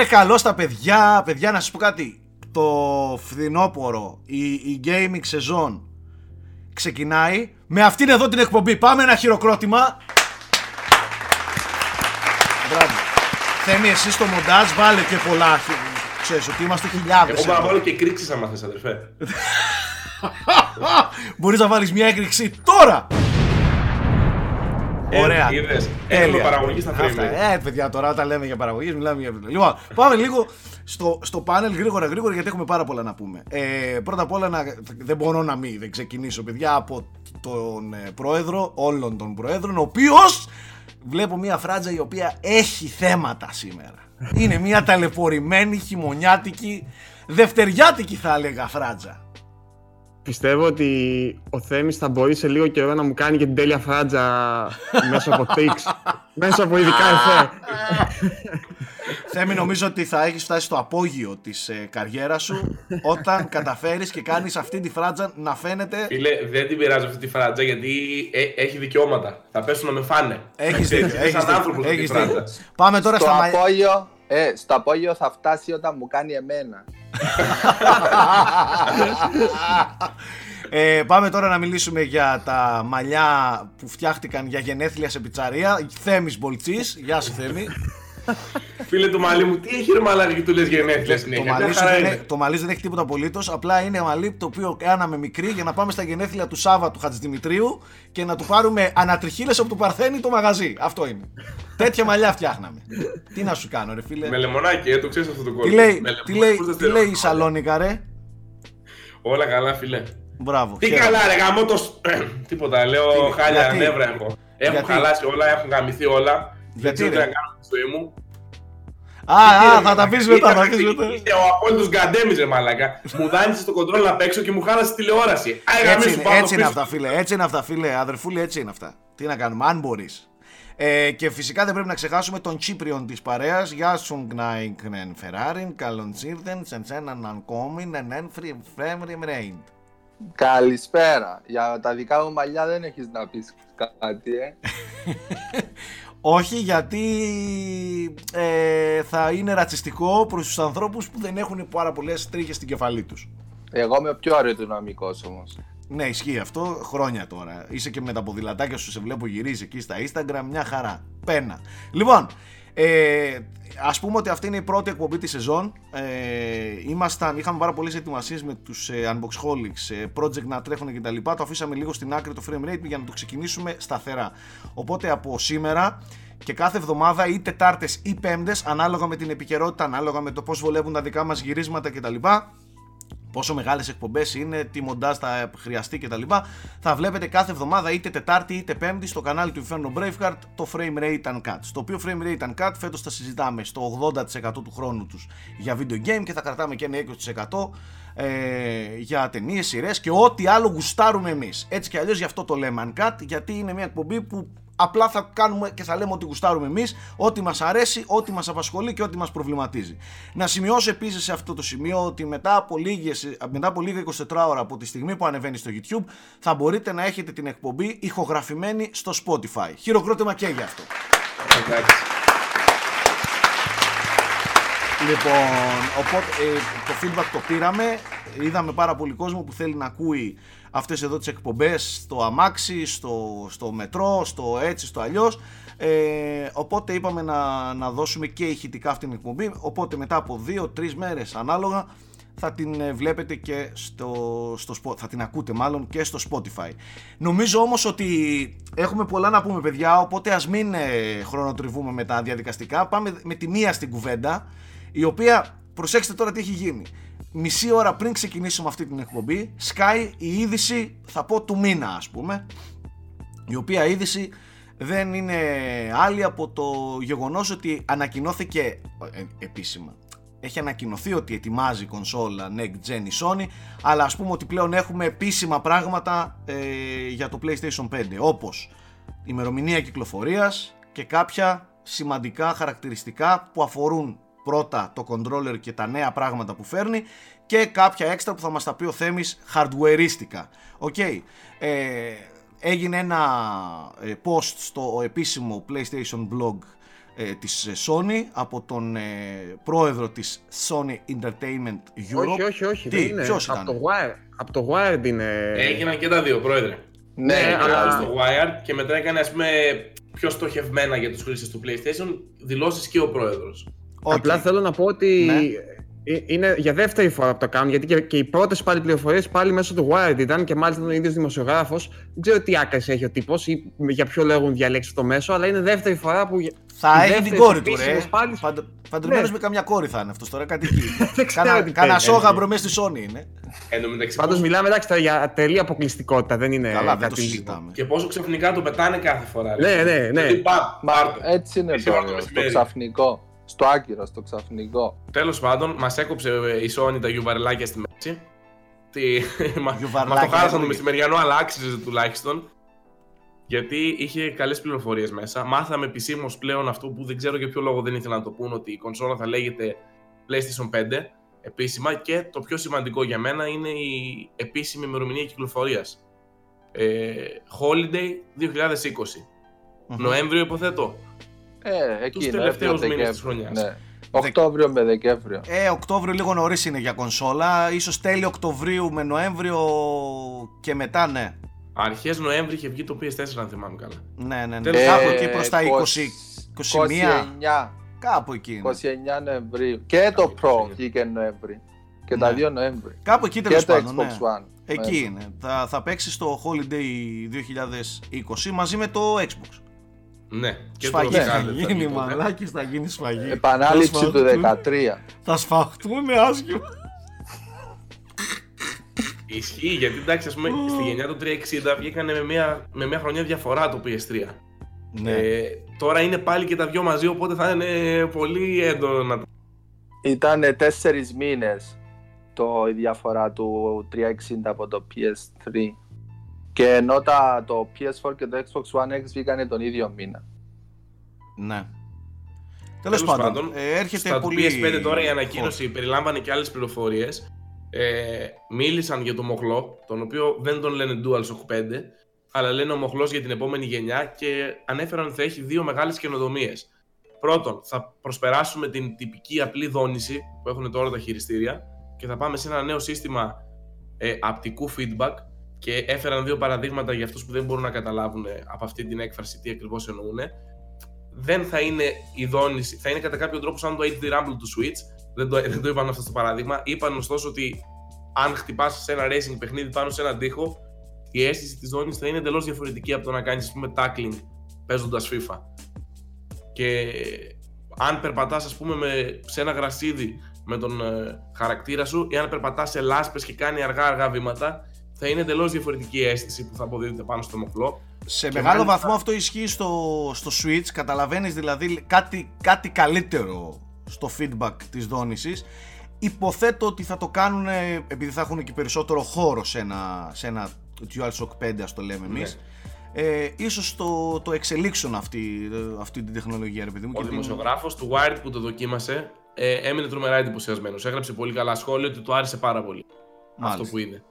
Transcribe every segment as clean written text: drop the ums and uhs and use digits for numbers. Βρε καλό στα παιδιά, παιδιά να σας πω κάτι. Το φθινόπωρο, η gaming σεζόν ξεκινάει με αυτήν εδώ την εκπομπή. Πάμε ένα χειροκρότημα. Μπράβο. Θέμη, εσύ στο μοντάζ βάλε και πολλά. Ξέρεις ότι είμαστε χιλιάδες. Εγώ βάλω και κρίξεις άμα θες, αδερφέ. Μπορείς να βάλεις μια έκρηξη τώρα. Ωραία. Έχουμε παραγωγή στα Frame. Παιδιά, τώρα όταν λέμε για παραγωγή, μιλάμε για. Λοιπόν, πάμε λίγο στο πάνελ γρήγορα, γιατί έχουμε πάρα πολλά να πούμε. Πρώτα απ' όλα, δεν μπορώ να μην ξεκινήσω, παιδιά, από τον πρόεδρο, όλων των προέδρων, ο οποίος βλέπω μια φράτζα η οποία έχει θέματα σήμερα. Είναι μια ταλαιπωρημένη, χειμωνιάτικη, δευτεριάτικη θα έλεγα φράτζα. Πιστεύω ότι ο Θέμης θα μπορεί σε λίγο καιρό να μου κάνει και την τέλεια φράτζα μέσα από tricks, μέσα από ειδικά εφέ. Θέμη, νομίζω ότι θα έχεις φτάσει στο απόγειο της καριέρας σου όταν καταφέρεις και κάνεις αυτή τη φράτζα να φαίνεται. Φίλε, δεν την πειράζω αυτή τη φράτζα γιατί έχει δικαιώματα. Θα πέσουν να με φάνε. Έχεις δίκιο. Έχεις δίκιο. Πάμε τώρα στα απόγειο. Στο απόγειο θα φτάσει όταν μου κάνει εμένα. Πάμε τώρα να μιλήσουμε για τα μαλλιά που φτιάχτηκαν για γενέθλια σε πιτσαρία. Θέμης Μπολτσής, γεια σου Θέμη. Φίλε, το μαλλί μου, τι έχει ρε μαλάκι και του λες γενέθλια συνέχεια. Το μαλλί δεν έχει τίποτα απολύτως, απλά είναι μαλλί το οποίο κάναμε μικρή για να πάμε στα γενέθλια του Σάββα του Χατζηδημητρίου και να του πάρουμε ανατριχίλες από το Παρθένη το μαγαζί. Αυτό είναι. Τέτοια μαλλιά φτιάχναμε. Τι να σου κάνω ρε φίλε. Με λεμονάκι, το ξέρεις αυτό το κόλπο. Τι λέει η Σαλόνικα ρε. Όλα καλά φίλε. Μπράβο. Τι καλά ρε γαμώτος. Τίποτα, λέω χάλια νεύρα εγώ. Έχουν χαλάσει όλα, έχουν γαμηθεί όλα. Γιατί δεν κάνω τη ζωή μου. Α, θα τα πεις μετά. Ο απόλυτος γκαντέμις ρε μαλάκα. Μου δάνεισε το κοντρόλ απ' έξω και μου χάλασε τηλεόραση. Έτσι είναι αυτά φίλε, αδερφούλη, έτσι είναι αυτά. Τι να κάνουμε, αν μπορείς. Και φυσικά δεν πρέπει να ξεχάσουμε τον Τσίπριον της παρέας. Γεια σου Γκνάικνεν Φεράριν, καλώς ήρθεν σε έναν ακόμη έναν Frame Rate. Καλησπέρα. Για τα δικά μου μαλλιά δεν έχεις να πεις κάτι, Όχι, γιατί θα είναι ρατσιστικό προς τους ανθρώπους που δεν έχουν πάρα πολλές τρίχες στην κεφαλή τους. Εγώ είμαι πιο αεροδυναμικός όμως. Ναι, ισχύει αυτό χρόνια τώρα. Είσαι και με τα ποδηλατάκια σου, σε βλέπω γυρίζει εκεί στα Instagram, μια χαρά. Πένα. Λοιπόν, ας πούμε ότι αυτή είναι η πρώτη εκπομπή της σεζόν. Είχαμε πάρα πολλές ετοιμασίες με τους Unboxholics, project να τρέχουν κτλ. Το αφήσαμε λίγο στην άκρη το frame rate για να το ξεκινήσουμε σταθερά. Οπότε από σήμερα και κάθε εβδομάδα ή Τετάρτες ή Πέμπτες, ανάλογα με την επικαιρότητα, ανάλογα με το πώς βολεύουν τα δικά μας γυρίσματα κτλ. Πόσο μεγάλες εκπομπές είναι, τι μοντάζ θα χρειαστεί κτλ. Θα βλέπετε κάθε εβδομάδα είτε Τετάρτη είτε Πέμπτη στο κανάλι του Inferno Braveheart το Frame Rate Uncut. Στο οποίο Frame Rate Uncut φέτος θα συζητάμε στο 80% του χρόνου τους για video game και θα κρατάμε και ένα 20% για ταινίες, σειρές και ό,τι άλλο γουστάρουμε εμείς. Έτσι κι αλλιώς γι' αυτό το λέμε Uncut, γιατί είναι μια εκπομπή που απλά θα κάνουμε και θα λέμε ότι γουστάρουμε εμείς, ό,τι μας αρέσει, ό,τι μας απασχολεί και ό,τι μας προβληματίζει. Να σημειώσω επίσης σε αυτό το σημείο ότι μετά από λίγα 24 ώρα από τη στιγμή που ανεβαίνει στο YouTube θα μπορείτε να έχετε την εκπομπή ηχογραφημένη στο Spotify. Χειροκρότημα και για αυτό. Λοιπόν, οπότε, το feedback το πήραμε, είδαμε πάρα πολύ κόσμο που θέλει να ακούει αυτές εδώ τις εκπομπές στο αμάξι, στο μετρό, στο έτσι, στο αλλιώς. Οπότε είπαμε να δώσουμε και ηχητικά αυτήν την εκπομπή, οπότε μετά από 2-3 μέρες ανάλογα θα την βλέπετε και θα την ακούτε μάλλον και στο Spotify. Νομίζω όμως ότι έχουμε πολλά να πούμε παιδιά, οπότε ας μην χρονοτριβούμε με τα διαδικαστικά, πάμε με τη μία στην κουβέντα. Η οποία, προσέξτε τώρα τι έχει γίνει. Μισή ώρα πριν ξεκινήσουμε αυτή την εκπομπή, σκάει η είδηση, θα πω του μήνα ας πούμε, η οποία είδηση δεν είναι άλλη από το γεγονός ότι ανακοινώθηκε επίσημα. Έχει ανακοινωθεί ότι ετοιμάζει κονσόλα Next Gen η Sony, αλλά ας πούμε ότι πλέον έχουμε επίσημα πράγματα για το PlayStation 5, όπως ημερομηνία κυκλοφορίας και κάποια σημαντικά χαρακτηριστικά που αφορούν πρώτα το controller και τα νέα πράγματα που φέρνει και κάποια έξτρα που θα μας τα πει ο Θέμης hardwareίστικα. Okay. Έγινε ένα post στο επίσημο PlayStation blog της Sony, από τον πρόεδρο της Sony Entertainment Europe. Όχι, όχι, όχι. Τι, είναι. Ποιος ήταν? Από το Wired είναι. Έγιναν και τα δύο, πρόεδρε. Ναι, αλλά στο Wired και μετά έκανε, ας πούμε, πιο στοχευμένα για τους χρήστες του PlayStation δηλώσεις και ο πρόεδρος. Okay. Απλά θέλω να πω ότι είναι για δεύτερη φορά που το κάνουν, γιατί και οι πρώτες πάλι πληροφορίες πάλι μέσω του Wired ήταν και μάλιστα τον ίδιος δημοσιογράφος. Δεν ξέρω τι άκρες έχει ο τύπος ή για ποιο λόγο έχουν διαλέξει το μέσο, αλλά είναι δεύτερη φορά που. Θα έχει την κόρη του, ρε. Παντρεμένος με καμιά κόρη θα είναι αυτός τώρα, κάτι εκεί. Κάνα σόγαμπρο μέσα στη Sony είναι. Πάντως μιλάμε εντάξει για τελή αποκλειστικότητα, δεν είναι. Καλά, δεν το συζητάμε. Και πόσο ξαφνικά το πετάνε κάθε φορά. Ναι. Έτσι είναι το ξαφνικό. Στο άγκυρο, στο ξαφνικό. Τέλος πάντων, μας έκοψε η Sony τα γιουβαρελάκια στη μέση. Μας το χάρασαν το μεσημεριανό, αλλά άξιζε τουλάχιστον. Γιατί είχε καλές πληροφορίες μέσα. Μάθαμε επισήμως πλέον αυτό που δεν ξέρω για ποιο λόγο δεν ήθελα να το πούν, ότι η κονσόλα θα λέγεται PlayStation 5 επίσημα. Και το πιο σημαντικό για μένα είναι η επίσημη ημερομηνία κυκλοφορίας. Holiday 2020. Νοέμβριο υποθέτω. Τους τελευταίους μήνες της χρονιάς. Ναι. Οκτώβριο με Δεκέμβριο. Οκτώβριο λίγο νωρίς είναι για κονσόλα. Ίσως τέλη Οκτωβρίου με Νοέμβριο και μετά, ναι. Αρχές Νοέμβρη είχε βγει το PS4, αν θυμάμαι καλά. Ναι. Κάπου εκεί προς τα 20, 21. Κάπου εκεί είναι. 29 Νοεμβρίου. Και το Pro βγήκε Νοέμβρη. Και τα 2 Νοέμβρη. Κάπου εκεί τέλος πάντων. Και το Xbox One. Εκεί είναι. Θα παίξει το Holiday 2020 μαζί με το Xbox. Ναι, και το γίνει μαλάκι, θα γίνει σφαγή. Επανάληψη του 13. Θα σφαχτούν άσχημα. Ισχύει, γιατί εντάξει, ας πούμε, στη γενιά του 360 βγήκανε με μια χρονιά διαφορά το PS3. Ναι. Τώρα είναι πάλι και τα δυο μαζί, οπότε θα είναι πολύ έντονα. Ήτανε 4 μήνες η διαφορά του 360 από το PS3. Και ενώ το PS4 και το Xbox One X βγήκανε τον ίδιο μήνα. Ναι. Τέλος πάντων, έρχεται πολύ. Στα PS5 τώρα η ανακοίνωση περιλάμβανε και άλλες πληροφορίες. Μίλησαν για το μοχλό, τον οποίο δεν τον λένε DualShock 5, αλλά λένε ο μοχλός για την επόμενη γενιά, και ανέφεραν ότι θα έχει δύο μεγάλες καινοτομίες. Πρώτον, θα προσπεράσουμε την τυπική απλή δόνηση που έχουν τώρα τα χειριστήρια και θα πάμε σε ένα νέο σύστημα απτικού feedback. Και έφεραν δύο παραδείγματα για αυτούς που δεν μπορούν να καταλάβουν από αυτή την έκφραση τι ακριβώς εννοούν. Δεν θα είναι η δόνηση, θα είναι κατά κάποιο τρόπο σαν το HD Rumble του Switch. Δεν το είπαν αυτό στο παράδειγμα. Είπαν ωστόσο ότι αν χτυπάς σε ένα racing παιχνίδι πάνω σε έναν τοίχο, η αίσθηση της δόνησης θα είναι εντελώς διαφορετική από το να κάνεις, ας πούμε, tackling παίζοντας FIFA. Και αν περπατάς, ας πούμε, σε ένα γρασίδι με τον χαρακτήρα σου, ή αν περπατάς σε λάσπες και κάνει αργά-αργά βήματα, θα είναι εντελώς διαφορετική αίσθηση που θα αποδίδεται πάνω στο μοχλό. Σε μεγάλο βαθμό αυτό ισχύει στο Switch. Καταλαβαίνεις δηλαδή κάτι καλύτερο στο feedback της δόνησης. Υποθέτω ότι θα το κάνουν επειδή θα έχουν και περισσότερο χώρο σε ένα DualShock 5, ας το λέμε εμείς. Ίσως το εξελίξουν αυτή την τεχνολογία, ρε παιδί μου. Ο δημοσιογράφος του Wired που το δοκίμασε έμεινε τρομερά εντυπωσιασμένος. Έγραψε πολύ καλά σχόλια ότι του άρεσε πάρα πολύ αυτό που είναι.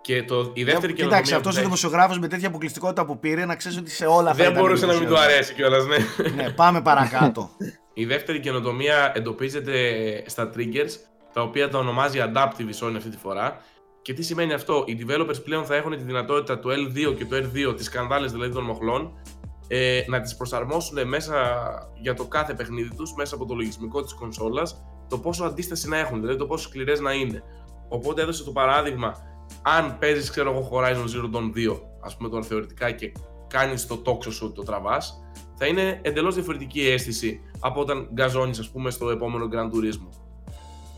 Και η δεύτερη καινοτομία. Κοιτάξτε, αυτός ο δημοσιογράφος με τέτοια αποκλειστικότητα που πήρε, να ξέρεις ότι σε όλα αυτά. Δεν μπορούσε να μην του αρέσει κιόλας, ναι. Ναι, πάμε παρακάτω. Η δεύτερη καινοτομία εντοπίζεται στα triggers, τα οποία τα ονομάζει Adaptive Sony αυτή τη φορά. Και τι σημαίνει αυτό? Οι developers πλέον θα έχουν τη δυνατότητα το L2 και το R2, τις σκανδάλες δηλαδή των μοχλών, να τις προσαρμόσουν μέσα για το κάθε παιχνίδι τους, μέσα από το λογισμικό της κονσόλας, το πόσο αντίσταση να έχουν, δηλαδή το πόσο σκληρές να είναι. Οπότε έδωσε το παράδειγμα. Αν παίζεις, ξέρω εγώ, Horizon Zero Dawn 2, ας πούμε, τώρα θεωρητικά, και κάνεις το τόξο σου, το τραβάς, θα είναι εντελώς διαφορετική αίσθηση από όταν γκαζώνεις, ας πούμε, στο επόμενο Gran Turismo.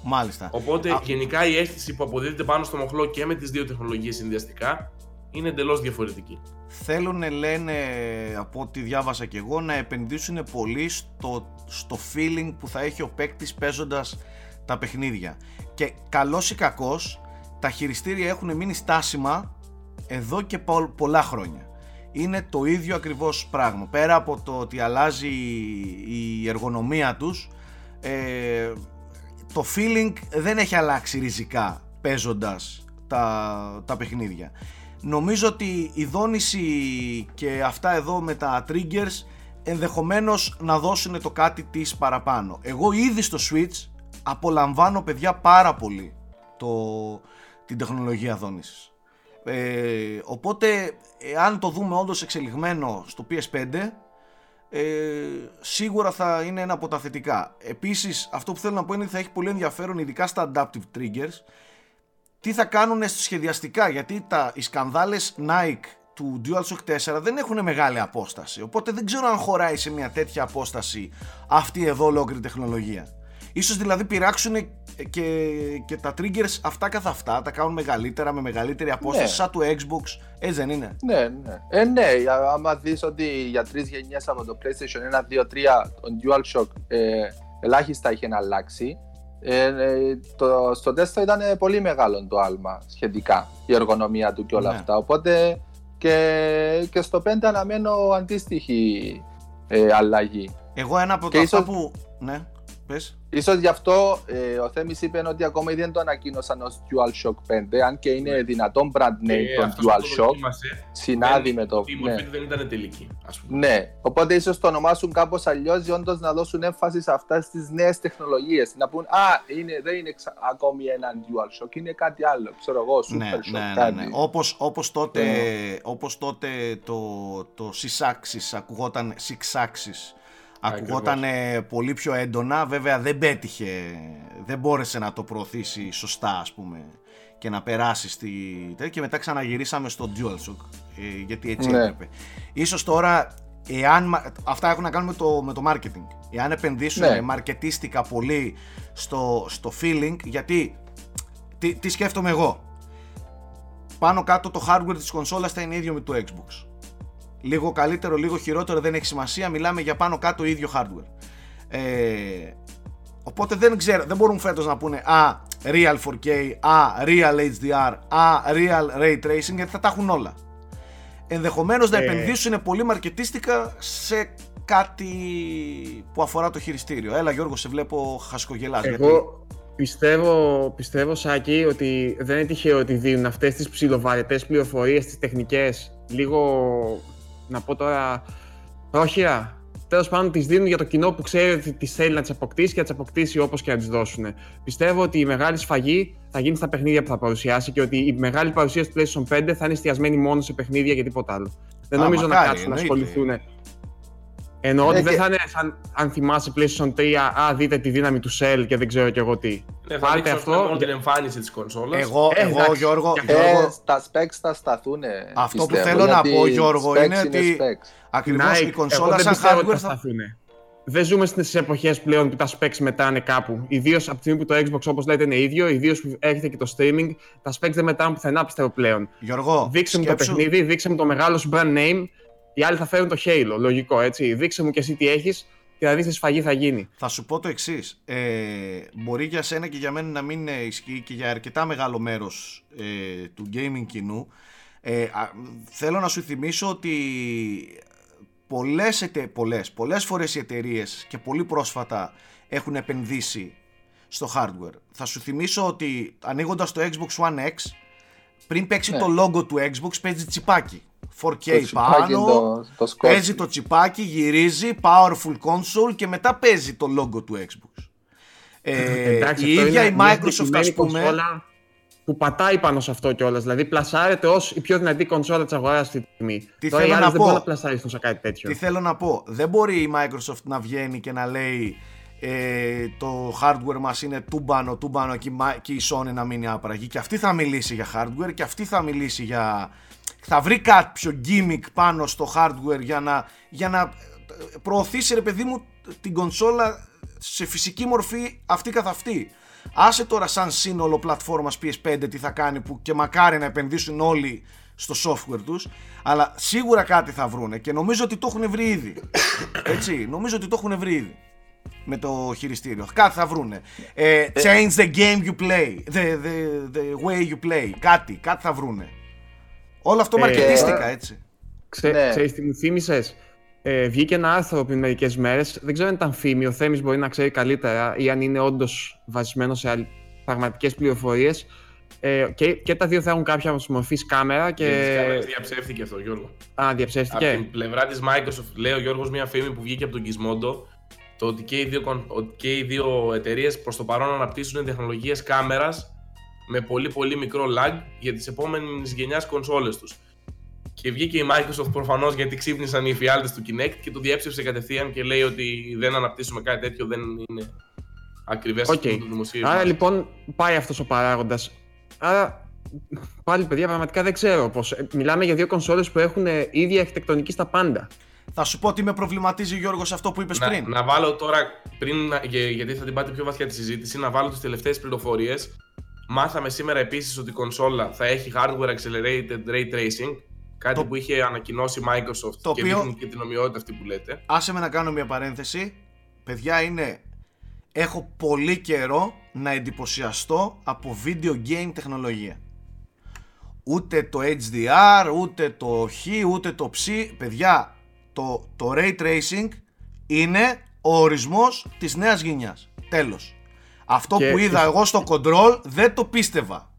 Μάλιστα. Οπότε γενικά η αίσθηση που αποδίδεται πάνω στο μοχλό και με τις δύο τεχνολογίες συνδυαστικά είναι εντελώς διαφορετική. Θέλουν, λένε, από ό,τι διάβασα και εγώ, να επενδύσουν πολύ στο feeling που θα έχει ο παίκτης παίζοντας τα παιχνίδια. Και καλός ή κακός, τα χειριστήρια έχουν μείνει στάσιμα εδώ και πολλά χρόνια. Είναι το ίδιο ακριβώς πράγμα. Πέρα από το ότι αλλάζει η εργονομία τους, το feeling δεν έχει αλλάξει ριζικά παίζοντας τα παιχνίδια. Νομίζω ότι η δόνηση και αυτά εδώ με τα triggers ενδεχομένως να δώσουν το κάτι της παραπάνω. Εγώ ήδη στο Switch απολαμβάνω, παιδιά, πάρα πολύ την τεχνολογία δόνησης. Οπότε, αν το δούμε όντως εξελιγμένο στο PS5, σίγουρα θα είναι ένα από τα θετικά. Επίσης, αυτό που θέλω να πω είναι ότι θα έχει πολύ ενδιαφέρον, ειδικά στα adaptive triggers, τι θα κάνουν σχεδιαστικά, γιατί οι σκανδάλες Nike του DualShock 4 δεν έχουν μεγάλη απόσταση, οπότε δεν ξέρω αν χωράει σε μια τέτοια απόσταση αυτή εδώ ολόκληρη τεχνολογία. Ίσως δηλαδή πειράξουν και τα triggers αυτά καθ' αυτά, τα κάνουν μεγαλύτερα, με μεγαλύτερη απόσταση, ναι, σαν του Xbox, έτσι δεν είναι? Ναι. Ναι, άμα δεις ότι για τρεις γενιές από το PlayStation 1, 2, 3, το DualShock ελάχιστα είχε να αλλάξει. Στο τεστ ήταν πολύ μεγάλο το άλμα σχετικά, η εργονομία του και όλα αυτά. Οπότε και στο 5 αναμένω αντίστοιχη αλλαγή. Εγώ ένα από τα αυτά που... Ναι, πες. Ίσως γι' αυτό ο Θέμης είπε ότι ακόμα δεν το ανακοίνωσαν ως DualShock 5, αν και είναι δυνατόν brand name τον DualShock, συνάδει με το... Η μορφή δεν ήταν τελική, ας πούμε. Ναι, οπότε ίσως το ονομάσουν κάπως αλλιώς, όντως να δώσουν έμφαση σε αυτά στις νέες τεχνολογίες, να πούν δεν είναι ακόμη ένα DualShock, είναι κάτι άλλο, ξέρω εγώ, Super Shock. Όπως τότε το Six-Axis ακουγόταν Ακουγόταν πολύ πιο έντονα, βέβαια δεν πέτυχε, δεν μπόρεσε να το προωθήσει σωστά, ας πούμε, και να περάσει και μετά ξαναγυρίσαμε στο DualShock, γιατί έτσι έπρεπε. Ίσως τώρα, αυτά έχουν να κάνουν με το marketing, εάν επενδύσουν μαρκετίστικα πολύ στο feeling, γιατί τι σκέφτομαι εγώ, πάνω κάτω το hardware της κονσόλας θα είναι ίδιο με το Xbox. Λίγο καλύτερο, λίγο χειρότερο, δεν έχει σημασία. Μιλάμε για πάνω κάτω ίδιο hardware. Οπότε δεν μπορούν φέτος να πούνε real 4K, real HDR, real Ray Tracing, γιατί θα τα έχουν όλα. Ενδεχομένως να επενδύσουν πολύ μαρκετίστικα σε κάτι που αφορά το χειριστήριο. Έλα Γιώργο, σε βλέπω χασκογελάς. Πιστεύω, Σάκη, ότι δεν είναι τυχαίο ότι δίνουν αυτές τις ψιλοβαρετές πληροφορίες, τις τεχνικές, λίγο, να πω τώρα, πρόχειρα. Τέλος πάντων, τις δίνουν για το κοινό που ξέρει ότι τις θέλει να τις αποκτήσει και να τις αποκτήσει όπως και να τις δώσουν. Πιστεύω ότι η μεγάλη σφαγή θα γίνει στα παιχνίδια που θα παρουσιάσει και ότι η μεγάλη παρουσία του PlayStation 5 θα είναι εστιασμένη μόνο σε παιχνίδια και τίποτα άλλο. Δεν νομίζω να κάτσουν να ασχοληθούν. Εννοώ ότι δεν θα είναι σαν, αν θυμάσαι, PlayStation 3, δείτε τη δύναμη του Cell και δεν ξέρω κι εγώ τι. Θα δείξω μόνο την εμφάνιση της κονσόλας. Εγώ Γιώργο, τα specs θα σταθούν. Αυτό που θέλω να πω, Γιώργο, είναι ότι ακριβώς η κονσόλα σαν hardware θα σταθούν. Δεν ζούμε στις εποχές πλέον που τα specs μετάνε κάπου. Ιδίως από τη στιγμή που το Xbox, όπως λέτε, είναι ίδιο, ιδίως που έρχεται και το streaming, τα specs δεν μετάνε πουθενά, πιστεύω πλέον. Γιώργο, δείξε μου το παιχνίδι, δείξε μου το μεγάλο brand name. Οι άλλοι θα φέρουν το Halo, λογικό, έτσι. Δείξε μου και εσύ τι έχεις και θα δεις τι σφαγή θα γίνει. Θα σου πω το εξής. Μπορεί για σένα και για μένα να μην ισχύει και για αρκετά μεγάλο μέρος του gaming κοινού. Θέλω να σου θυμίσω ότι πολλές φορές οι εταιρείες και πολύ πρόσφατα έχουν επενδύσει στο hardware. Θα σου θυμίσω ότι ανοίγοντας το Xbox One X, πριν παίξει το logo του Xbox, παίζει τσιπάκι. 4K πάνω, παίζει το τσιπάκι, γυρίζει, powerful console και μετά παίζει το logo του Xbox. Εντάξει, η ίδια η Microsoft, ας πούμε, που πατάει πάνω σε αυτό κιόλας, δηλαδή πλασάρεται ως η πιο δυνατή κονσόλα της αγοράς στη τιμή. Τώρα οι άλλες δεν μπορούν να πλασάριστούν σε κάτι τέτοιο. Τι θέλω να πω, δεν μπορεί η Microsoft να βγαίνει και να λέει το hardware μας είναι τούμπανο και η Sony να μείνει άπραγη, και αυτή θα μιλήσει για hardware και αυτή θα μιλήσει για... Θα βρει κάποιο gimmick πάνω στο hardware για να προωθήσει, ρε παιδί μου, την κονσόλα σε φυσική μορφή αυτή καθ' αυτή. Άσε τώρα σαν σύνολο πλατφόρμας PS5 τι θα κάνει, που και μακάρι να επενδύσουν όλοι στο software τους, αλλά σίγουρα κάτι θα βρούνε και νομίζω ότι το έχουν βρει ήδη. Έτσι, νομίζω ότι το έχουν βρει ήδη με το χειριστήριο. Κάτι θα βρούνε. Change the game you play, the way you play. Κάτι θα βρούνε. Όλο αυτό μαρκετίστηκα, έτσι. Ξέρεις τι μου θύμισες? Βγήκε ένα άρθρο πριν μερικές μέρες. Δεν ξέρω αν ήταν φήμη, ο Θέμης μπορεί να ξέρει καλύτερα ή αν είναι όντως βασισμένο σε πραγματικές πληροφορίες. Και τα δύο θα έχουν κάποια μορφή κάμερα. Και διαψεύθηκε αυτό, Γιώργο. Α, διαψεύθηκε. Από την πλευρά της Microsoft, λέει ο Γιώργος, μια φήμη που βγήκε από τον Gizmodo, το ότι και οι δύο εταιρείες προς το παρόν αναπτύσσουν τεχνολογίες κάμερας με πολύ πολύ μικρό lag για τις επόμενες γενιάς κονσόλες τους. Και βγήκε η Microsoft προφανώς γιατί ξύπνησαν οι φιάλτες του Kinect και το διέψευσε κατευθείαν και λέει ότι δεν αναπτύσσουμε κάτι τέτοιο, δεν είναι ακριβές αυτό το δημοσίευμα. Άρα λοιπόν πάει αυτός ο παράγοντας. Άρα πάλι παιδιά πραγματικά δεν ξέρω πώς. Μιλάμε για δύο κονσόλες που έχουν ίδια αρχιτεκτονική στα πάντα. Θα σου πω ότι με προβληματίζει, Γιώργο, αυτό που είπες πριν. Να βάλω τώρα, γιατί θα την πάτε πιο βαθιά τη συζήτηση, να βάλω τις τελευταίες πληροφορίες. Μάθαμε σήμερα επίσης ότι η κονσόλα θα έχει hardware accelerated ray tracing, κάτι που είχε ανακοινώσει η Microsoft το και δείχνει και την ομοιότητα αυτή που λέτε. Άσε με να κάνω μια παρένθεση. Παιδιά, έχω πολύ καιρό να εντυπωσιαστώ από video game τεχνολογία. Ούτε το HDR, ούτε το H, ούτε το ψ. Παιδιά, το Ray Tracing είναι ο ορισμός της νέας γενιάς. Τέλος. Αυτό που είδα εγώ στο Control δεν το πίστευα.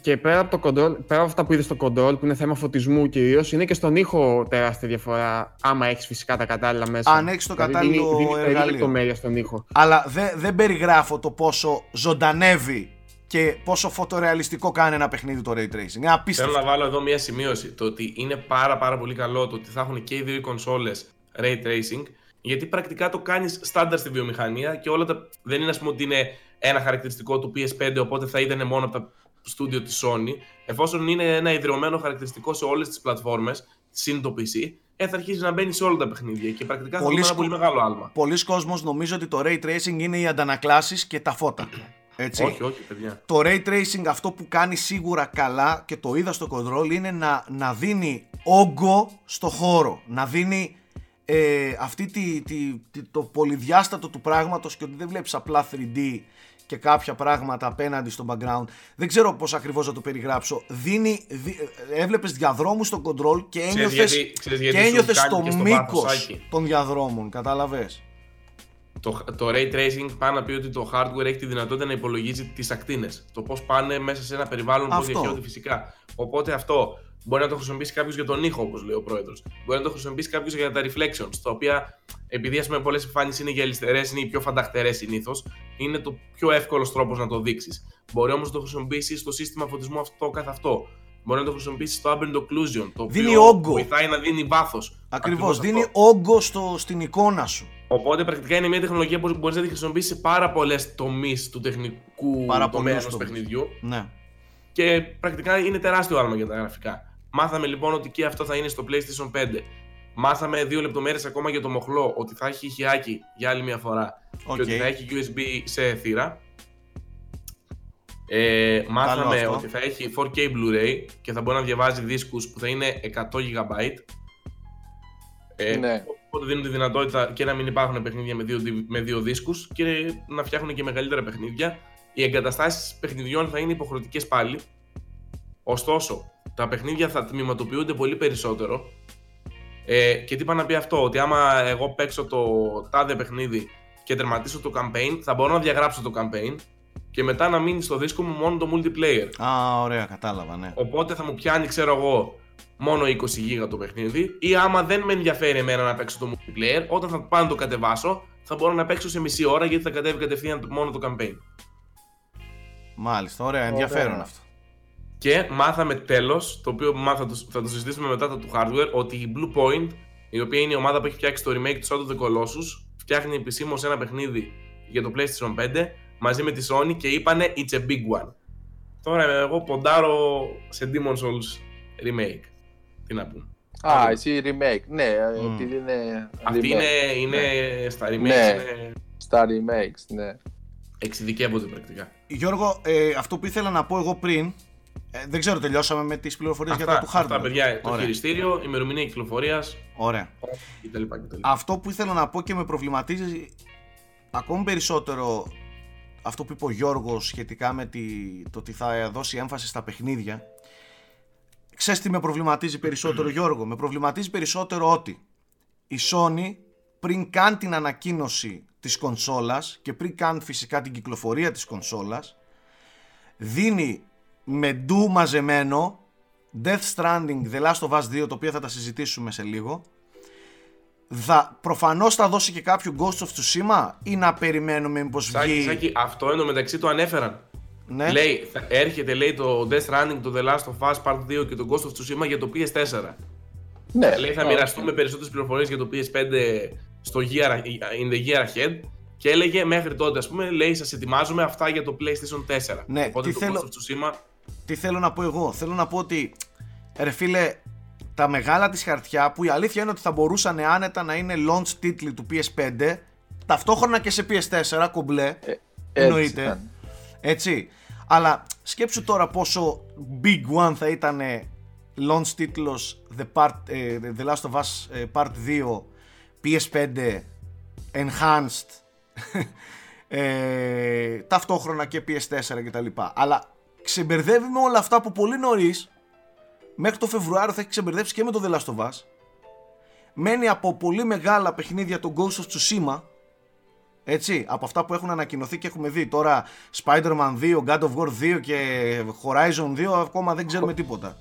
Και πέρα από το Control, πέρα από αυτά που είδες στο Control, που είναι θέμα φωτισμού κυρίως, είναι και στον ήχο τεράστια διαφορά, άμα έχεις φυσικά τα κατάλληλα μέσα. Αν έχεις το κατάλληλο εργαλείο. Στον ήχο. Αλλά δεν περιγράφω το πόσο ζωντανεύει και πόσο φωτορεαλιστικό κάνει ένα παιχνίδι το Ray Tracing. Απίστευτο. Θέλω να βάλω εδώ μια σημείωση, το ότι είναι πάρα πάρα πολύ καλό το ότι θα έχουν και οι δύο κονσόλες Ray Tracing, γιατί πρακτικά το κάνεις στάνταρ στη βιομηχανία και όλα τα... δεν είναι, ας πούμε, ότι είναι ένα χαρακτηριστικό του PS5, οπότε θα ήταν μόνο από τα στούντιο της Sony. Εφόσον είναι ένα ιδρυωμένο χαρακτηριστικό σε όλες τις πλατφόρμες, συν το PC, θα αρχίσει να μπαίνει σε όλα τα παιχνίδια και πρακτικά θα είναι ένα πολύ μεγάλο άλμα. Πολλοί κόσμος νομίζουν ότι το Ray Tracing είναι οι αντανακλάσεις και τα φώτα. Έτσι. Όχι, παιδιά. Το Ray Tracing αυτό που κάνει σίγουρα καλά και το είδα στο Control είναι να δίνει όγκο στο χώρο. Να δίνει αυτή το πολυδιάστατο του πράγματος και ότι δεν βλέπεις απλά 3D και κάποια πράγματα απέναντι στο background. Δεν ξέρω πώς ακριβώς θα το περιγράψω. Έβλεπες διαδρόμους στο Control και ένιωθες το μήκος των διαδρόμων. Κατάλαβες. Το Ray Tracing πάνε να πει ότι το hardware έχει τη δυνατότητα να υπολογίζει τις ακτίνες. Το πώς πάνε μέσα σε ένα περιβάλλον, πώς διαχέονται φυσικά. Οπότε αυτό μπορεί να το χρησιμοποιήσει κάποιος για τον ήχο, όπως λέει ο πρόεδρος. Μπορεί να το χρησιμοποιήσει κάποιος για τα reflections, τα οποία, επειδή ας πούμε πολλές εμφάνειες είναι γελιστερές, είναι οι πιο φανταχτερές συνήθως, είναι το πιο εύκολος τρόπος να το δείξεις. Μπορεί όμως να το χρησιμοποιήσει στο σύστημα φωτισμού αυτό καθ' αυτό. Μπορεί να το χρησιμοποιήσει στο ambient occlusion, το οποίο βοηθάει να δίνει βάθος. Ακριβώς, δίνει όγκο στην εικόνα σου. Οπότε πρακτικά είναι μια τεχνολογία που μπορείς να τη χρησιμοποιήσεις σε πάρα πολλές τομείς του τεχνικού τομέα ενός παιχνιδιού. Ναι. Και πρακτικά είναι τεράστιο άλμα για τα γραφικά. Μάθαμε λοιπόν ότι και αυτό θα είναι στο PlayStation 5. Μάθαμε 2 λεπτομέρειες ακόμα για το μοχλό, ότι θα έχει χιάκι για άλλη μια φορά και ότι θα έχει USB σε θύρα. Μάθαμε ότι θα έχει 4K Blu-ray και θα μπορεί να διαβάζει δίσκους που θα είναι 100 GB. Ναι. Οπότε δίνουν τη δυνατότητα και να μην υπάρχουν παιχνίδια με δύο δίσκους και να φτιάχνουν και μεγαλύτερα παιχνίδια. Οι εγκαταστάσεις παιχνιδιών θα είναι υποχρεωτικές πάλι. Ωστόσο, τα παιχνίδια θα τμηματοποιούνται πολύ περισσότερο. Και τι είπα να πει αυτό, ότι άμα εγώ παίξω το τάδε παιχνίδι και τερματίσω το campaign, θα μπορώ να διαγράψω το campaign και μετά να μείνει στο δίσκο μου μόνο το multiplayer. Α, ωραία, κατάλαβα, ναι. Οπότε θα μου πιάνει, ξέρω εγώ, μόνο 20 GB το παιχνίδι, ή άμα δεν με ενδιαφέρει εμένα να παίξω το multiplayer, όταν θα πάω να το κατεβάσω, θα μπορώ να παίξω σε μισή ώρα γιατί θα κατέβει κατευθείαν μόνο το campaign. Μάλιστα, ωραία, ενδιαφέρον αυτό. Και μάθαμε τέλος, το οποίο θα το συζητήσουμε μετά το του hardware, ότι η Blue Point, η οποία είναι η ομάδα που έχει φτιάξει το remake του Shadow of the Colossus, φτιάχνει επισήμως ένα παιχνίδι για το PlayStation 5 μαζί με τη Sony και είπανε it's a big one. Τώρα εγώ ποντάρω σε Demon's Souls remake. Τι να πούμε. Α, εσύ remake, ναι, επειδή είναι αυτή είναι στα remakes. Ναι, στα remakes, ναι. Εξειδικεύονται πρακτικά. Γιώργο, αυτό που ήθελα να πω εγώ πριν, δεν ξέρω, τελειώσαμε με τις πληροφορίες για το hardware. Αυτά, παιδιά, το χειριστήριο, ημερομηνία κυκλοφορίας. Ωραία. Κτλ. Αυτό που ήθελα να πω και με προβληματίζει ακόμη περισσότερο αυτό που είπε ο Γιώργος σχετικά με το ότι θα δώσει έμφαση στα παιχνίδια. Ξέρεις τι με προβληματίζει περισσότερο, Γιώργο? Με προβληματίζει περισσότερο ότι η Sony πριν καν την ανακοίνωση της κονσόλας και πριν καν φυσικά την κυκλοφορία της κονσόλας δίνει με ντου μαζεμένο, Death Stranding, The Last of Us 2, το οποίο θα τα συζητήσουμε σε λίγο. Προφανώς θα δώσει και κάποιο Ghost of Tsushima ή να περιμένουμε μήπως βγει. Σάκη, αυτό ενώ μεταξύ το ανέφεραν. Ναι. Λέει, έρχεται λέει το Death Stranding, το The Last of Us Part 2 και το Ghost of Tsushima για το PS4. Ναι. Λέει θα μοιραστούμε περισσότερες πληροφορίες για το PS5 στο in the year ahead. Και έλεγε μέχρι τότε, ας πούμε, λέει σας ετοιμάζουμε αυτά για το PlayStation 4. Ναι. Οπότε το Ghost of Tsushima... Τι θέλω να πω εγώ, θέλω να πω ότι ρε φίλε, τα μεγάλα της χαρτιά που η αλήθεια είναι ότι θα μπορούσαν άνετα να είναι launch τίτλοι του PS5 ταυτόχρονα και σε PS4 κομπλέ, εννοείται, έτσι, έτσι, αλλά σκέψου τώρα πόσο big one θα ήταν launch τίτλος The Last of Us Part 2 PS5 Enhanced ταυτόχρονα και PS4 και τα λοιπά, αλλά ξεμπερδεύει με όλα αυτά που πολύ νωρίς. Μέχρι το Φεβρουάριο θα έχει ξεμπερδεύσει και με το The Last of Us. Μένει από πολύ μεγάλα παιχνίδια το Ghost of Tsushima. Έτσι, από αυτά που έχουν ανακοινωθεί και έχουμε δει. Τώρα Spider-Man 2, God of War 2 και Horizon 2 ακόμα δεν ξέρουμε τίποτα.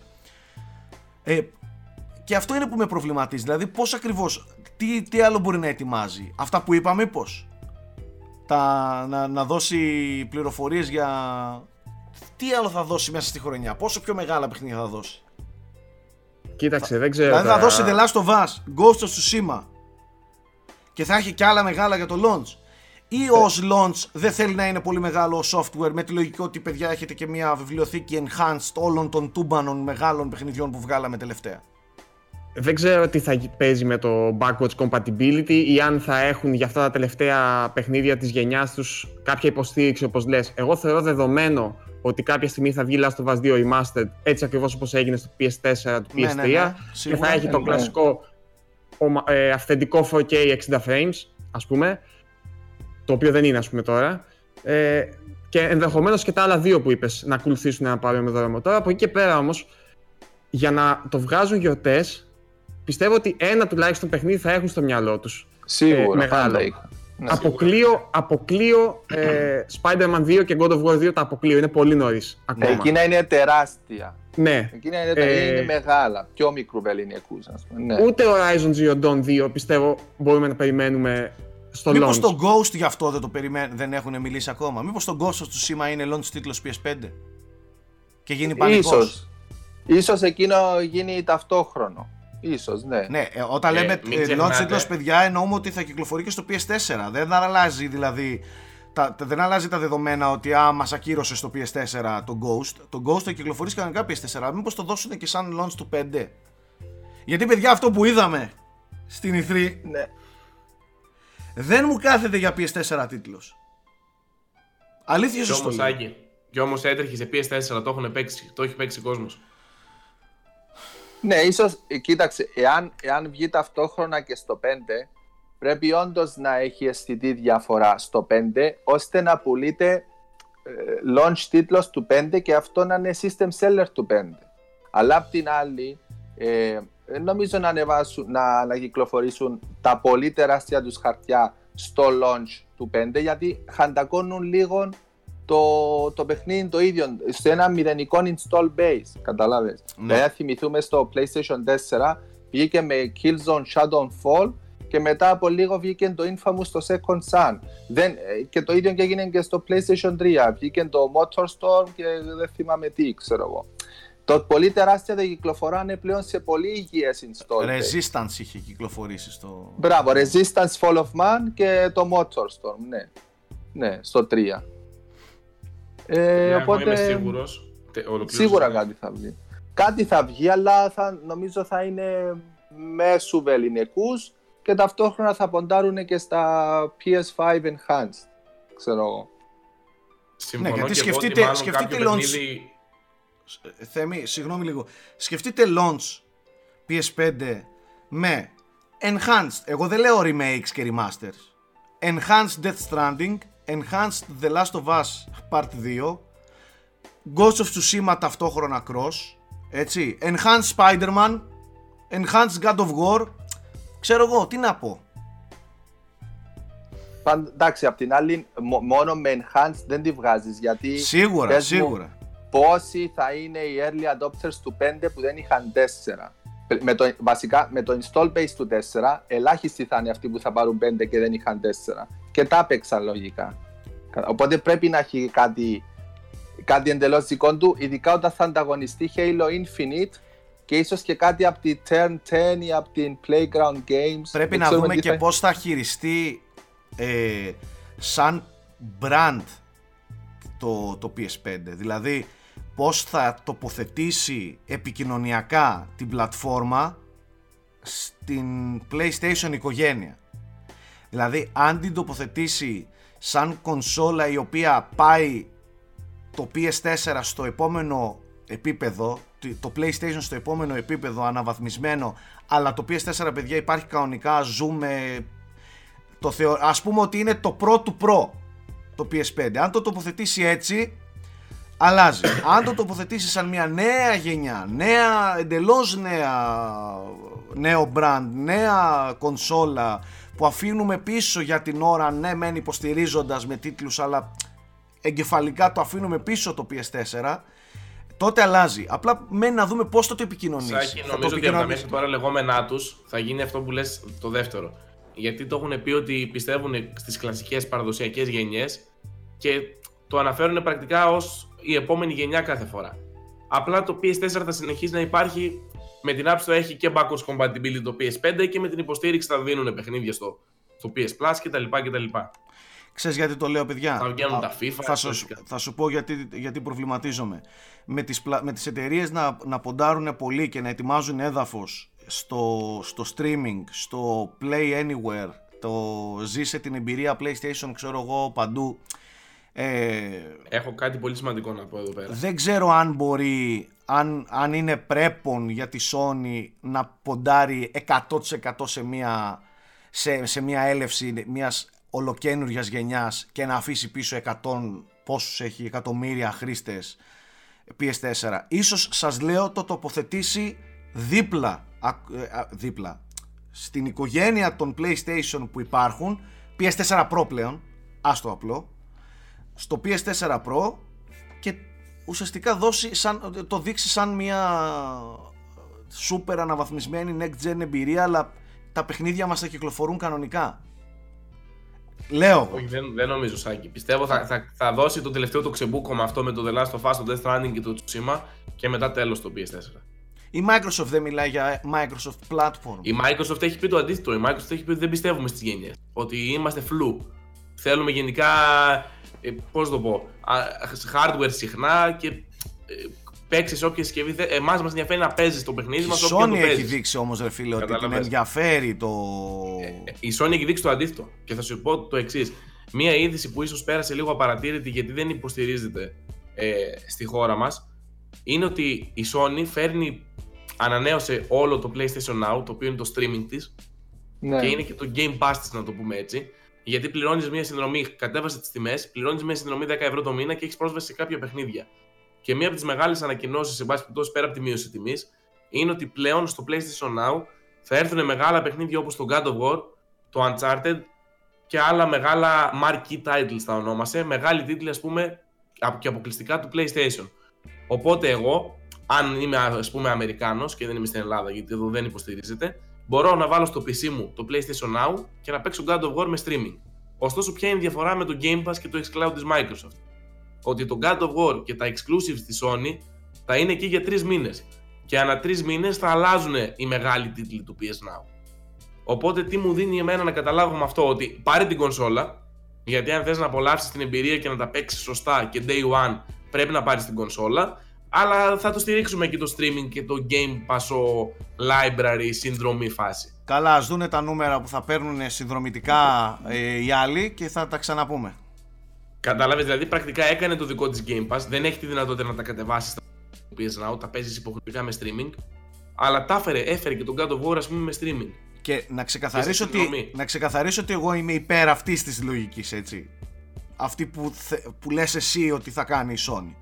Και αυτό είναι που με προβληματίζει. Δηλαδή πώς ακριβώς, τι άλλο μπορεί να ετοιμάζει. Αυτά που είπαμε μήπως. Να δώσει πληροφορίες για... Τι άλλο θα δώσει μέσα στη χρονιά, πόσο πιο μεγάλα παιχνίδια θα δώσει. Κοίταξε, δεν ξέρω. Δηλαδή θα δώσει The Last of Us, Ghost of Tsushima και θα έχει και άλλα μεγάλα για το launch. Ή ως launch δεν θέλει να είναι πολύ μεγάλο software με τη λογική ότι παιδιά έχετε και μια βιβλιοθήκη enhanced όλων των τούμπανων μεγάλων παιχνιδιών που βγάλαμε τελευταία. Δεν ξέρω τι θα παίζει με το backwards compatibility ή αν θα έχουν για αυτά τα τελευταία παιχνίδια της γενιάς τους κάποια υποστήριξη όπως λες. Εγώ θεωρώ δεδομένο ότι κάποια στιγμή θα βγει Last of Us 2 Remastered, έτσι ακριβώς όπως έγινε στο PS4, του PS3, και θα έχει το κλασικό αυθεντικό 4K 60 frames, ας πούμε, το οποίο δεν είναι ας πούμε τώρα, και ενδεχομένως και τα άλλα δύο που είπες να ακολουθήσουν ένα παρόμοιο δρόμο. Τώρα από εκεί και πέρα όμως, για να το βγάζουν γιορτές, πιστεύω ότι ένα τουλάχιστον παιχνίδι θα έχουν στο μυαλό τους. Σίγουρα, μεγάλο. Αποκλείω Spider-Man 2 και God of War 2, τα αποκλείω, είναι πολύ νωρίς ακόμα. Εκείνα είναι τεράστια. Ναι. Εκείνα είναι, είναι μεγάλα, πιο μικροβεληνιακούς ας πούμε. Ναι. Ούτε Horizon Zero Dawn 2 πιστεύω μπορούμε να περιμένουμε στο launch. Μήπως το Ghost γι' αυτό δεν έχουν μιλήσει ακόμα. Μήπως το Ghost του σήμα είναι launch τίτλος PS5 και γίνει πανικός. Ίσως εκείνο γίνει ταυτόχρονο. Ίσως, ναι. Ναι, όταν λέμε launch τίτλος, παιδιά, εννοούμε ότι θα κυκλοφορεί και στο PS4. Δεν αλλάζει δηλαδή, δεν αλλάζει τα δεδομένα ότι μας ακύρωσε στο PS4 το Ghost. Το Ghost θα κυκλοφορήσει κανονικά PS4. Μήπως το δώσουν και σαν launch του 5. Γιατί, παιδιά, αυτό που είδαμε στην E3, ναι, δεν μου κάθεται για PS4 τίτλος. Αλήθεια σου το λέω. Κι όμως έτρεχε σε PS4, το έχει παίξει ο κόσμος. Ναι, ίσως, κοίταξε, εάν βγει ταυτόχρονα και στο 5, πρέπει όντως να έχει αισθητή διαφορά στο 5, ώστε να πουλείται launch τίτλος του 5 και αυτό να είναι system seller του 5. Αλλά απ' την άλλη, νομίζω να κυκλοφορήσουν τα πολύ τεράστια τους χαρτιά στο launch του 5, γιατί χαντακώνουν λίγο το παιχνίδι το ίδιο, σε ένα μηδενικό install base, καταλάβες. Ναι. Δηλαδή θυμηθούμε στο PlayStation 4, βγήκε με Killzone Shadowfall και μετά από λίγο βγήκε το Infamous στο Second Sun. Και το ίδιο και έγινε και στο PlayStation 3, βγήκε το MotorStorm και δεν θυμάμαι τι, ξέρω εγώ. Το πολύ τεράστια δεν κυκλοφοράνε πλέον σε πολύ υγιές install base. Resistance είχε κυκλοφορήσει στο... Μπράβο, Resistance Fall of Man και το MotorStorm, ναι. Ναι, στο 3. Οπότε, είμαι σίγουρος, σίγουρα κάτι θα βγει. Κάτι θα βγει, αλλά νομίζω θα είναι μέσου βεληνικούς και ταυτόχρονα θα ποντάρουν και στα PS5 Enhanced. Ξέρω εγώ. Ναι, γιατί σκεφτείτε launch. Θέμη, συγγνώμη λίγο. Σκεφτείτε launch PS5 με Enhanced. Εγώ δεν λέω remakes και remasters. Enhanced Death Stranding, Enhanced The Last of Us Part 2, Ghost of Tsushima ταυτόχρονα cross, έτσι, Enhanced Spider-Man, Enhanced God of War, ξέρω εγώ, τι να πω. Εντάξει, απ' την άλλη μόνο με Enhanced δεν τη βγάζεις, γιατί... Σίγουρα, σίγουρα. πόσοι θα είναι οι early adopters του 5 που δεν είχαν 4. Βασικά με το install base του 4, ελάχιστοι θα είναι αυτοί που θα πάρουν 5 και δεν είχαν 4. Και τα έπαιξαν λογικά. Οπότε πρέπει να έχει κάτι εντελώς δικό του, ειδικά όταν θα ανταγωνιστεί Halo Infinite και ίσως και κάτι από τη Turn 10 ή από την Playground Games. Πρέπει να δούμε και πώς θα χειριστεί σαν brand το PS5. Δηλαδή πώς θα τοποθετήσει επικοινωνιακά την πλατφόρμα στην PlayStation οικογένεια. Δηλαδή αν την τοποθετήσει σαν κονσόλα η οποία πάει το PS4 στο επόμενο επίπεδο, το PlayStation στο επόμενο επίπεδο αναβαθμισμένο, αλλά το PS4 παιδιά υπάρχει κανονικά, ζούμε, ας πούμε ότι είναι το Pro του Pro το PS5. Αν το τοποθετήσει έτσι, αλλάζει. Αν το τοποθετήσει σαν μια νέα γενιά, νέο brand, νέα κονσόλα που αφήνουμε πίσω για την ώρα, ναι μεν υποστηρίζοντας με τίτλους, αλλά εγκεφαλικά το αφήνουμε πίσω το PS4, τότε αλλάζει. Απλά μένει να δούμε πώς θα το επικοινωνείς. Σάκη, νομίζω ότι από τα μέσα τώρα λεγόμενά τους θα γίνει αυτό που λες το δεύτερο. Γιατί το έχουν πει ότι πιστεύουν στις κλασικές παραδοσιακές γενιές και το αναφέρουν πρακτικά ως η επόμενη γενιά κάθε φορά. Απλά το PS4 θα συνεχίσει να υπάρχει με την άψη, θα έχει και backwards compatibility το PS5 και με την υποστήριξη θα δίνουν παιχνίδια στο PS Plus κτλ. Ξέρεις γιατί το λέω, παιδιά? Θα βγαίνουν τα FIFA. Θα σου πω γιατί προβληματίζομαι. Με τις εταιρείες να ποντάρουν πολύ και να ετοιμάζουν έδαφος στο streaming, στο play anywhere, το ζήσε την εμπειρία PlayStation, ξέρω εγώ, παντού. Έχω κάτι πολύ σημαντικό να πω εδώ πέρα. Δεν ξέρω αν μπορεί, αν είναι πρέπον για τη Sony να ποντάρει 100% σε μια έλευση μιας ολοκαίνουργιας γενιάς και να αφήσει πίσω 100 πόσους έχει εκατομμύρια χρήστες PS4. Ίσως, σας λέω, το τοποθετήσει δίπλα στην οικογένεια των PlayStation που υπάρχουν, PS4 Pro πλέον, άστο απλό, στο PS4 Pro, και ουσιαστικά το δείξει σαν μια super αναβαθμισμένη next gen εμπειρία, αλλά τα παιχνίδια μας θα κυκλοφορούν κανονικά. Λέω. Όχι, δεν νομίζω, Σάκη. Πιστεύω θα δώσει το τελευταίο το ξεμπούκωμα αυτό με το The Last of Us, το Death Stranding και το Tsushima και μετά τέλος το PS4. Η Microsoft δεν μιλάει για Microsoft Platform. Η Microsoft έχει πει το αντίθετο. Η Microsoft έχει πει ότι δεν πιστεύουμε στις γενιές. Ότι είμαστε φλου. Θέλουμε γενικά, hardware συχνά και παίξεις όποια συσκευή. Εμάς μας ενδιαφέρει να παίζεις το παιχνίδι μας όποια το παίζεις. Η Sony έχει δείξει όμως, ρε φίλε, ότι την ενδιαφέρει το... Η Sony έχει δείξει το αντίθετο. Και θα σου πω το εξής. Μία είδηση που ίσως πέρασε λίγο απαρατήρητη γιατί δεν υποστηρίζεται στη χώρα μας, είναι ότι η Sony ανανέωσε όλο το PlayStation Now, το οποίο είναι το streaming της, ναι, και είναι και το Game Pass της, να το πούμε έτσι, γιατί πληρώνεις μια συνδρομή, κατέβασε τις τιμές, πληρώνεις μια συνδρομή 10 ευρώ το μήνα και έχεις πρόσβαση σε κάποια παιχνίδια. Και μία από τις μεγάλες ανακοινώσεις, σε βάση περιπτώσει πέρα από τη μείωση τιμής, είναι ότι πλέον στο PlayStation Now θα έρθουν μεγάλα παιχνίδια όπως το God of War, το Uncharted και άλλα μεγάλα marquee titles τα ονόμασε, μεγάλοι τίτλοι, ας πούμε, και αποκλειστικά του PlayStation. Οπότε εγώ, αν είμαι, ας πούμε, Αμερικάνος και δεν είμαι στην Ελλάδα γιατί εδώ δεν υποστηρίζεται, μπορώ να βάλω στο PC μου το PlayStation Now και να παίξω God of War με streaming. Ωστόσο, ποια είναι η διαφορά με το Game Pass και το xCloud της Microsoft? Ότι το God of War και τα exclusives της Sony θα είναι εκεί για 3 μήνες και ανά 3 μήνες θα αλλάζουν οι μεγάλοι τίτλοι του PS Now. Οπότε τι μου δίνει εμένα να καταλάβω με αυτό? Ότι πάρε την κονσόλα, γιατί αν θες να απολαύσεις την εμπειρία και να τα παίξεις σωστά και day one, πρέπει να πάρεις την κονσόλα, αλλά θα το στηρίξουμε και το streaming και το Game Pass, library, συνδρομή φάση. Καλά, ας δούνε τα νούμερα που θα παίρνουν συνδρομητικά οι άλλοι και θα τα ξαναπούμε. Κατάλαβες, δηλαδή πρακτικά έκανε το δικό της Game Pass, δεν έχει τη δυνατότητα να τα κατεβάσεις τα PS Now, τα παίζεις υποχρεωτικά με streaming, αλλά τα έφερε και τον God of War, ας πούμε, με streaming. Και να ξεκαθαρίσω ότι εγώ είμαι υπέρ αυτής της λογικής, έτσι. Αυτή που λες εσύ ότι θα κάνει η Sony.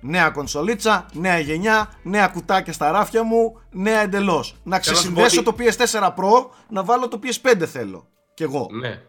Νέα κονσολίτσα, νέα γενιά, νέα κουτάκια στα ράφια μου, νέα εντελώς. Να ξεσυνδέσω το PS4 Pro, να βάλω το PS5 θέλω κι εγώ. Ναι.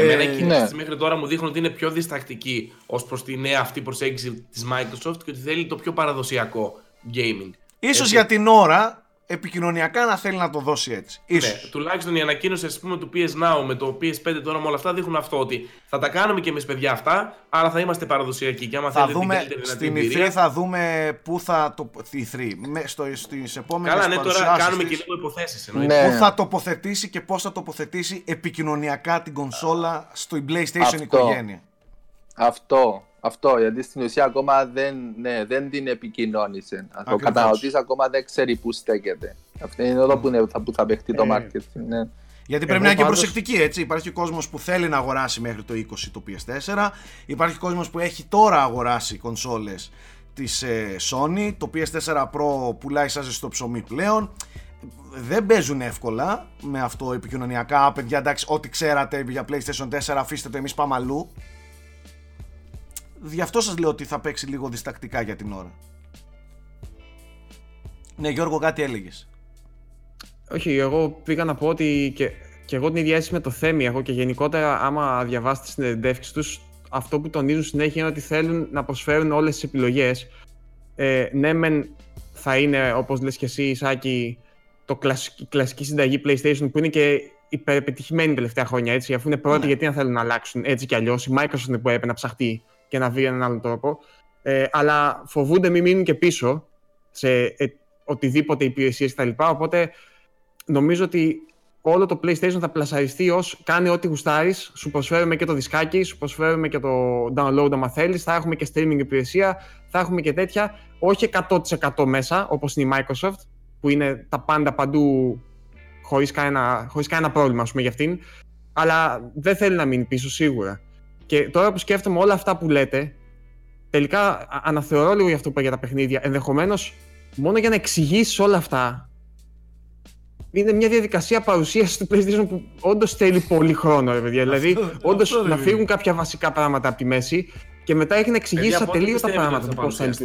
Εμένα η κίνηση μέχρι τώρα μου δείχνει ότι είναι πιο διστακτική ως προς τη νέα αυτή προσέγγιση της Microsoft και ότι θέλει το πιο παραδοσιακό gaming. Ίσως έτσι, για την ώρα επικοινωνιακά να θέλει να το δώσει έτσι. Ίσως. Ναι, τουλάχιστον η ανακοίνωση ας πούμε, του PS Now με το PS5 τώρα με όλα αυτά δείχνουν αυτό ότι θα τα κάνουμε και εμείς παιδιά αυτά, αλλά θα είμαστε παραδοσιακοί. Και άμα θα θέλετε δούμε, την καλύτερη στην δυνατή εμπειρία. Θα δούμε πού θα το. Στις επόμενες παρουσιάσεις. Καλά, ναι, τώρα κάνουμε και λίγο υποθέσεις. Ναι. Πού θα τοποθετήσει και πώς θα τοποθετήσει επικοινωνιακά την κονσόλα στην PlayStation αυτό. Οικογένεια. Αυτό, γιατί στην ουσία ακόμα δεν την επικοινώνησε. Ο καταναλωτής ακόμα δεν ξέρει πού στέκεται. Αυτό είναι εδώ που θα παιχτεί το marketing. Ναι. Γιατί πρέπει να είναι και προσεκτική, έτσι. Υπάρχει κόσμος που θέλει να αγοράσει μέχρι το 20 το PS4. Υπάρχει κόσμος που έχει τώρα αγοράσει κονσόλες της Sony. Το PS4 Pro πουλάει σαν ζεστό ψωμί πλέον. Δεν παίζουν εύκολα με αυτό επικοινωνιακά. Παιδιά, εντάξει, ό,τι ξέρατε για PlayStation 4 αφήστε το, εμείς πάμε αλλού. Γι' αυτό σας λέω ότι θα παίξει λίγο διστακτικά για την ώρα. Ναι, Γιώργο, κάτι έλεγες. Όχι, εγώ πήγα να πω ότι και εγώ την ίδια αίσθηση με το Θέμη έχω και γενικότερα άμα διαβάσετε τις συνεντεύξεις τους, αυτό που τονίζουν συνέχεια είναι ότι θέλουν να προσφέρουν όλες τις επιλογές. Ναι, μεν θα είναι, όπως λες και εσύ Ισάκη, η κλασική συνταγή PlayStation που είναι και υπερπετυχημένη τελευταία χρόνια, έτσι, αφού είναι πρώτη γιατί να θέλουν να αλλάξουν έτσι κι αλλιώς. Η Microsoft είναι που έπρεπε να ψαχτεί και να βρει έναν άλλον τρόπο, αλλά φοβούνται μην μείνουν και πίσω σε οτιδήποτε υπηρεσίες κτλ. Οπότε νομίζω ότι όλο το PlayStation θα πλασαριστεί ως κάνει ό,τι γουστάρεις, σου προσφέρουμε και το δισκάκι, σου προσφέρουμε και το download άμα θέλεις, θα έχουμε και streaming υπηρεσία, θα έχουμε και τέτοια, όχι 100% μέσα όπως είναι η Microsoft, που είναι τα πάντα παντού χωρίς κανένα πρόβλημα ας πούμε, για αυτήν, αλλά δεν θέλει να μείνει πίσω σίγουρα. Και τώρα που σκέφτομαι όλα αυτά που λέτε, τελικά αναθεωρώ λίγο για αυτό που είπα για τα παιχνίδια. Ενδεχομένως, μόνο για να εξηγήσεις όλα αυτά, είναι μια διαδικασία παρουσίασης του PlayStation που όντως θέλει πολύ χρόνο, ρε παιδιά. Δηλαδή, όντως να φύγουν κάποια βασικά πράγματα από τη μέση και μετά έχει να εξηγήσεις ατελείωτα τα πράγματα που πώς θα είναι.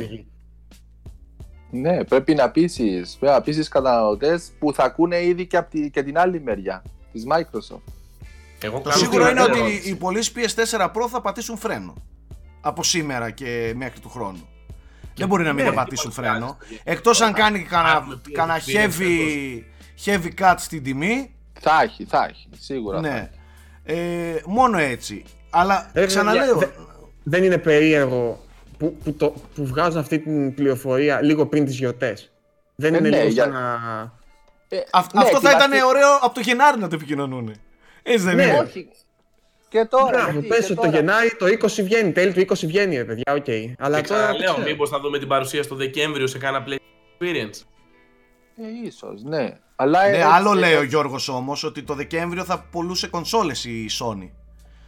Ναι, πρέπει να πείσεις. Πρέπει να πείσεις καταναλωτές που θα ακούνε ήδη και την άλλη μεριά της Microsoft. Το σίγουρο είναι ότι οι πωλήσεις PS4 Pro θα πατήσουν φρένο από σήμερα και μέχρι του χρόνου. Δεν μπορεί να μην τα πατήσουν φρένο. Εκτός αν κάνει κανένα heavy cut στην τιμή. Θα έχει, σίγουρα. Ναι. Μόνο έτσι. Αλλά ξαναλέω. Δεν είναι περίεργο που βγάζουν αυτή την πληροφορία λίγο πριν τις γιορτές. Δεν είναι λίγο σαν να. Αυτό θα ήταν ωραίο από το Γενάρη να το επικοινωνούν. Ναι, όχι. Και τώρα. Να μου πες ότι το Γενάρη το 20 βγαίνει, τέλη του 20 βγαίνει, ρε παιδιά, οκ. Okay. Αλλά τώρα. Λέω, μήπως θα δούμε την παρουσία στο Δεκέμβριο σε κάνα PlayStation Experience. Ίσως, ναι. Αλλά ναι, άλλο λέει ο Γιώργος όμως ότι το Δεκέμβριο θα πουλούσε κονσόλες η Sony.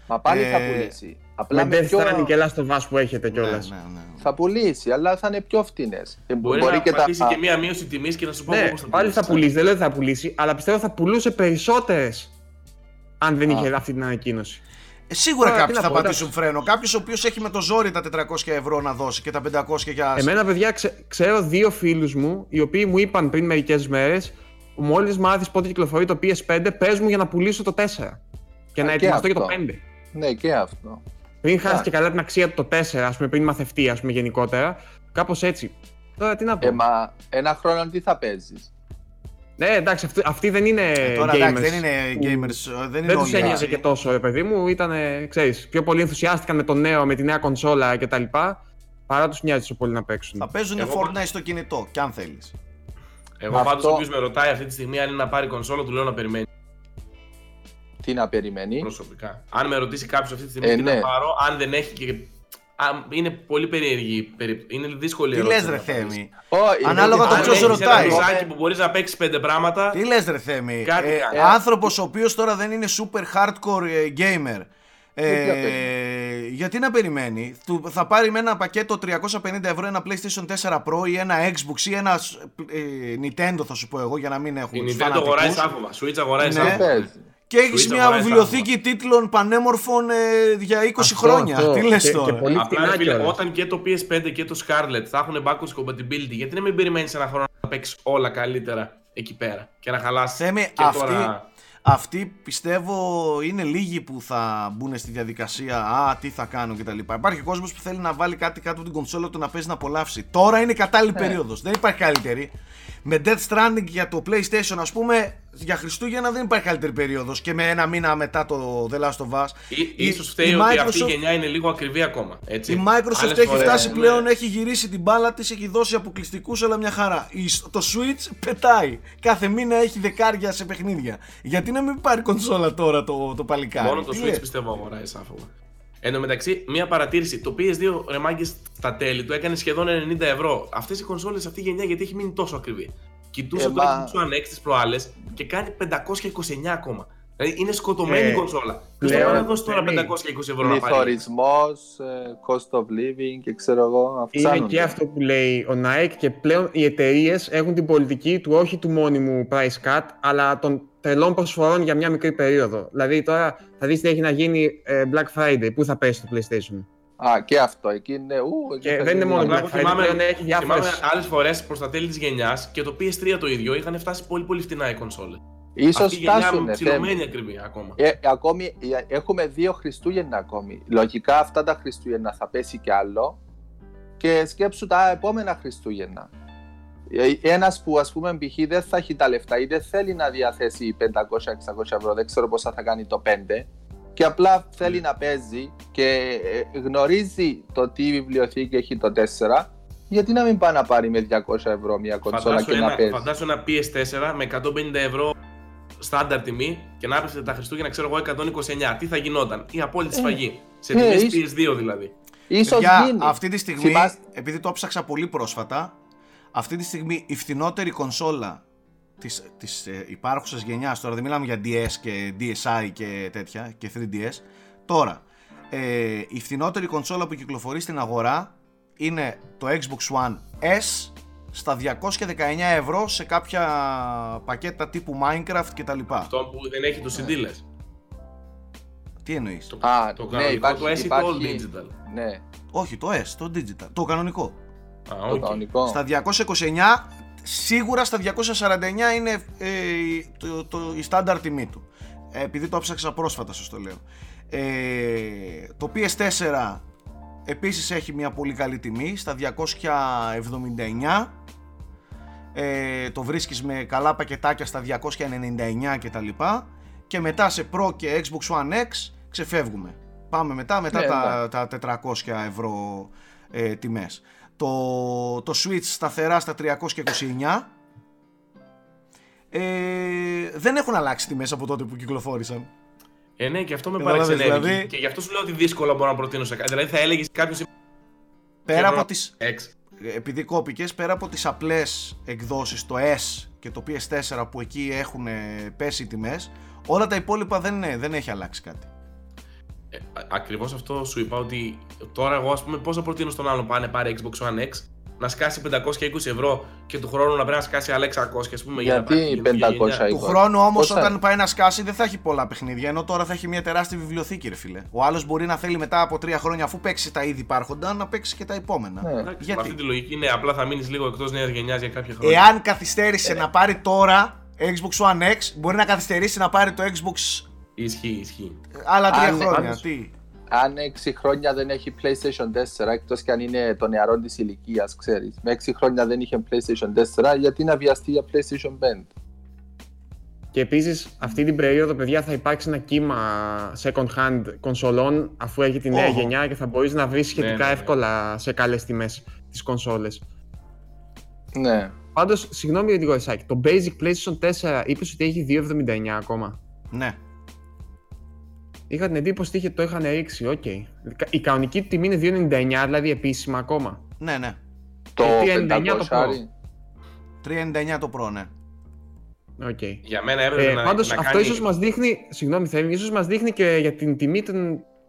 Μα πάλι θα πουλήσει. Απλά με Death Stranding και Last of Us που έχετε κιόλας. Ναι. Θα πουλήσει, αλλά θα είναι πιο φθηνές. Μπορεί να πατήσει και μία μείωση τιμής και να σου πω πώς θα πουλήσει. Πάλι θα πουλήσει, δεν λέω ότι θα πουλήσει, αλλά πιστεύω θα πουλούσε περισσότερες. Αν δεν είχε αυτή την ανακοίνωση. Σίγουρα κάποιοι θα πατήσουν φρένο. Κάποιος ο οποίος έχει με το ζόρι τα 400€ να δώσει και τα 500 για. Εμένα, παιδιά, ξέρω δύο φίλους μου οι οποίοι μου είπαν πριν μερικές μέρες, μόλις μάθεις πότε κυκλοφορεί το PS5, πες μου για να πουλήσω το 4 και να ετοιμαστώ για το 5. Ναι, και αυτό. Πριν χάσει και καλά την αξία του το 4, ας πούμε, πριν μαθευτεί, ας πούμε, γενικότερα. Κάπως έτσι. Τώρα τι να πω. Μα ένα χρόνο τι θα παίζεις. Ναι, εντάξει, αυτοί δεν είναι gamers. Εντάξει, δεν είναι gamers. Δεν τους ένοιαζε και τόσο, ρε παιδί μου. Ήτανε, ξέρεις, πιο πολύ ενθουσιάστηκαν με τη νέα κονσόλα κτλ. Παρά τους νοιάζει τόσο πολύ να παίξουν. Θα παίζουν Fortnite στο κινητό, κι αν θέλεις. Εγώ πάντως, όποιος με ρωτάει αυτή τη στιγμή αν είναι να πάρει κονσόλα, του λέω να περιμένει. Τι να περιμένει? Προσωπικά. Αν με ρωτήσει κάποιος αυτή τη στιγμή τι να πάρω, αν δεν έχει και. Είναι πολύ περίεργη, είναι δύσκολη ερώτηση. Τι λες, ρε Θέμη? Ανάλογα το ποιος ρωτάει. Ένα μυζάκι που μπορείς να παίξεις 5 πράγματα. Τι λες, ρε Θέμη? Άνθρωπος ο οποίος τώρα δεν είναι super hardcore gamer, γιατί να περιμένει? Θα πάρει με ένα πακέτο 350€ ένα PlayStation 4 Pro ή ένα Xbox ή ένα Nintendo, θα σου πω εγώ, για να μην έχουμε τους φανατικούς. Nintendo αγοράζει άφημα, Switch αγοράζει άφημα. Και έχεις μια βιβλιοθήκη τίτλων πανέμορφων για 20 χρόνια. Αυτό. Τι λες τώρα? Όταν και το PS5 και το Scarlett θα έχουν backwards compatibility, γιατί να μην περιμένεις ένα χρόνο να παίξεις όλα καλύτερα εκεί πέρα και να χαλάσεις? Θέμη, και τώρα. Αυτοί πιστεύω είναι λίγοι που θα μπουν στη διαδικασία «Α, τι θα κάνω» κτλ. Υπάρχει κόσμος που θέλει να βάλει κάτι κάτω από την κονσόλα του να παίζει, να απολαύσει. Τώρα είναι κατάλληλη περίοδος, δεν υπάρχει καλύτερη. Με Death Stranding για το PlayStation, ας πούμε, για Χριστούγεννα δεν υπάρχει καλύτερη περίοδος, και με ένα μήνα μετά το The Last of Us. Ίσως φταίει ότι αυτή η γενιά είναι λίγο ακριβή ακόμα. Έτσι. Η Microsoft έχει φτάσει πλέον, έχει γυρίσει την μπάλα της, έχει δώσει αποκλειστικούς, αλλά μια χαρά. Το Switch πετάει. Κάθε μήνα έχει δεκάρια σε παιχνίδια. Γιατί να μην πάρει κονσόλα τώρα το παλικάρι. Μόνο το Switch πιστεύω αγοράει άφοβα. Εν τω μεταξύ, μία παρατήρηση. Το PS2 ρε μάγκες στα τέλη του έκανε σχεδόν 90 ευρώ. Αυτές οι κονσόλες, αυτή η γενιά, γιατί έχει μείνει τόσο ακριβή. Κοιτούσε το Xbox One X τις προάλλες και κάνει 529 ακόμα. Δηλαδή είναι σκοτωμένη η κονσόλα. Ποιος θα πάει να δώσει τώρα 520 ευρώ να πάρει. Πληθωρισμός, cost of living και ξέρω εγώ. Είναι και αυτό που λέει ο Nike, και πλέον οι εταιρείες έχουν την πολιτική του όχι του μόνιμου price cut, αλλά των τρελών προσφορών για μια μικρή περίοδο. Δηλαδή τώρα θα δεις τι έχει να γίνει Black Friday, που θα πέσει το PlayStation. Α, και αυτό, εκεί είναι. Και δεν είναι μόνο Black Friday, έχει διάφορες. Άλλες φορές προς τα τέλη της γενιάς και το PS3 το ίδιο είχαν φτάσει πολύ πολύ φτηνά οι κονσόλες. Ίσως φτάσουνε. Ακόμα. Ακόμη έχουμε δύο Χριστούγεννα ακόμη. Λογικά αυτά τα Χριστούγεννα θα πέσει κι άλλο. Και σκέψου τα επόμενα Χριστούγεννα. Ένας που ας πούμε π.χ. δεν θα έχει τα λεφτά ή δεν θέλει να διαθέσει 500-600 ευρώ, δεν ξέρω πόσα θα κάνει το 5, και απλά θέλει να παίζει και γνωρίζει το τι βιβλιοθήκη έχει το 4. Γιατί να μην πάει να πάρει με 200 ευρώ μια κονσόλα φαντάσου και να παίζει. Φαντάσου ένα PS4 με 150 ευρώ στάνταρ τιμή και να έπρεπε τα Χριστούγεννα, ξέρω εγώ, 129. Τι θα γινόταν, η απόλυτη σφαγή. Σε τιμές PS2 δηλαδή. Ίσως γίνει. Αυτή τη στιγμή, επειδή το ψάξα πολύ πρόσφατα, αυτή τη στιγμή η φθηνότερη κονσόλα της υπάρχουσας γενιάς, τώρα δεν μιλάμε για DS και DSi και τέτοια και 3DS, τώρα η φθηνότερη κονσόλα που κυκλοφορεί στην αγορά είναι το Xbox One S στα 219 ευρώ σε κάποια πακέτα τύπου Minecraft και τα λοιπά. Αυτό που δεν έχει το CD λες. Τι εννοείς? Το κανονικό, το S ή το All Digital? Ναι. Όχι, το S, το Digital, το κανονικό. Το κανονικό. Στα 229, σίγουρα στα 249 είναι η στάνταρ τιμή του. Επειδή το ψάξα πρόσφατα, σας το λέω. Το PS4 επίσης έχει μια πολύ καλή τιμή, στα 279, το βρίσκεις με καλά πακετάκια στα 299 και τα λοιπά, και μετά σε Pro και Xbox One X ξεφεύγουμε. Πάμε μετά τα 400 ευρώ τιμές. Το Switch σταθερά στα 329. Δεν έχουν αλλάξει τιμές από τότε που κυκλοφόρησαν. Ναι, και αυτό με παρεξενεύει. Δηλαδή... Και γι' αυτό σου λέω ότι δύσκολα μπορώ να προτείνω σε κάτι. Δηλαδή θα έλεγες κάποιος. Πέρα από τις. Επειδή κόπηκες, πέρα από τις απλές εκδόσεις, το S και το PS4 που εκεί έχουν πέσει οι τιμές, όλα τα υπόλοιπα δεν έχει αλλάξει κάτι. Ακριβώς αυτό σου είπα, ότι τώρα εγώ ας πούμε πώς θα προτείνω στον άλλον πάνε πάρει Xbox One X, να σκάσει 520 ευρώ και του χρόνου να πρέπει να σκάσει άλλα 600, ας πούμε. Γιατί για 520? Του χρόνου όμως όταν πάει να σκάσει δεν θα έχει πολλά παιχνίδια, ενώ τώρα θα έχει μια τεράστια βιβλιοθήκη, ρε φίλε. Ο άλλος μπορεί να θέλει μετά από 3 χρόνια, αφού παίξει τα ήδη υπάρχοντα, να παίξει και τα επόμενα. Γιατί? Με αυτή τη λογική είναι, απλά θα μείνεις λίγο εκτός νέας γενιάς για κάποια χρόνια. Εάν καθυστέρησε να πάρει τώρα Xbox One X, μπορεί να καθυστερήσει να πάρει το Xbox. Ισχύει. Άλλα 3 χρόνια. Αν 6 χρόνια δεν έχει PlayStation 4, εκτός κι αν είναι των νεαρών της ηλικίας, ξέρεις. Με 6 χρόνια δεν είχε PlayStation 4, γιατί να βιαστεί για PlayStation 5? Και επίσης αυτή την περίοδο, παιδιά, θα υπάρξει ένα κύμα second hand κονσολών, αφού έχει τη νέα γενιά, και θα μπορείς να βρεις σχετικά εύκολα σε καλές τιμές τις κονσόλες. Ναι. Πάντως, συγγνώμη για την κορεσάκη, το Basic PlayStation 4 είπες ότι έχει 2,79 ακόμα. Ναι. Είχα την εντύπωση ότι το είχαν ρίξει, okay. Η κανονική τιμή είναι 2,99, δηλαδή επίσημα ακόμα. Ναι. Το 3,99 το Pro. 3,99 το Pro, ναι. Okay. Για μένα έπρεπε να πάντως αυτό κάνει... ίσως μας δείχνει, συγγνώμη Θέμη, ίσως μας δείχνει και για την τιμή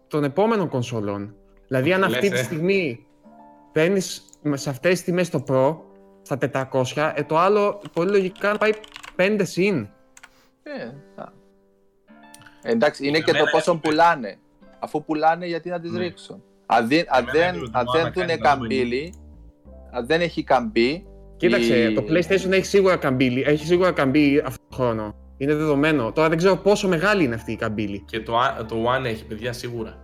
των επόμενων κονσολών. Δηλαδή αν αυτή τη στιγμή παίρνεις σε αυτές τις τιμές το Pro, στα 400, το άλλο πολύ λογικά πάει 5 συν. Εντάξει, είναι και το πόσο πουλάνε. Αφού πουλάνε, γιατί να τις ρίξουν? Αν δεν του είναι καμπύλη, αν δεν έχει καμπή. Κοίταξε, το PlayStation έχει σίγουρα καμπύλη αυτό το χρόνο. Είναι δεδομένο. Τώρα δεν ξέρω πόσο μεγάλη είναι αυτή η καμπύλη. Και το One έχει, παιδιά, σίγουρα.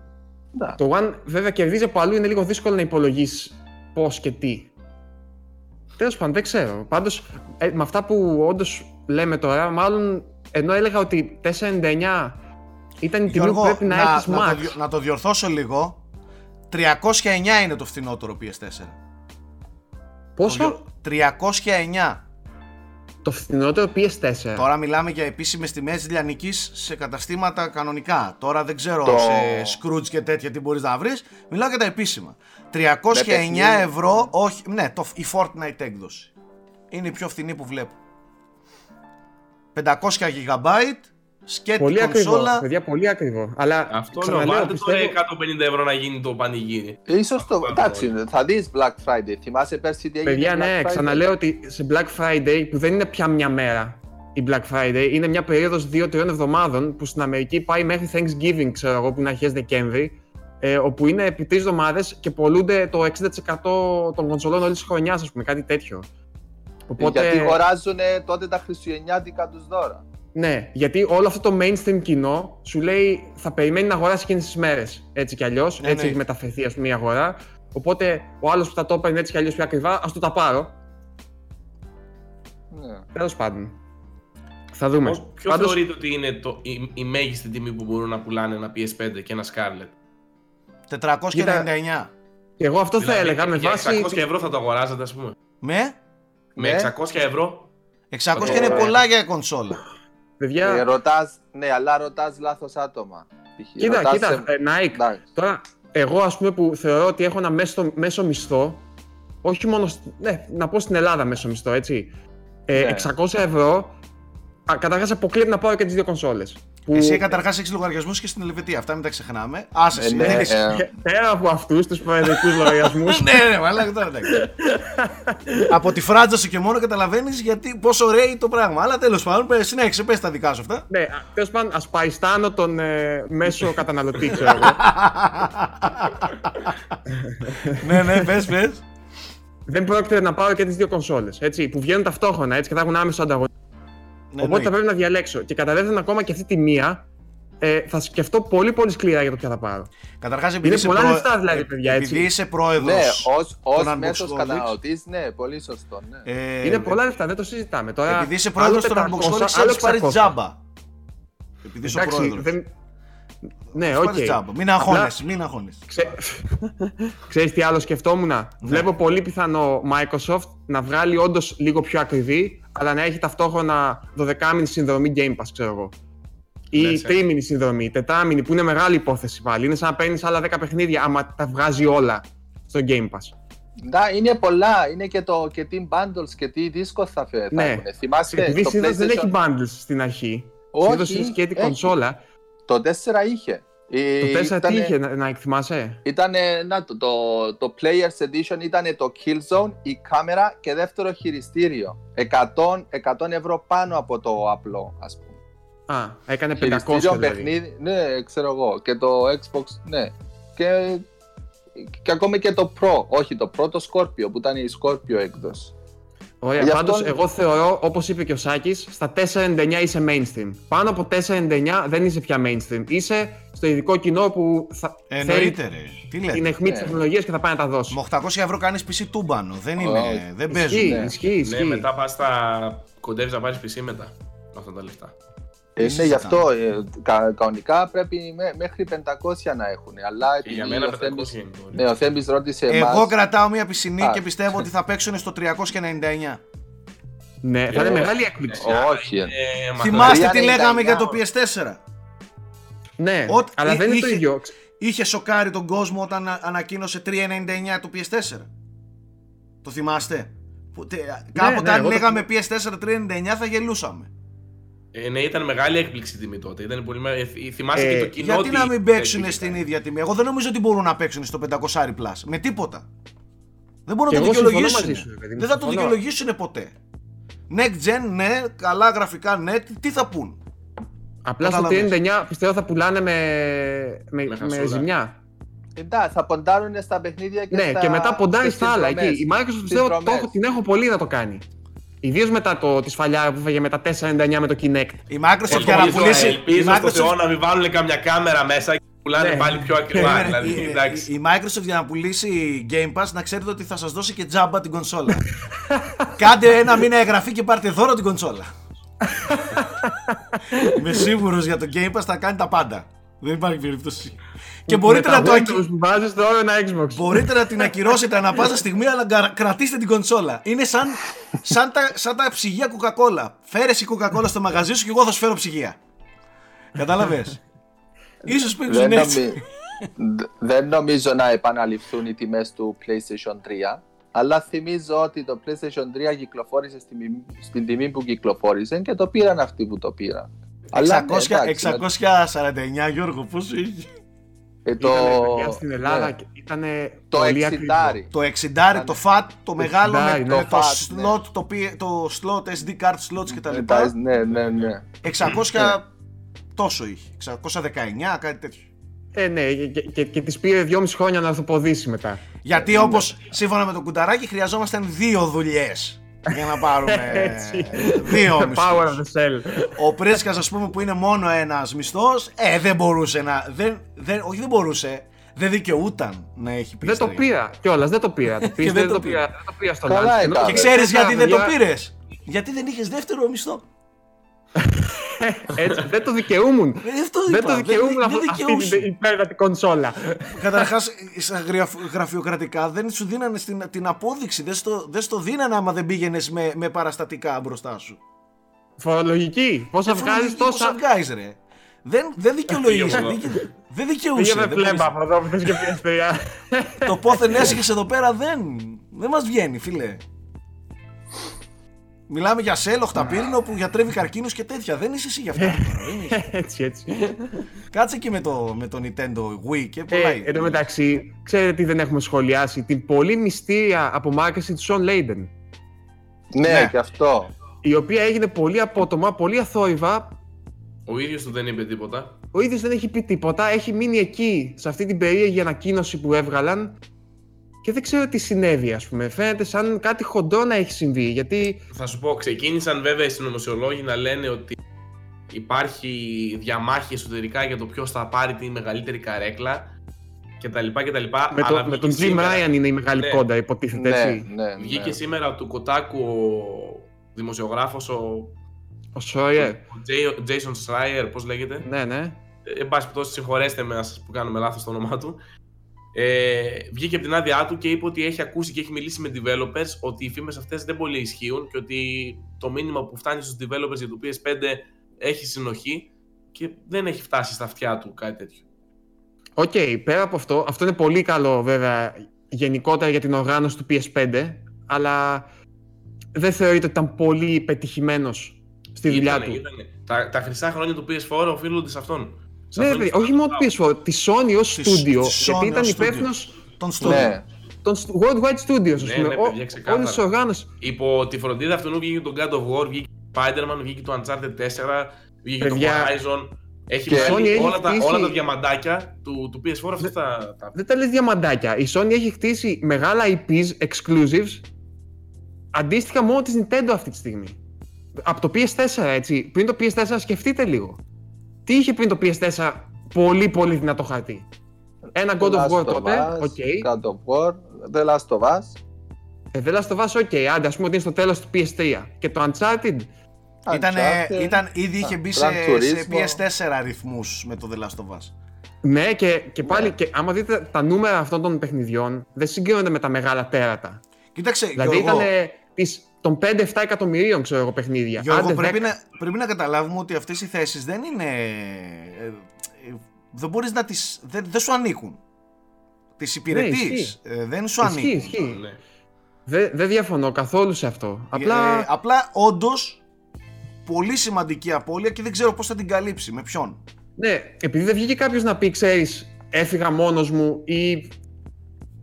Να. Το One βέβαια κερδίζει από αλλού, είναι λίγο δύσκολο να υπολογίσει πώς και τι. Τέλος πάντων, δεν ξέρω. Πάντως, με αυτά που όντως λέμε τώρα, μάλλον ενώ έλεγα ότι 4,99 ήταν η τιμή, Γιώργο, που πρέπει να έχεις max. Να το διορθώσω λίγο. 309 είναι το φθηνότερο PS4. Πόσο? 309. Το φθηνότερο PS4. Τώρα μιλάμε για επίσημες τιμές λιανικής σε καταστήματα κανονικά. Τώρα δεν ξέρω σε Scrooge και τέτοια τι μπορείς να βρεις. Μιλάω για τα επίσημα. 309 ευρώ, όχι, ναι, η Fortnite έκδοση. Είναι η πιο φθηνή που βλέπω. 500 GB, σκέτη πολύ κονσόλα. Ακριβό, παιδιά, πολύ ακριβό. Αλλά αυτό ξαναλέω, πιστεύω... τώρα 150 ευρώ να γίνει το πανηγύρι. Ίσως το... Εντάξει, θα δεις Black Friday. Θυμάσαι πέρσι τι έγινε? Παιδιά, ναι, ξαναλέω ότι σε Black Friday, που δεν είναι πια μια μέρα η Black Friday, είναι μια περίοδος 2-3 εβδομάδων που στην Αμερική πάει μέχρι Thanksgiving, ξέρω εγώ, που είναι αρχές Δεκέμβρη, όπου είναι επί 3 εβδομάδες και πολλούνται το 60% των κονσολών όλης της χρονιάς, ας πούμε, κάτι τέτοιο. Οπότε... Γιατί αγοράζουν τότε τα χριστουγεννιάτικα τους δώρα. Ναι, γιατί όλο αυτό το mainstream κοινό σου λέει θα περιμένει να αγοράσει εκείνες τις μέρες. Έτσι κι αλλιώς, ναι, έτσι έχει μεταφερθεί, ας πούμε, η αγορά. Οπότε ο άλλος που θα το παίρνει έτσι κι αλλιώς πιο ακριβά, ας το τα πάρω. Ναι. Τέλος πάντων. Θα δούμε. Ποιο πάντως... θεωρείτε ότι είναι η μέγιστη τιμή που μπορούν να πουλάνε ένα PS5 και ένα Scarlett? 499. Εγώ αυτό δηλαδή, θα έλεγα με βάση... 600 ευρώ θα το αγοράζετε, ας πούμε. Με 600 ευρώ. 600 και είναι πολλά για κονσόλα. Παιδιά... ρωτάς, ναι, αλλά ρωτάς λάθος άτομα. Κοίτα, Nike, τώρα εγώ, ας πούμε, που θεωρώ ότι έχω ένα μέσο μισθό, όχι μόνο, ναι, να πω στην Ελλάδα μέσο μισθό, έτσι, 600 ευρώ, καταρχάς αποκλείεται να πάω και τις δύο κονσόλες. Που... Εσύ καταρχάς έχεις λογαριασμούς και στην Ελβετία, αυτά μην τα ξεχνάμε. Άσε, πέρα από αυτούς τους προεδρικούς λογαριασμούς. Ναι, αλλά τώρα εντάξει. Από τη φράτζα σου και μόνο καταλαβαίνεις γιατί πόσο ωραίο το πράγμα. Αλλά τέλος πάντων, συνέχισε, πες τα δικά σου αυτά. Ναι, τέλος πάντων, ας παϊστάνω τον μέσο καταναλωτή, ξέρω εγώ. Ναι, πες. Δεν πρόκειται να πάρω και τις δύο κονσόλες, έτσι, που βγαίνουν ταυτόχρονα, έτσι, και θα έχουν άμεσο ανταγωνισμό. Ναι, οπότε θα πρέπει να διαλέξω. Και κατά δεύτερον, ακόμα και αυτή τη μία θα σκεφτώ πολύ πολύ σκληρά για το ποια θα πάρω. Καταρχάς, επειδή είναι πολλά λεφτά, δηλαδή, παιδιά, έτσι. Επειδή είσαι πρόεδρος. Ναι, ως μέσος καταναλωτής, ναι, πολύ σωστό. Ναι. Είναι πολλά λεφτά, δεν το συζητάμε. Τώρα, επειδή είσαι πρόεδρος των Unboxholics, άλλος πάρει τζάμπα. Επειδή είσαι πρόεδρος. Ναι, οκ. Μην αγχώνεσαι, μην αγχώνεσαι. Ξέρεις τι άλλο σκεφτόμουν? Βλέπω πολύ πιθανό Microsoft να βγάλει όντως λίγο πιο ακριβή, αλλά να έχει ταυτόχρονα 12μηνη συνδρομή Game Pass, ξέρω εγώ. Ή 3μηνη συνδρομή, 4μηνη, που είναι μεγάλη υπόθεση πάλι. Είναι σαν να παίρνεις άλλα 10 παιχνίδια, άμα τα βγάζει όλα στο Game Pass. Ναι, είναι πολλά. Είναι και τι bundles και τι δίσκο θα φέρουν. Ναι, επειδή δεν έχει bundles στην αρχή. Συνήθως είναι σκέτη κονσόλα. Το 4 είχε. Το 4 τι είχε, να εκτιμάσαι? Το Players Edition ήταν το Killzone, η κάμερα και δεύτερο χειριστήριο. 100 ευρώ πάνω από το απλό, ας πούμε. Α, έκανε 500 χειριστήριο, παιχνίδι, ναι, ξέρω εγώ. Και το Xbox, ναι. Και ακόμη και το Pro, όχι το Pro, το Scorpio, που ήταν η Scorpio έκδοση. Ωραία, πάντως αυτό... εγώ θεωρώ, όπως είπε και ο Σάκης, στα 4,99 είσαι mainstream. Πάνω από 4,99 δεν είσαι πια mainstream. Είσαι στο ειδικό κοινό που θα θέλει την αιχμή της τεχνολογίας και θα πάει να τα δώσει. Με 800 ευρώ κάνεις PC τούμπανο, δεν είναι, δεν παίζουν. Ισχύει. Ναι, μετά πας κοντεύεις να πάρεις PC μετά, με αυτά τα λεφτά. Ναι, γι' αυτό κανονικά πρέπει μέχρι 500 να έχουν. Αλλά και για μένα 500 είναι. Ναι, ο Θέμης ρώτησε εμάς. Εγώ κρατάω μια πισινή και πιστεύω ότι θα παίξουν στο 399. Ναι, θα είναι μεγάλη έκπληξη. Όχι. Θυμάστε τι λέγαμε για το PS4? Ναι, αλλά δεν είναι το ίδιο. Είχε σοκάρει τον κόσμο όταν ανακοίνωσε 399 το PS4. Το θυμάστε? Κάποτε λέγαμε PS4 399 θα γελούσαμε. Ναι, ήταν μεγάλη έκπληξη η τιμή τότε. Ήταν πολύ... Θυμάσαι και το κοινό. Γιατί να μην παίξουν στην ίδια τιμή? Εγώ δεν νομίζω ότι μπορούν να παίξουν στο 500 πλάς. Με τίποτα. Δεν μπορούν να το δικαιολογήσουν. Δεν θα το δικαιολογήσουν ποτέ. Next gen, ναι, καλά γραφικά, ναι. Τι θα πούν? Απλά στο 39 πιστεύω θα πουλάνε με ζημιά. Εντάξει, θα ποντάρουν στα παιχνίδια και ναι, στα... και μετά ποντάρει στα άλλα. Η Microsoft πιστεύω την έχω πολύ να το κάνει. Ιδίως μετά τη σφαλιά που έφαγε με τα 4.99 με το Kinect. Η Microsoft για να πουλήσει. Ελπίζω στο Θεό να μην βάλουν καμιά κάμερα μέσα και πουλάνε πάλι πιο ακριβά. Δηλαδή, η Microsoft για να πουλήσει Game Pass, να ξέρετε ότι θα σας δώσει και τζάμπα την κονσόλα. Κάντε ένα μήνα εγγραφή και πάρτε δώρο την κονσόλα. Είμαι σίγουρος για το Game Pass θα κάνει τα πάντα. Δεν υπάρχει περίπτωση. Και μπορείτε να το Xbox. Μπορείτε να την ακυρώσετε ανα πάσα στιγμή, αλλά κρατήστε την κονσόλα. Είναι σαν τα ψυγεία Coca-Cola. Φέρες η Coca-Cola στο μαγαζί σου και εγώ θα σου φέρω ψυγεία. Κατάλαβες? Ίσως πήγουν έτσι. Δεν νομίζω να επαναληφθούν οι τιμές του PlayStation 3. Αλλά θυμίζω ότι το PlayStation 3 κυκλοφόρησε στην τιμή που κυκλοφόρησε και το πήραν αυτοί που το πήραν. 649 Γιώργο, πόσο είχε? Στην Ελλάδα ήτανε το 60. Το 60, το FAT, το μεγάλο, το slot, SD card slots και τα λοιπά. Ναι. 600 τόσο είχε, 619, κάτι τέτοιο. Ναι, και τις πήρε 2,5 χρόνια να αρθοποδήσει μετά. Γιατί όπως σύμφωνα με το κουταράκι χρειαζόμασταν δύο δουλειές για να πάρουμε 2,5. Power of the cell. Ο Πρέσκας, ας πούμε, που είναι μόνο ένας μισθός, δεν μπορούσε να... όχι δεν μπορούσε, δεν δικαιούταν να έχει πίστρια. Δεν το πήρα κιόλας, δεν το πήρα στον άλλο. Και ξέρεις γιατί δεν το πήρες? Γιατί δεν είχες δεύτερο μισθό. Έτσι, δεν το δικαιούμουν. Δεν το δικαιούμουν αυτή την υπέρτατη κονσόλα. Καταρχάς, γραφειοκρατικά δεν σου δίνανε την απόδειξη. Δεν στο δίνανε άμα δεν πήγαινες με παραστατικά μπροστά σου. Φορολογική. Πόσα βγάζεις τόσα. Πόσα βγάζεις ρε. Δεν δικαιολογήσε. Δεν δικαιούσε. Πήγαινε φλέμπα από εδώ που θες και πήγαινε στεριά. Το πόθεν έσυχες εδώ πέρα δεν μας βγαίνει φίλε. Μιλάμε για σέλ, οχταπύρινο που γιατρεύει καρκίνους και τέτοια. Δεν είσαι εσύ γι' αυτά. Έτσι. Κάτσε εκεί με το Nintendo Wii και πολλά. Εν τω μεταξύ, ξέρετε τι δεν έχουμε σχολιάσει? Την πολύ μυστήρια απομάκρυνση του Shawn Layden. Ναι, και αυτό. Η οποία έγινε πολύ απότομα, πολύ αθόρυβα. Ο ίδιος του δεν είπε τίποτα. Ο ίδιος δεν έχει πει τίποτα. Έχει μείνει εκεί, σε αυτή την περίεργη ανακοίνωση που έβγαλαν. Και δεν ξέρω τι συνέβη, ας πούμε. Φαίνεται σαν κάτι χοντρό να έχει συμβεί. Γιατί... Θα σου πω, ξεκίνησαν βέβαια οι συνωμοσιολόγοι να λένε ότι υπάρχει διαμάχη εσωτερικά για το ποιος θα πάρει τη μεγαλύτερη καρέκλα κτλ. Με τον Jim Ryan είναι η μεγάλη κόντα, υποτίθεται έτσι. Ναι. Βγήκε σήμερα του Κοτάκου ο δημοσιογράφος, ο Jason Schreier, πώς λέγεται. Ναι. Εν πάση περιπτώσει, συγχωρέστε με που κάνουμε λάθος το όνομά του. Βγήκε από την άδειά του και είπε ότι έχει ακούσει και έχει μιλήσει με developers ότι οι φήμες αυτές δεν πολύ ισχύουν και ότι το μήνυμα που φτάνει στους developers για το PS5 έχει συνοχή και δεν έχει φτάσει στα αυτιά του κάτι τέτοιο. Οκ, πέρα από αυτό είναι πολύ καλό βέβαια γενικότερα για την οργάνωση του PS5, αλλά δεν θεωρείται ότι ήταν πολύ πετυχημένος στη δουλειά του. Τα χρυσά χρόνια του PS4 οφείλονται σε αυτόν. Ναι, όχι μόνο πίσω, τη Sony ως studio, γιατί ήταν υπεύθυνος των Worldwide Studios, ας πούμε, όλες τις οργάνες. Υπό τη φροντίδα αυτού βγήκε το God of War, βγήκε το Spider-Man, βγήκε το Uncharted 4, βγήκε το Horizon, έχει βγάλει όλα τα διαμαντάκια του PS4 αυτά τα... Δεν τα λες διαμαντάκια, η Sony έχει χτίσει μεγάλα IPs, exclusives, αντίστοιχα μόνο της Nintendo αυτή τη στιγμή. Από το PS4, έτσι, πριν το PS4 σκεφτείτε λίγο. Τι είχε πριν το PS4 πολύ πολύ δυνατό χαρτί? Ένα God of War τότε, God of War, The Last of Us. The Last of Us, άντε ας πούμε ότι είναι στο τέλος του PS3. Και το Uncharted ήδη είχε μπει σε PS4 ρυθμούς με το The Last of Us. Ναι, και πάλι, και άμα δείτε τα νούμερα αυτών των παιχνιδιών δεν συγκρίνονται με τα μεγάλα τέρατα. Κοίταξε, δηλαδή ήταν των 5-7 εκατομμυρίων, ξέρω εγώ, παιχνίδια. Γιώργο, πρέπει να καταλάβουμε ότι αυτές οι θέσεις δεν είναι... δεν μπορείς να τις... δεν σου ανήκουν. Τις υπηρετείς. Ναι, δεν σου ανήκουν. Ισχύει. Ναι. Δεν διαφωνώ καθόλου σε αυτό. Απλά όντως πολύ σημαντική απώλεια και δεν ξέρω πώς θα την καλύψει, με ποιον. Ναι, επειδή δεν βγήκε κάποιος να πει, ξέρεις, έφυγα μόνος μου ή...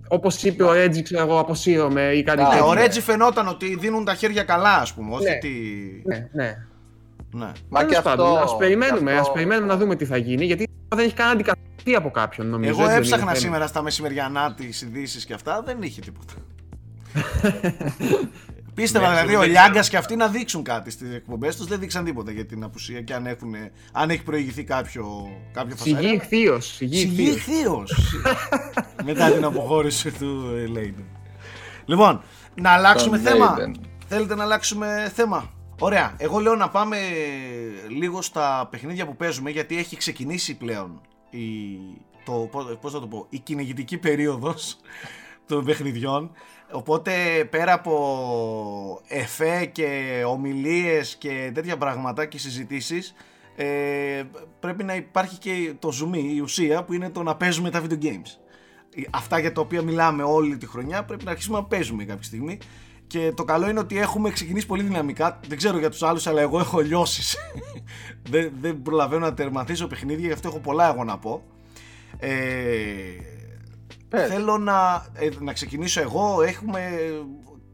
Όπως είπε ο Ρέτζι, ξέρω εγώ, αποσύρωμαι ή κάτι τέτοιο. Ο Ρέτζι φαινόταν ότι δίνουν τα χέρια καλά, ας πούμε. Ναι. Μα και αυτό. Ας περιμένουμε να δούμε τι θα γίνει, γιατί δεν έχει καν αντικατασταθεί από κάποιον, νομίζω. Εγώ έψαχνα σήμερα στα μεσημεριανά τις ειδήσεις και αυτά, δεν είχε τίποτα. Πίστευα δηλαδή ο Λιάγκας και αυτοί να δείξουν κάτι στις εκπομπές τους, δεν δείξαν τίποτα για την απουσία και αν έχει προηγηθεί κάποιο φασαρία. Συγγεί ηχθείως. Μετά την αποχώρηση του Λέιντεν. Λοιπόν, να αλλάξουμε θέμα. Θέλετε να αλλάξουμε θέμα? Ωραία, εγώ λέω να πάμε λίγο στα παιχνίδια που παίζουμε, γιατί έχει ξεκινήσει πλέον η κυνηγητική περίοδος των παιχνιδιών. Οπότε πέρα από εφέ και ομιλίες και τέτοια πράγματα και συζητήσεις, πρέπει να υπάρχει και το ζουμί, η ουσία που είναι το να παίζουμε τα video games. Αυτά για τα οποία μιλάμε όλη τη χρονιά πρέπει να αρχίσουμε να παίζουμε κάποια στιγμή. Και το καλό είναι ότι έχουμε ξεκινήσει πολύ δυναμικά. Δεν ξέρω για τους άλλους, αλλά εγώ έχω λιώσει. Δεν προλαβαίνω να τερματίσω παιχνίδια, γι' αυτό έχω πολλά εγώ να πω. Θέλω να ξεκινήσω εγώ. Έχουμε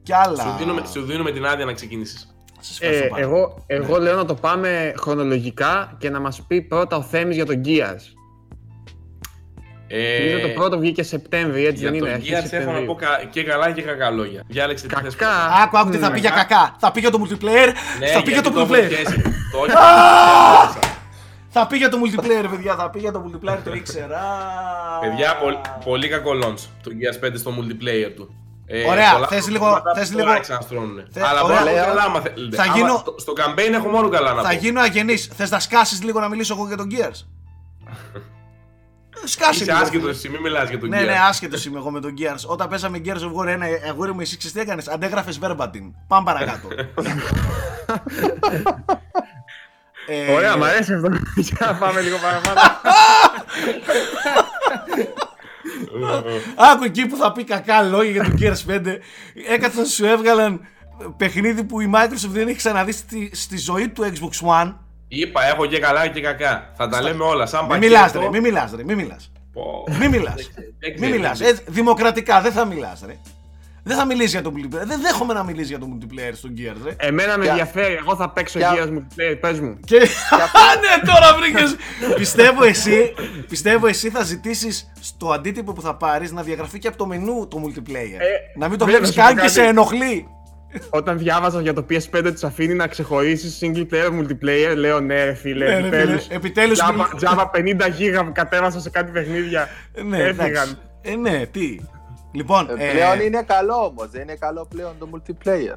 κι άλλα. Σου δίνουμε την άδεια να ξεκινήσεις. Εγώ λέω να το πάμε χρονολογικά και να μας πει πρώτα ο Θέμης για τον Gears. Το πρώτο βγήκε Σεπτέμβρη, έτσι δεν είναι? Για τον Gears έχω να πω και καλά και κακά λόγια. Διάλεξε τι θες. Άκου τι θα πει για κακά. Θα πει για το multiplayer. Θα πει για το multiplayer. Θα πει για το multiplayer, παιδιά. Θα πει για το multiplayer, το ήξερα. Παιδιά, πολύ κακό launch το Gears 5 στο multiplayer του. Ωραία, θες λίγο. Αλλά μπορώ. Στο campaign έχω μόνο καλά να πω. Θα γίνω αγενής. Θες να σκάσεις λίγο να μιλήσω εγώ για τον Gears? Είσαι άσχετος, μην μιλάς για τον Gears. Ναι, άσχετος είμαι εγώ με τον Gears. Όταν πέσαμε Gears of War 1, αγόρι μου, εσύ ξέρεις τι έκανες? Αντέγραφες verbatim. Πάμε παρακάτω. Ωραία, μ' αρέσει αυτό. Για να πάμε λίγο παραπάνω. Άκου εκεί που θα πει κακά λόγια για τον Gears 5. Έκατσαν, σου έβγαλαν παιχνίδι που η Microsoft δεν έχει ξαναδεί στη ζωή του Xbox One. Είπα, έχω και καλά και κακά. Θα τα λέμε όλα. Σαν πακέτο. Μη μιλάς. Δημοκρατικά δεν θα μιλάς, ρε. Δεν θα μιλήσει για το multiplayer. Δεν δέχομαι να μιλήσει για το multiplayer στον Gears, ρε. Εμένα με ενδιαφέρει. Εγώ θα παίξω Gears multiplayer. Πες μου. Ναι, τώρα βρήκες. Πιστεύω εσύ θα ζητήσεις στο αντίτυπο που θα πάρεις να διαγραφεί και από το μενού το multiplayer. Να μην το βλέπεις καν και σε ενοχλεί. Όταν διάβαζα για το PS5 τους αφήνει να ξεχωρίσεις single player, multiplayer, λέω ναι ρε φίλε, επιτέλους Java 50 γίγα κατέβασα σε κάτι παιχνίδια, έφυγαν. Ναι, τι. Λοιπόν, πλέον είναι καλό όμως, δεν είναι καλό πλέον το multiplayer.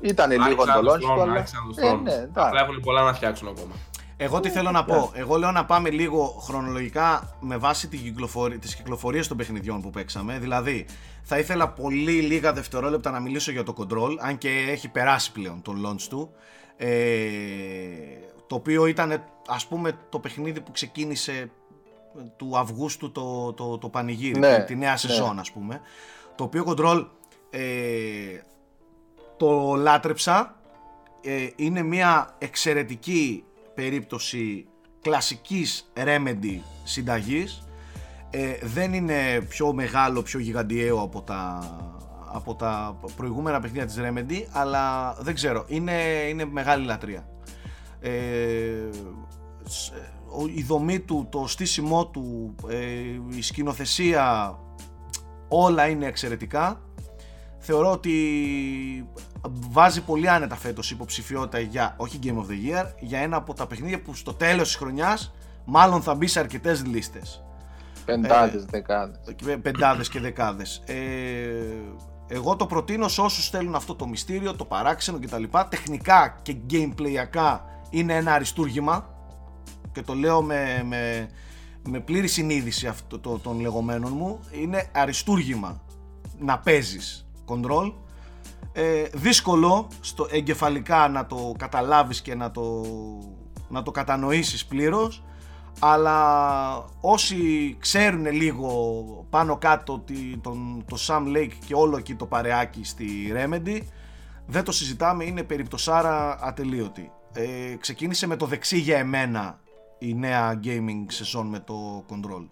Ήτανε λίγο το launch, αλλά έχουν πολλά να φτιάξουν ακόμα. Εγώ τι θέλω να πω, εγώ λέω να πάμε λίγο χρονολογικά με βάση τις κυκλοφορίες των παιχνιδιών που παίξαμε. Δηλαδή θα ήθελα πολύ λίγα δευτερόλεπτα να μιλήσω για το Control, αν και έχει περάσει πλέον το launch του, το οποίο ήταν ας πούμε το παιχνίδι που ξεκίνησε του Αυγούστου το πανηγύρι, ναι, τη νέα σεζόν ας πούμε. Το οποίο Control το λάτρεψα, είναι μια εξαιρετική περίπτωση κλασικής Remedy συνταγής, δεν είναι πιο μεγάλο, πιο γιγαντιαίο από τα προηγούμενα παιχνίδια της Remedy, αλλά δεν ξέρω, είναι μεγάλη λατρεία. Η δομή του, το στήσιμό του, η σκηνοθεσία, όλα είναι εξαιρετικά. Θεωρώ ότι βάζει πολύ άνετα φέτος υποψηφιότητα για, όχι Game of the Year, για ένα από τα παιχνίδια που στο τέλος της χρονιάς μάλλον θα μπει σε αρκετές λίστες. Πεντάδες και δεκάδες. Εγώ το προτείνω σε όσους θέλουν αυτό το μυστήριο, το παράξενο κτλ. Τεχνικά και gameplayακά είναι ένα αριστούργημα και το λέω με πλήρη συνείδηση των λεγόμενων μου. Είναι αριστούργημα να παίζεις Control. Δύσκολο στο εγκεφαλικά να το καταλάβεις και να το κατανοήσεις πλήρως, αλλά όσοι ξέρουν λίγο πάνω κάτω το Sam Lake και όλο εκεί το παρεάκι στη Remedy, δεν το συζητάμε, είναι περιπτωσάρα ατελείωτη. Ξεκίνησε με το δεξί για εμένα η νέα gaming σεζόν με το Control.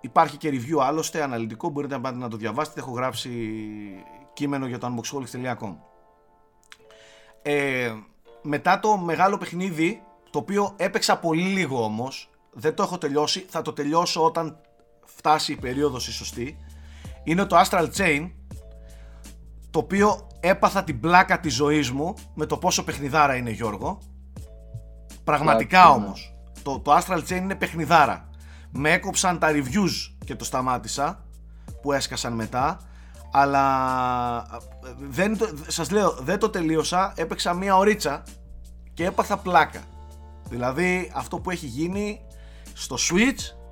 Υπάρχει και review άλλωστε, αναλυτικό, μπορείτε να πάτε να το διαβάσετε, έχω γράψει κείμενο για το unboxholics.com. Μετά το μεγάλο παιχνίδι, το οποίο έπαιξα πολύ λίγο όμως, δεν το έχω τελειώσει, θα το τελειώσω όταν φτάσει η περίοδος η σωστή, είναι το Astral Chain, το οποίο έπαθα την πλάκα της ζωής μου με το πόσο παιχνιδάρα είναι, Γιώργο. Πραγματικά όμως, το Astral Chain είναι παιχνιδάρα. Με έκοψαν τα reviews και το σταμάτησα, που έσκασαν μετά, αλλά σας λέω, δεν το τελείωσα, έπαιξα μία ωρίτσα και έπαθα πλάκα. Δηλαδή αυτό που έχει γίνει στο Switch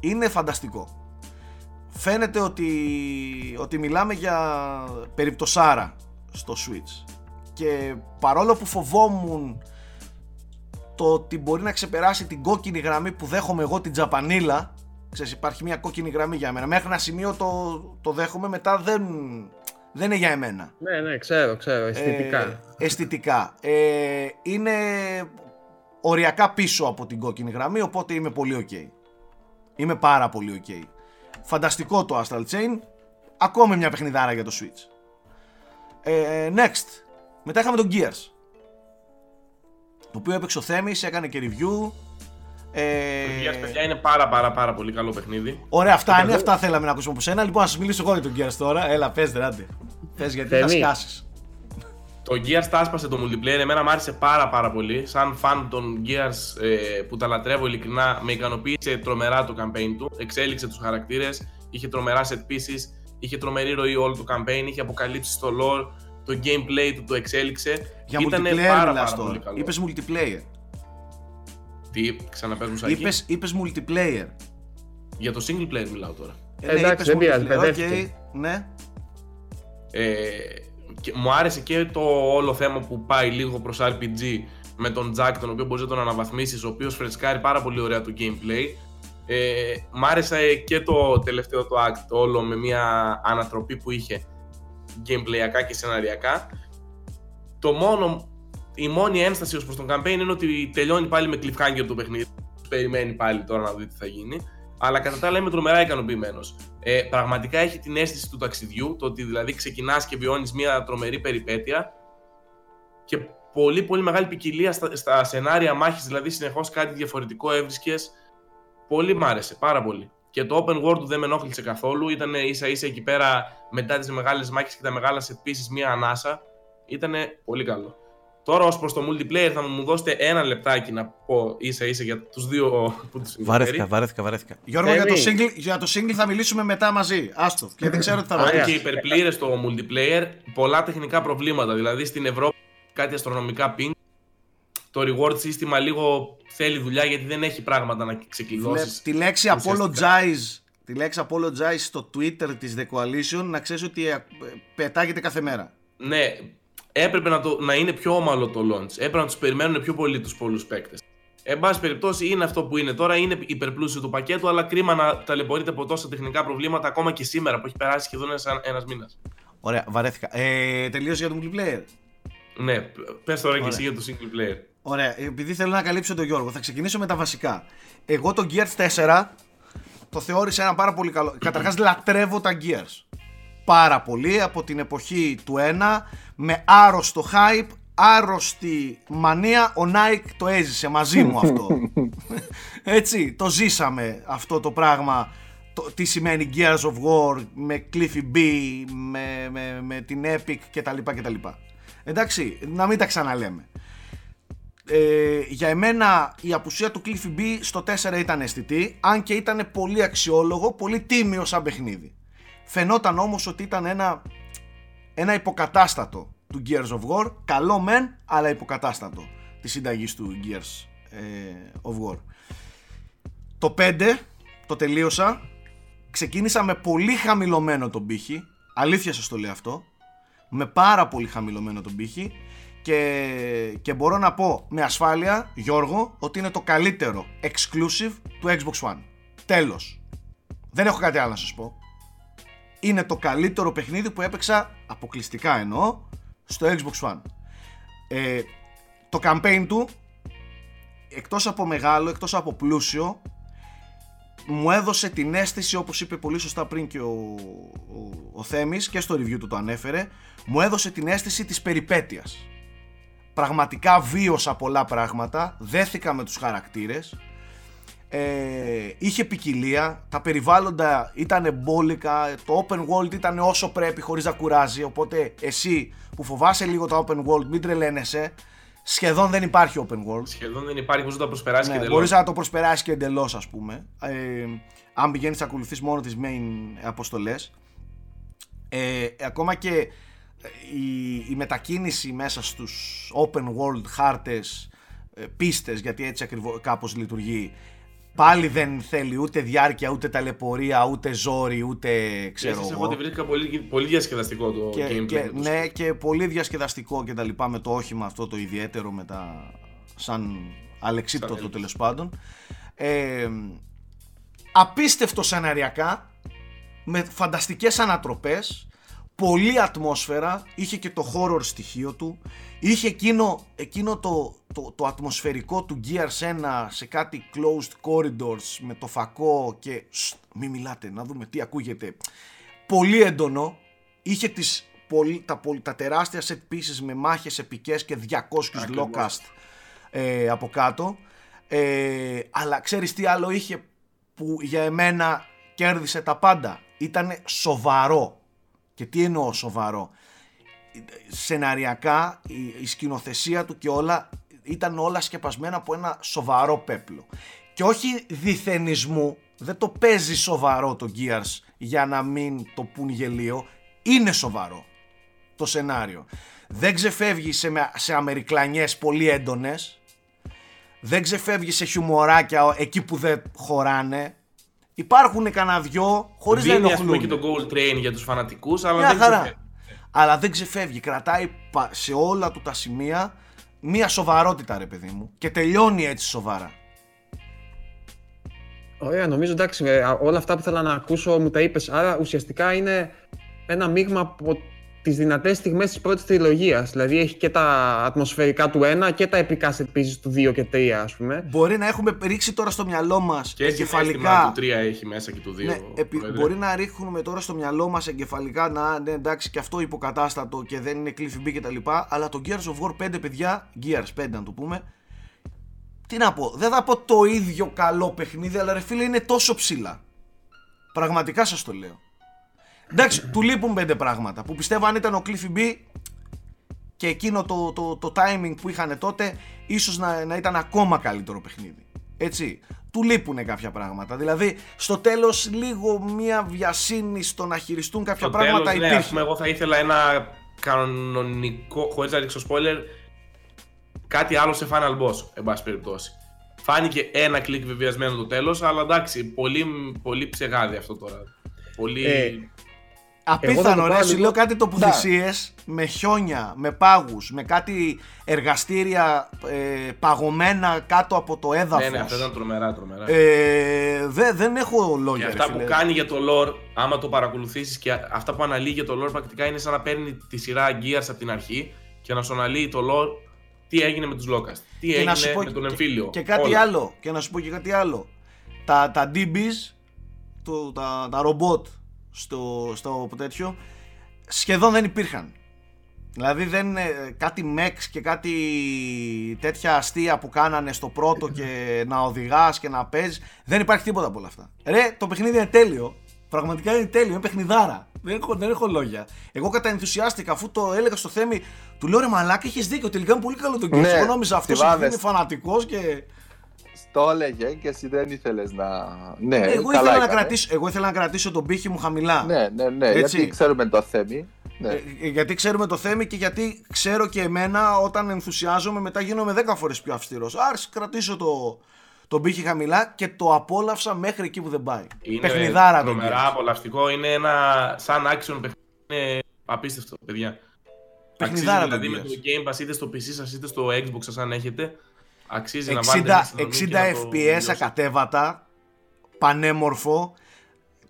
είναι φανταστικό. Φαίνεται ότι μιλάμε για περιπτωσάρα στο Switch, και παρόλο που φοβόμουν το ότι μπορεί να ξεπεράσει την κόκκινη γραμμή που δέχομαι εγώ, την τζαπανίλα. Ξέρεις, υπάρχει μια κόκκινη γραμμή για μένα. Μέχρι ένα σημείο το δέχομαι, μετά δεν είναι για εμένα. Ναι, ξέρω, αισθητικά. Είναι οριακά πίσω από την κόκκινη γραμμή, οπότε είμαι πολύ ok. Είμαι πάρα πολύ ok. Φανταστικό το Astral Chain. Ακόμη μια παιχνιδάρα για το Switch. Next. Μετά είχαμε τον Gears, το οποίο έπαιξε ο Θέμης, έκανε και review. Το Gears, παιδιά, είναι πάρα πολύ καλό παιχνίδι. Ωραία, αυτά θέλαμε να ακούσουμε από σένα. Λοιπόν, να σας μιλήσω εγώ για τον Gears τώρα. Έλα, πες, άντε. Πες, γιατί θα σκάσεις. Το Gears τα άσπασε το multiplayer. Εμένα μου άρεσε πάρα πολύ. Σαν φαν των Gears που τα λατρεύω ειλικρινά, με ικανοποίησε τρομερά το campaign του. Εξέλιξε τους χαρακτήρες, είχε τρομερά set pieces, είχε τρομερή ροή όλο το campaign, είχε αποκαλύψει στο lore. Το gameplay του το εξέλιξε. Για ήτανε πάρα πολύ καλό. Είπες multiplayer. Τι, ξαναπαίρνουν σάκι. Είπες multiplayer. Για το single player μιλάω τώρα. Εντάξει, δεν πειράζει, παιδεύτηκε. Ναι. Μου άρεσε και το όλο θέμα που πάει λίγο προς RPG με τον Jack, τον οποίο μπορείς να τον αναβαθμίσεις, ο οποίος φρεσκάρει πάρα πολύ ωραία το gameplay. Μ' άρεσε και το τελευταίο το act, το όλο με μια ανατροπή που είχε, γκέιμπλεϊακά και σεναριακά. Η μόνη ένσταση ως προς τον campaign είναι ότι τελειώνει πάλι με cliffhanger το παιχνίδι. Περιμένει πάλι τώρα να δει τι θα γίνει. Αλλά κατά τα άλλα είμαι τρομερά ικανοποιημένος. Πραγματικά έχει την αίσθηση του ταξιδιού, το ότι δηλαδή ξεκινάς και βιώνεις μια τρομερή περιπέτεια και πολύ μεγάλη ποικιλία στα σενάρια μάχης, δηλαδή συνεχώς κάτι διαφορετικό έβρισκες. Πολύ μ' άρεσε, πάρα πολύ. Και το open world του δεν με ενόχλησε καθόλου, ήταν ίσα-ίσα εκεί πέρα μετά τις μεγάλες μάχες και τα μεγάλα set pieces μία ανάσα. Ήταν πολύ καλό. Τώρα ως προς το multiplayer θα μου δώσετε ένα λεπτάκι να πω ίσα-ίσα για τους δύο που τους συμφέρει. Βαρέθηκα. Γιώργο, για το single θα μιλήσουμε μετά μαζί. Άστο, γιατί ξέρω τι θα βρει. Αν και υπερπλήρες το multiplayer, πολλά τεχνικά προβλήματα. Δηλαδή στην Ευρώπη κάτι αστρονομικά ping. Το reward σύστημα λίγο θέλει δουλειά, γιατί δεν έχει πράγματα να ξεκλειδώσεις. Τη λέξη apologize στο Twitter της The Coalition, να ξέρεις ότι πετάγεται κάθε μέρα. Ναι, έπρεπε να είναι πιο όμαλο το launch. Έπρεπε να τους περιμένουν πιο πολύ τους πολλούς παίκτες. Εν πάση περιπτώσει, είναι αυτό που είναι τώρα, είναι υπερπλούσιο το πακέτο, αλλά κρίμα να ταλαιπωρείται από τόσα τεχνικά προβλήματα ακόμα και σήμερα που έχει περάσει σχεδόν ένας μήνας. Ωραία, βαρέθηκα. Τελείωσε για το multiplayer. Ναι, πες τώρα και εσύ για το single player. Ωραία, επειδή θέλω να καλύψω τον Γιώργο, θα ξεκινήσω με τα βασικά. Εγώ το Gears 4 το θεώρησα ένα πάρα πολύ καλό. Καταρχάς λατρεύω τα Gears πάρα πολύ από την εποχή του 1, με άρρωστο hype, άρρωστη μανία. Ο Nike το έζησε μαζί μου αυτό. Έτσι, το ζήσαμε αυτό το πράγμα. Τι σημαίνει Gears of War με Cliffy B, με την Epic κτλ. Εντάξει, να μην τα ξαναλέμε. Για εμένα η απουσία του Cliffy B στο 4 ήταν αισθητή, αν και ήταν πολύ αξιόλογο, πολύ τίμιο σαν παιχνίδι. Φαινόταν όμως ότι ήταν ένα υποκατάστατο του Gears of War, καλό μεν, αλλά υποκατάστατο της συνταγής του Gears of War. Το 5 το τελείωσα, ξεκίνησα με πολύ χαμηλωμένο τον πύχη, αλήθεια σας το λέω αυτό, με πάρα πολύ χαμηλωμένο τον πύχη. Και μπορώ να πω με ασφάλεια, Γιώργο, ότι είναι το καλύτερο exclusive του Xbox One. Τέλος. Δεν έχω κάτι άλλο να σας πω. Είναι το καλύτερο παιχνίδι που έπαιξα, αποκλειστικά εννοώ, στο Xbox One. Το campaign του, εκτός από μεγάλο, εκτός από πλούσιο, μου έδωσε την αίσθηση, όπως είπε πολύ σωστά πριν και ο Θέμης, και στο review του το ανέφερε, μου έδωσε την αίσθηση της περιπέτειας. Πραγματικά βίωσα πολλά πράγματα, δέθηκα με τους χαρακτήρες, είχε ποικιλία, τα περιβάλλοντα ήταν εμπόλικα, το open world ήταν όσο πρέπει χωρίς να κουράζει, οπότε εσύ που φοβάσαι λίγο τα open world μην τρελαίνεσαι, σχεδόν δεν υπάρχει open world. Σχεδόν δεν υπάρχει, μπορείς να το προσπεράσεις και εντελώς. Μπορείς να το προσπεράσεις και εντελώς, ας πούμε, αν πηγαίνεις να ακολουθείς μόνο τις main αποστολές. Ακόμα και η μετακίνηση μέσα στους open world χάρτες, πίστες, γιατί έτσι ακριβώς κάπως λειτουργεί, πάλι δεν θέλει ούτε διάρκεια, ούτε ταλαιπωρία, ούτε ζόρι, ούτε ξέρω εγώ. Εγώ τη βρήκα πολύ διασκεδαστικό το gameplay. Ναι, και πολύ διασκεδαστικό και τα λοιπά, με το όχημα αυτό το ιδιαίτερο, με τα σαν αλεξίπτωτο τέλος πάντων. Απίστευτο σεναριακά, με φανταστικές ανατροπές, πολλή ατμόσφαιρα, είχε και το horror στοιχείο του, είχε εκείνο το ατμοσφαιρικό του Gears 1 σε κάτι closed corridors με το φακό και μη μιλάτε, να δούμε τι ακούγεται, πολύ έντονο, είχε τα τεράστια set pieces με μάχες επικές και 200 lowcast από κάτω, αλλά ξέρεις τι άλλο είχε που για εμένα κέρδισε τα πάντα, ήταν σοβαρό. Και τι εννοώ σοβαρό? Σεναριακά η σκηνοθεσία του και όλα ήταν όλα σκεπασμένα από ένα σοβαρό πέπλο. Και όχι διθενισμού, δεν το παίζει σοβαρό το Gears για να μην το πουν γελίο. Είναι σοβαρό το σενάριο. Δεν ξεφεύγει σε αμερικλανιές πολύ έντονες. Δεν ξεφεύγει σε χιουμοράκια εκεί που δεν χωράνε. Υπάρχουν κανένα δυο χωρίς να ενοχλούν. Δίνει και το Gold Train για τους φανατικούς, αλλά δεν ξεφεύγει. Αλλά δεν ξεφεύγει, κρατάει σε όλα του τα σημεία μία σοβαρότητα, ρε παιδί μου, και τελειώνει έτσι σοβαρά. Ωραία, νομίζω εντάξει, όλα αυτά που ήθελα να ακούσω μου τα είπες, άρα ουσιαστικά είναι ένα μείγμα από τις δυνατές στιγμές της πρώτης τριλογίας, δηλαδή έχει και τα ατμοσφαιρικά του 1 και τα επικά set pieces του 2 και 3, ας πούμε. Μπορεί να έχουμε ρίξει τώρα στο μυαλό μας και εγκεφαλικά... Και του 3 έχει μέσα και του 2. Ναι, μπορεί να ρίχνουμε τώρα στο μυαλό μας εγκεφαλικά, να ναι, εντάξει, και αυτό υποκατάστατο και δεν είναι Cliff B και τα λοιπά, αλλά το Gears of War 5, παιδιά, Gears 5 να το πούμε, τι να πω, δεν θα πω το ίδιο καλό παιχνίδι, αλλά ρε φίλε είναι τόσο ψηλά. Πραγματικά σας το λέω. Εντάξει, του λείπουν 5 πράγματα που πιστεύω αν ήταν ο Cliffy B και εκείνο το timing που είχαν τότε, ίσως να ήταν ακόμα καλύτερο παιχνίδι. Έτσι, του λείπουνε κάποια πράγματα. Δηλαδή, στο τέλος λίγο μια βιασύνη στο να χειριστούν κάποια στο πράγματα τέλος, υπήρχε. Ναι, ας πούμε, εγώ θα ήθελα ένα κανονικό, χωρίς να ρίξω spoiler, κάτι άλλο σε Final Boss, εν πάση περιπτώσει. Φάνηκε ένα κλικ βεβαιασμένο το τέλος, αλλά εντάξει, πολύ, πολύ ψεγάδι αυτό τώρα. Πολύ... Απίθανο ρε, σου λέω κάτι τοποθεσίες με χιόνια, με πάγους, με κάτι εργαστήρια παγωμένα κάτω από το έδαφος. Ναι, αυτά ήταν τρομερά. Δεν έχω λόγια. Και αυτά που κάνει για το lore, άμα το παρακολουθήσεις, και αυτά που αναλύει για το lore πρακτικά είναι σαν να παίρνει τη σειρά Gears από την αρχή και να σου αναλύει το lore τι έγινε με τους Locust, τι έγινε με τον εμφύλιο. Και κάτι όλα. Άλλο, και να σου πω και κάτι άλλο. Τα DBs, τα ρομπότ στο τέτοιο σχεδόν δεν υπήρχαν, δηλαδή δεν, κάτι μεξ και κάτι τέτοια αστεία που κάνανε στο πρώτο και να οδηγάς και να παίζεις, δεν υπάρχει τίποτα από όλα αυτά ρε, το παιχνίδι είναι τέλειο, πραγματικά είναι τέλειο, είναι παιχνιδάρα, δεν έχω λόγια, εγώ καταενθουσιάστηκα αφού το έλεγα στο Θέμη, του λέω ρε μαλάκα έχεις δίκιο, τελικά είναι πολύ καλό το game, εγώ νόμιζα αυτός είναι φανατικός και... Το έλεγε και εσύ δεν ήθελες να... Ναι, εγώ ήθελα να κρατήσω τον πύχη μου χαμηλά. Ναι, έτσι. Γιατί ξέρουμε το Θέμη. Ναι. Γιατί ξέρουμε το Θέμη και γιατί ξέρω και εμένα όταν ενθουσιάζομαι μετά γίνομαι 10 φορές πιο αυστηρός. Άρα κρατήσω τον πύχη χαμηλά και το απόλαυσα μέχρι εκεί που δεν πάει. Είναι παιχνιδάρα το Gears. Απολαυστικό, είναι ένα σαν action παιχνίδι, είναι απίστευτο παιδιά. Παιχνιδάρα το Gears. Δηλαδή με το Game Pass είτε στο PC σας είτε στο Xbox σας αν έχετε. 60 FPS ακατέβατα, πανέμορφο,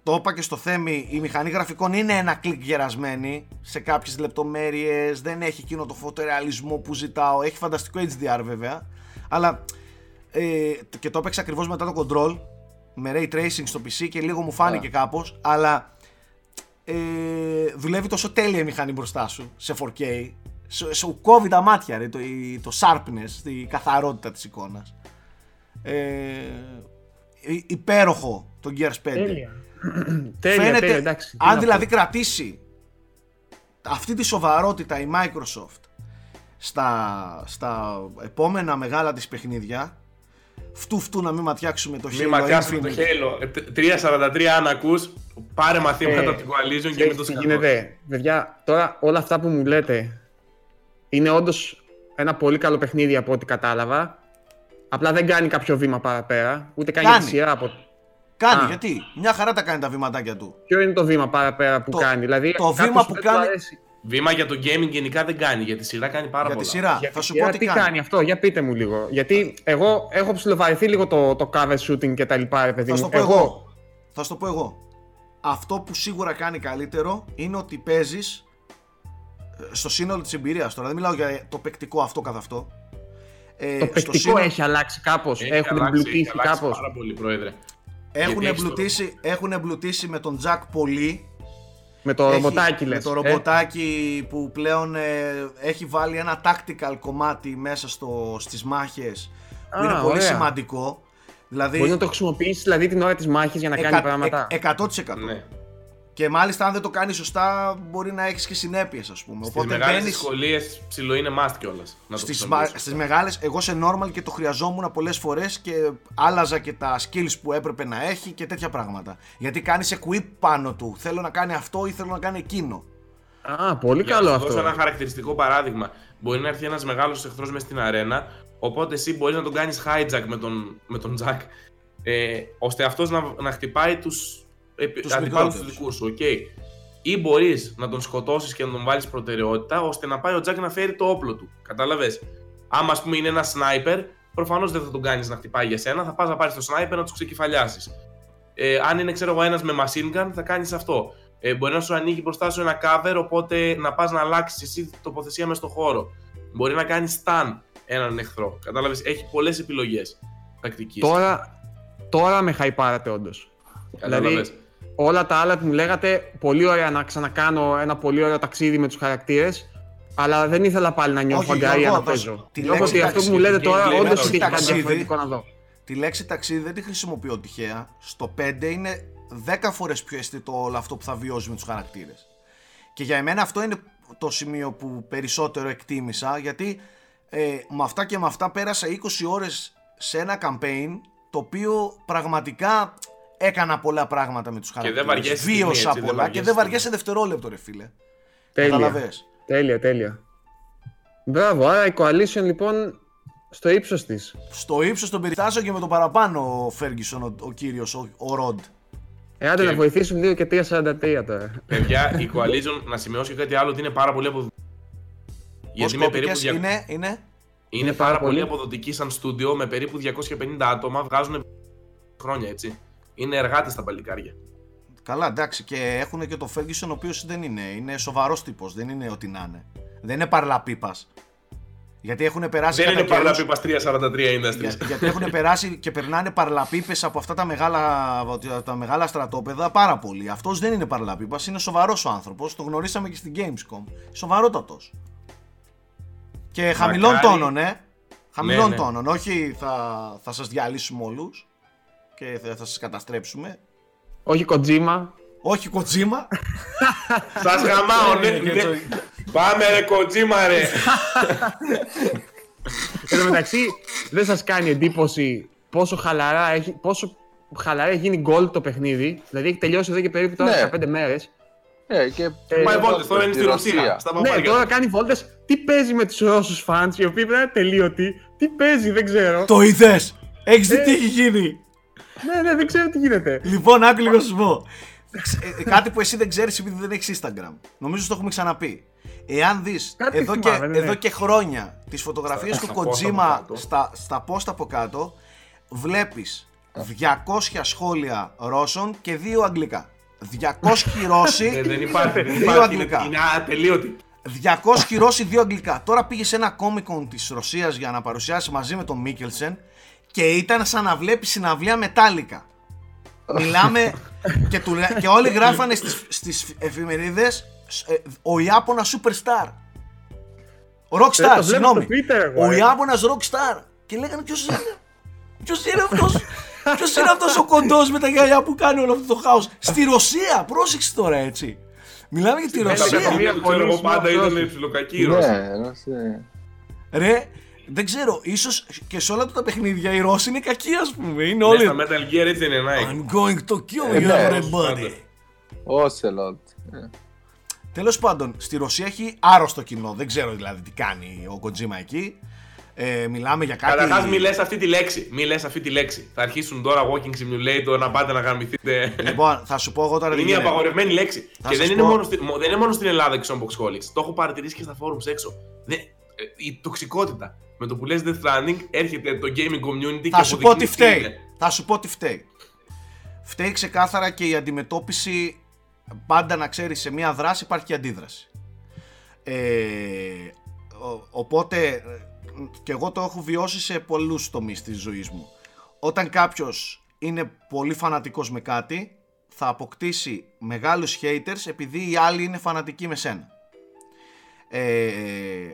το είπα και στο Θέμη, η μηχανή γραφικών είναι ένα κλικ γερασμένη σε κάποιες λεπτομέρειες, δεν έχει εκείνο το φωτορεαλισμό που ζητάω, έχει φανταστικό HDR βέβαια, αλλά και το έπαιξα ακριβώς μετά το Control με Ray Tracing στο PC και λίγο μου φάνηκε κάπως, αλλά δουλεύει τόσο τέλεια η μηχανή μπροστά σου σε 4K. Σου κόβει τα μάτια ρε, το sharpness, η καθαρότητα της εικόνας. υπέροχο το Gears 5. Τέλεια. Φαίνεται, τέλεια, εντάξει, αν δηλαδή αυτό κρατήσει αυτή τη σοβαρότητα η Microsoft στα επόμενα μεγάλα της παιχνίδια, φτου να μην ματιάξουμε το Halo. Μην ματιάσουμε το Halo. 3.43 αν ακούς, πάρε μαθήματα από την Coalition και με το σκηνικό. Παιδιά, τώρα όλα αυτά που μου λέτε είναι όντως ένα πολύ καλό παιχνίδι από ό,τι κατάλαβα. Απλά δεν κάνει κάποιο βήμα παραπέρα, ούτε κάνει τη σειρά από... Κάνει, γιατί μια χαρά τα κάνει τα βήματάκια του. Ποιο είναι το βήμα παραπέρα που κάνει, δηλαδή... Το βήμα που κάνει... Βήμα για το gaming γενικά δεν κάνει, για τη σειρά κάνει πάρα πολλά. Για τη σειρά, θα σου πω τι κάνει αυτό, για πείτε μου λίγο. Γιατί εγώ έχω ψιλοβαρεθεί λίγο το cover shooting και τα λοιπά, ρε παιδί μου. Θα σου το πω εγώ. Αυτό που σίγουρα κάνει καλύτερο είναι ότι παίζεις στο σύνολο της εμπειρίας. Τώρα δεν μιλάω για το παικτικό αυτό καθ' αυτό. Το παικτικό σύνολο... έχει αλλάξει κάπως, έχουν εμπλουτίσει κάπως. Πάρα πολύ, Πρόεδρε. Έχουν εμπλουτίσει με τον Τζακ πολύ. Με το ρομποτάκι λες. Με το ρομποτάκι που πλέον έχει βάλει ένα tactical κομμάτι μέσα στις μάχες που είναι πολύ σημαντικό. Δηλαδή, μπορεί να το χρησιμοποιήσεις δηλαδή την ώρα της μάχης για να κάνει πράγματα. 100%. Ναι. Και μάλιστα αν δεν το κάνεις σωστά μπορεί να έχεις και συνέπειες, ας πούμε. Στις μεγάλες δυσκολίες ψηλό είναι must κιόλας. Στις μεγάλες, εγώ σε normal και το χρειαζόμουν πολλές φορές και άλλαζα και τα skills που έπρεπε να έχει και τέτοια πράγματα. Γιατί κάνεις equip πάνω του, θέλω να κάνει αυτό ή θέλω να κάνει εκείνο. Α, πολύ καλό αυτό. Δώσω ένα χαρακτηριστικό παράδειγμα. Μπορεί να έρθει ένας μεγάλος εχθρός μες στην αρένα, οπότε εσύ μπορείς να τον κάνεις hijack με τον Jack, ώστε αυτός να χτυπάει τους... αντιπάλους τους δικούς σου, okay. Ή μπορείς να τον σκοτώσεις και να τον βάλεις προτεραιότητα ώστε να πάει ο Τζακ να φέρει το όπλο του. Κατάλαβες. Άμα ας πούμε είναι ένα σνάιπερ, προφανώς δεν θα τον κάνεις να χτυπάει για σένα, θα πας να πάρεις το σνάιπερ να τους ξεκεφαλιάσεις. Αν είναι ένας με machine gun, θα κάνεις αυτό. Μπορεί να σου ανοίγει μπροστά σου ένα cover, οπότε να πας να αλλάξεις εσύ τοποθεσία μες στο χώρο. Μπορεί να κάνεις stun έναν εχθρό. Κατάλαβες. Έχει πολλές επιλογές τακτικής. Τώρα με χαϊπάρατε όντως. Κατάλαβες. Όλα τα άλλα που μου λέγατε, πολύ ωραία να ξανακάνω ένα πολύ ωραίο ταξίδι με τους χαρακτήρες, αλλά δεν ήθελα πάλι να νιώθω αγκαρία να παίζω. Οπότε αυτό που μου λέτε τώρα, όντως είχε κάτι διαφορετικό να δω. Τη λέξη ταξίδι δεν τη χρησιμοποιώ τυχαία. Στο 5 είναι 10 φορές πιο αισθητό όλο αυτό που θα βιώσει με τους χαρακτήρες. Και για εμένα αυτό είναι το σημείο που περισσότερο εκτίμησα, γιατί με αυτά και με αυτά πέρασα 20 ώρες σε ένα campaign το οποίο πραγματικά. Έκανα πολλά πράγματα με τους χαρακτήρες, βίωσα πολλά και δεν βαριέσαι δευτερόλεπτο, ρε φίλε. Τέλεια. Μπράβο, άρα η Coalition λοιπόν στο ύψος της. Στο ύψος των περιστάσεων και με τον παραπάνω ο Ferguson, ο κύριος, ο Rod. Άντε να βοηθήσουν 2 και 3.43 τώρα. Παιδιά, η Coalition, να σημειώσω και κάτι άλλο, ότι είναι πάρα πολύ αποδοτική. Γιατί με περίπου... Είναι πάρα πολύ αποδοτική σαν στούντιο, με περίπου 250 άτομα βγάζουν χρόνια, έτσι. Είναι εργάτες τα παλικάρια. Καλά, εντάξει, και έχουν και το Ferguson, ο οποίος δεν είναι σοβαρός τύπος, δεν είναι ό,τι να είναι. Δεν είναι παρλαπίπας. Γιατί έχουν περάσει. Δεν είναι παρλαπίπας 3.43 industries. Γιατί έχουν περάσει και περνάνε παρλαπίπες από αυτά τα μεγάλα στρατόπεδα πάρα πολύ. Αυτός δεν είναι παρλαπίπας, είναι σοβαρός ο άνθρωπος. Το γνωρίσαμε και στην Gamescom. Σοβαρότατος. Και χαμηλών τόνων, Χαμηλών τόνων. Όχι θα σας διαλύσουμε όλους. Και θα σας καταστρέψουμε. Όχι Kojima. Σας γαμάω, ναι. Πάμε ρε Kojima ρε. Εν τω μεταξύ δεν σας κάνει εντύπωση πόσο χαλαρά έχει γίνει gold το παιχνίδι? Δηλαδή έχει τελειώσει εδώ και περίπου τώρα 15 μέρες. Πάει βόλτες, τώρα είναι στη Ρωσία. Ναι, τώρα κάνει βόλτες. Τι παίζει με τους Ρώσους φαντς, οι οποίοι πρέπει να είναι τελείωτοι. Τι παίζει, δεν ξέρω. Το είδες, έχεις δει τι έχει γίνει? Ναι, δεν ξέρω τι γίνεται. Λοιπόν, άκου λίγο σου πω. Κάτι που εσύ δεν ξέρεις επειδή δεν έχεις Instagram. Νομίζω το έχουμε ξαναπεί. Εάν δεις εδώ και χρόνια τις φωτογραφίες του Kojima στα post από κάτω, βλέπεις 200 σχόλια Ρώσων και 2 αγγλικά. 200 Ρώσοι, 2 αγγλικά. Είναι ατελείωτη. 200 Ρώσοι, 2 αγγλικά. Τώρα πήγε σε ένα Comic-Con της Ρωσίας για να παρουσιάσει μαζί με τον Μίκελσεν. Και ήταν σαν να βλέπει συναυλία Μετάλλικα. Μιλάμε και όλοι γράφανε στις εφημερίδες ο Ιάπωνας Superstar. Rockstar, συγγνώμη. Ο Ιάπωνας Rockstar. Και λέγανε ποιος είναι αυτός. Ποιος είναι αυτός ο κοντός με τα γυαλιά που κάνει όλο αυτό το χάος στη Ρωσία? Πρόσεξε τώρα, έτσι. Μιλάμε για τη Ρωσία. Εγώ πάντα ήταν υψηλοκακή η Ρωσία. Ρε, δεν ξέρω, ίσως και σε όλα τα παιχνίδια οι Ρώσοι είναι κακοί, ας πούμε. Είναι όλοι. Στα Metal Gear έτσι είναι, Nike. I'm going to kill you, everybody. Ocelot. Τέλος πάντων, στη Ρωσία έχει άρρωστο κοινό. Δεν ξέρω δηλαδή τι κάνει ο Kojima εκεί. Μιλάμε για κάτι. Καταρχάς, μη λες αυτή τη λέξη. Θα αρχίσουν τώρα Walking Simulator να πάτε να γαμηθείτε. Λοιπόν, θα σου πω εγώ τώρα. Είναι μια απαγορευμένη λέξη. Και δεν είναι, δεν είναι μόνο στην Ελλάδα και στον Unboxholics. Το έχω παρατηρήσει και στα forums έξω. Η τοξικότητα. Με το που λες Death Stranding έρχεται το gaming community και σου πω τι φταίει. Θα σου πω τι φταίει. Φταίει ξεκάθαρα και η αντιμετώπιση. Πάντα να ξέρεις, σε μια δράση υπάρχει και αντίδραση. Οπότε και εγώ το έχω βιώσει σε πολλούς τομείς της ζωής μου. Όταν κάποιος είναι πολύ φανατικός με κάτι, θα αποκτήσει μεγάλους haters επειδή οι άλλοι είναι φανατικοί με σένα.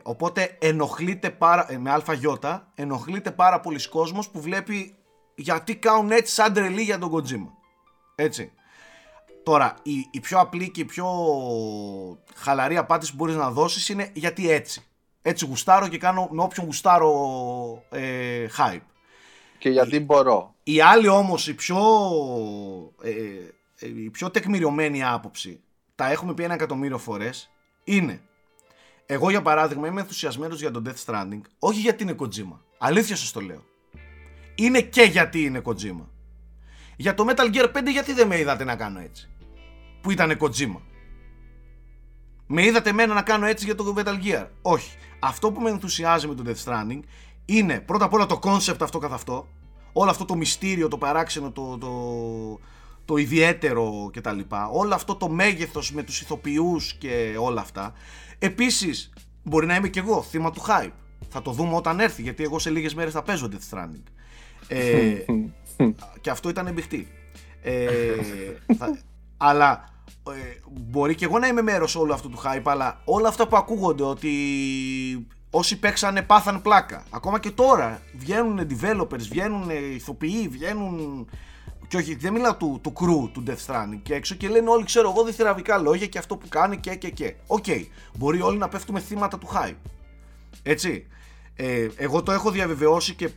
Οπότε ενοχλείται με αλφαγιώτα, ενοχλείται πάρα πολλοί κόσμος που βλέπει γιατί κάνουν έτσι σαν τρελή για τον Kojima. Έτσι. Τώρα, η πιο απλή και η πιο χαλαρή απάντηση που μπορείς να δώσεις είναι γιατί έτσι. Έτσι γουστάρω και κάνω με όποιον γουστάρω hype. Και γιατί μπορώ. Η άλλη όμως, η πιο τεκμηριωμένη άποψη, τα έχουμε πει 1.000.000 φορές, είναι. Εγώ για παράδειγμα είμαι ενθουσιασμένος για τον Death Stranding, όχι γιατί είναι Kojima. Αλήθεια σας το λέω. Είναι και γιατί είναι Kojima. Για το Metal Gear 5 γιατί δεν με είδατε να κάνω έτσι. Που ήτανε Kojima. Με είδατε εμένα να κάνω έτσι για το Metal Gear? Όχι. Αυτό που με ενθουσιάζει με το Death Stranding είναι πρώτα απ' όλα το concept αυτό καθ' αυτό. Όλο αυτό το μυστήριο, το παράξενο, το ιδιαίτερο κτλ. Όλο αυτό το μέγεθος με τους ηθοποιούς και όλα αυτά. Επίσης μπορεί να είμαι και εγώ θύμα του hype. Θα το δούμε όταν έρθει, γιατί εγώ σε λίγες μέρες θα παίζω Death Stranding. Και αυτό ήταν εμπιχτή. Αλλά μπορεί και εγώ να είμαι μέρος όλου αυτού του hype, αλλά όλα αυτά που ακούγονται ότι όσοι παίξανε πάθαν πλάκα. Ακόμα και τώρα βγαίνουν developers, βγαίνουν ηθοποιοί, βγαίνουν. Και όχι, δεν μιλάω του crew του Death Stranding και έξω και λένε όλοι, ξέρω εγώ, διθυραβικά λόγια και αυτό που κάνει και. Οκ, μπορεί όλοι να πέφτουμε θύματα του hype. Έτσι. Εγώ το έχω διαβεβαιώσει και.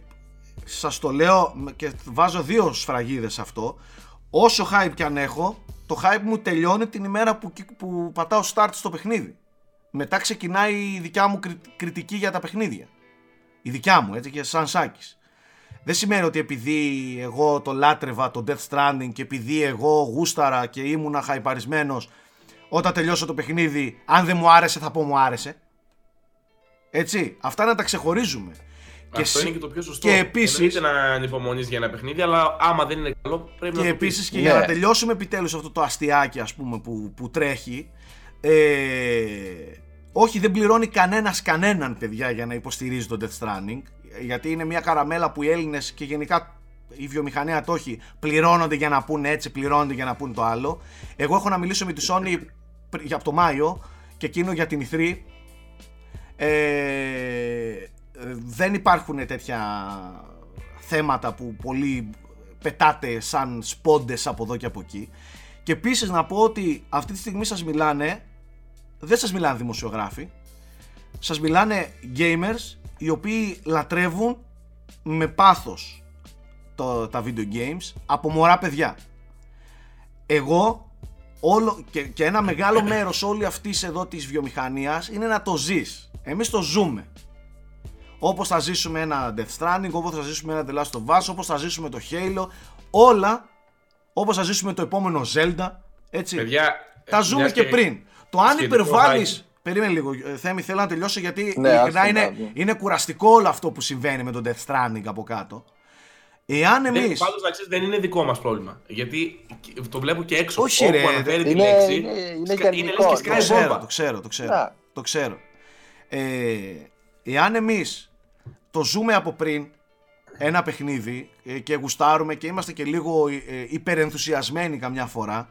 Σας το λέω και βάζω δύο σφραγίδες αυτό. Όσο hype κι αν έχω, το hype μου τελειώνει την ημέρα που πατάω start στο παιχνίδι. Μετά ξεκινάει η δικιά μου κριτική για τα παιχνίδια. Η δικιά μου, έτσι, και σαν Σάκης. Δεν σημαίνει ότι επειδή εγώ το λάτρευα το Death Stranding και επειδή εγώ γούσταρα και ήμουνα χαϊπαρισμένος, όταν τελειώσω το παιχνίδι, αν δεν μου άρεσε θα πω μου άρεσε. Έτσι, αυτά να τα ξεχωρίζουμε. Και αυτό είναι και το πιο σωστό. Και επίσης, εννοείται να ανυπομονείς για ένα παιχνίδι, αλλά άμα δεν είναι καλό, πρέπει να το πεις. Και επίσης, και για να τελειώσουμε επιτέλους αυτό το αστιάκι, ας πούμε, που τρέχει, όχι, δεν πληρώνει κανέναν, παιδιά, για να υποστηρίζει το Death Stranding. Γιατί είναι μια καραμέλα που οι Έλληνες και γενικά η βιομηχανία το έχει, πληρώνονται για να πούνε έτσι, πληρώνονται για να πούνε το άλλο. Εγώ έχω να μιλήσω με τη Sony από το Μάιο και εκείνο για την E3. Δεν υπάρχουν τέτοια θέματα που πολλοί πετάτε σαν σπόντες από εδώ και από εκεί. Και επίσης να πω ότι αυτή τη στιγμή σας μιλάνε, δεν σας μιλάνε δημοσιογράφοι, σας μιλάνε gamers οι οποίοι λατρεύουν με πάθος τα video games από μωρά παιδιά. Εγώ και ένα μεγάλο μέρος όλη αυτής εδώ της βιομηχανίας είναι να το ζεις. Εμείς το ζούμε. Όπως θα ζήσουμε ένα Death Stranding, όπως θα ζήσουμε ένα The Last of Us, όπως θα ζήσουμε το Halo, όλα, όπως θα ζήσουμε το επόμενο Zelda, έτσι, παιδιά, τα ζούμε και πριν. Το αν υπερβάλλεις, περίμενε λίγο, Θέμη, θέλω να τελειώσω γιατί είναι κουραστικό όλο αυτό που συμβαίνει με το Death Stranding από κάτω. Εάν εμείς. Πάντως να ξέρεις, δεν είναι δικό μας πρόβλημα. Γιατί το βλέπω και έξω. Όχι, όπου αναφέρει τη λέξη. Είναι λες και σκάει βόμβα. Το ξέρω. Εάν εμείς το ζούμε από πριν ένα παιχνίδι και γουστάρουμε και είμαστε και λίγο υπερενθουσιασμένοι καμιά φορά,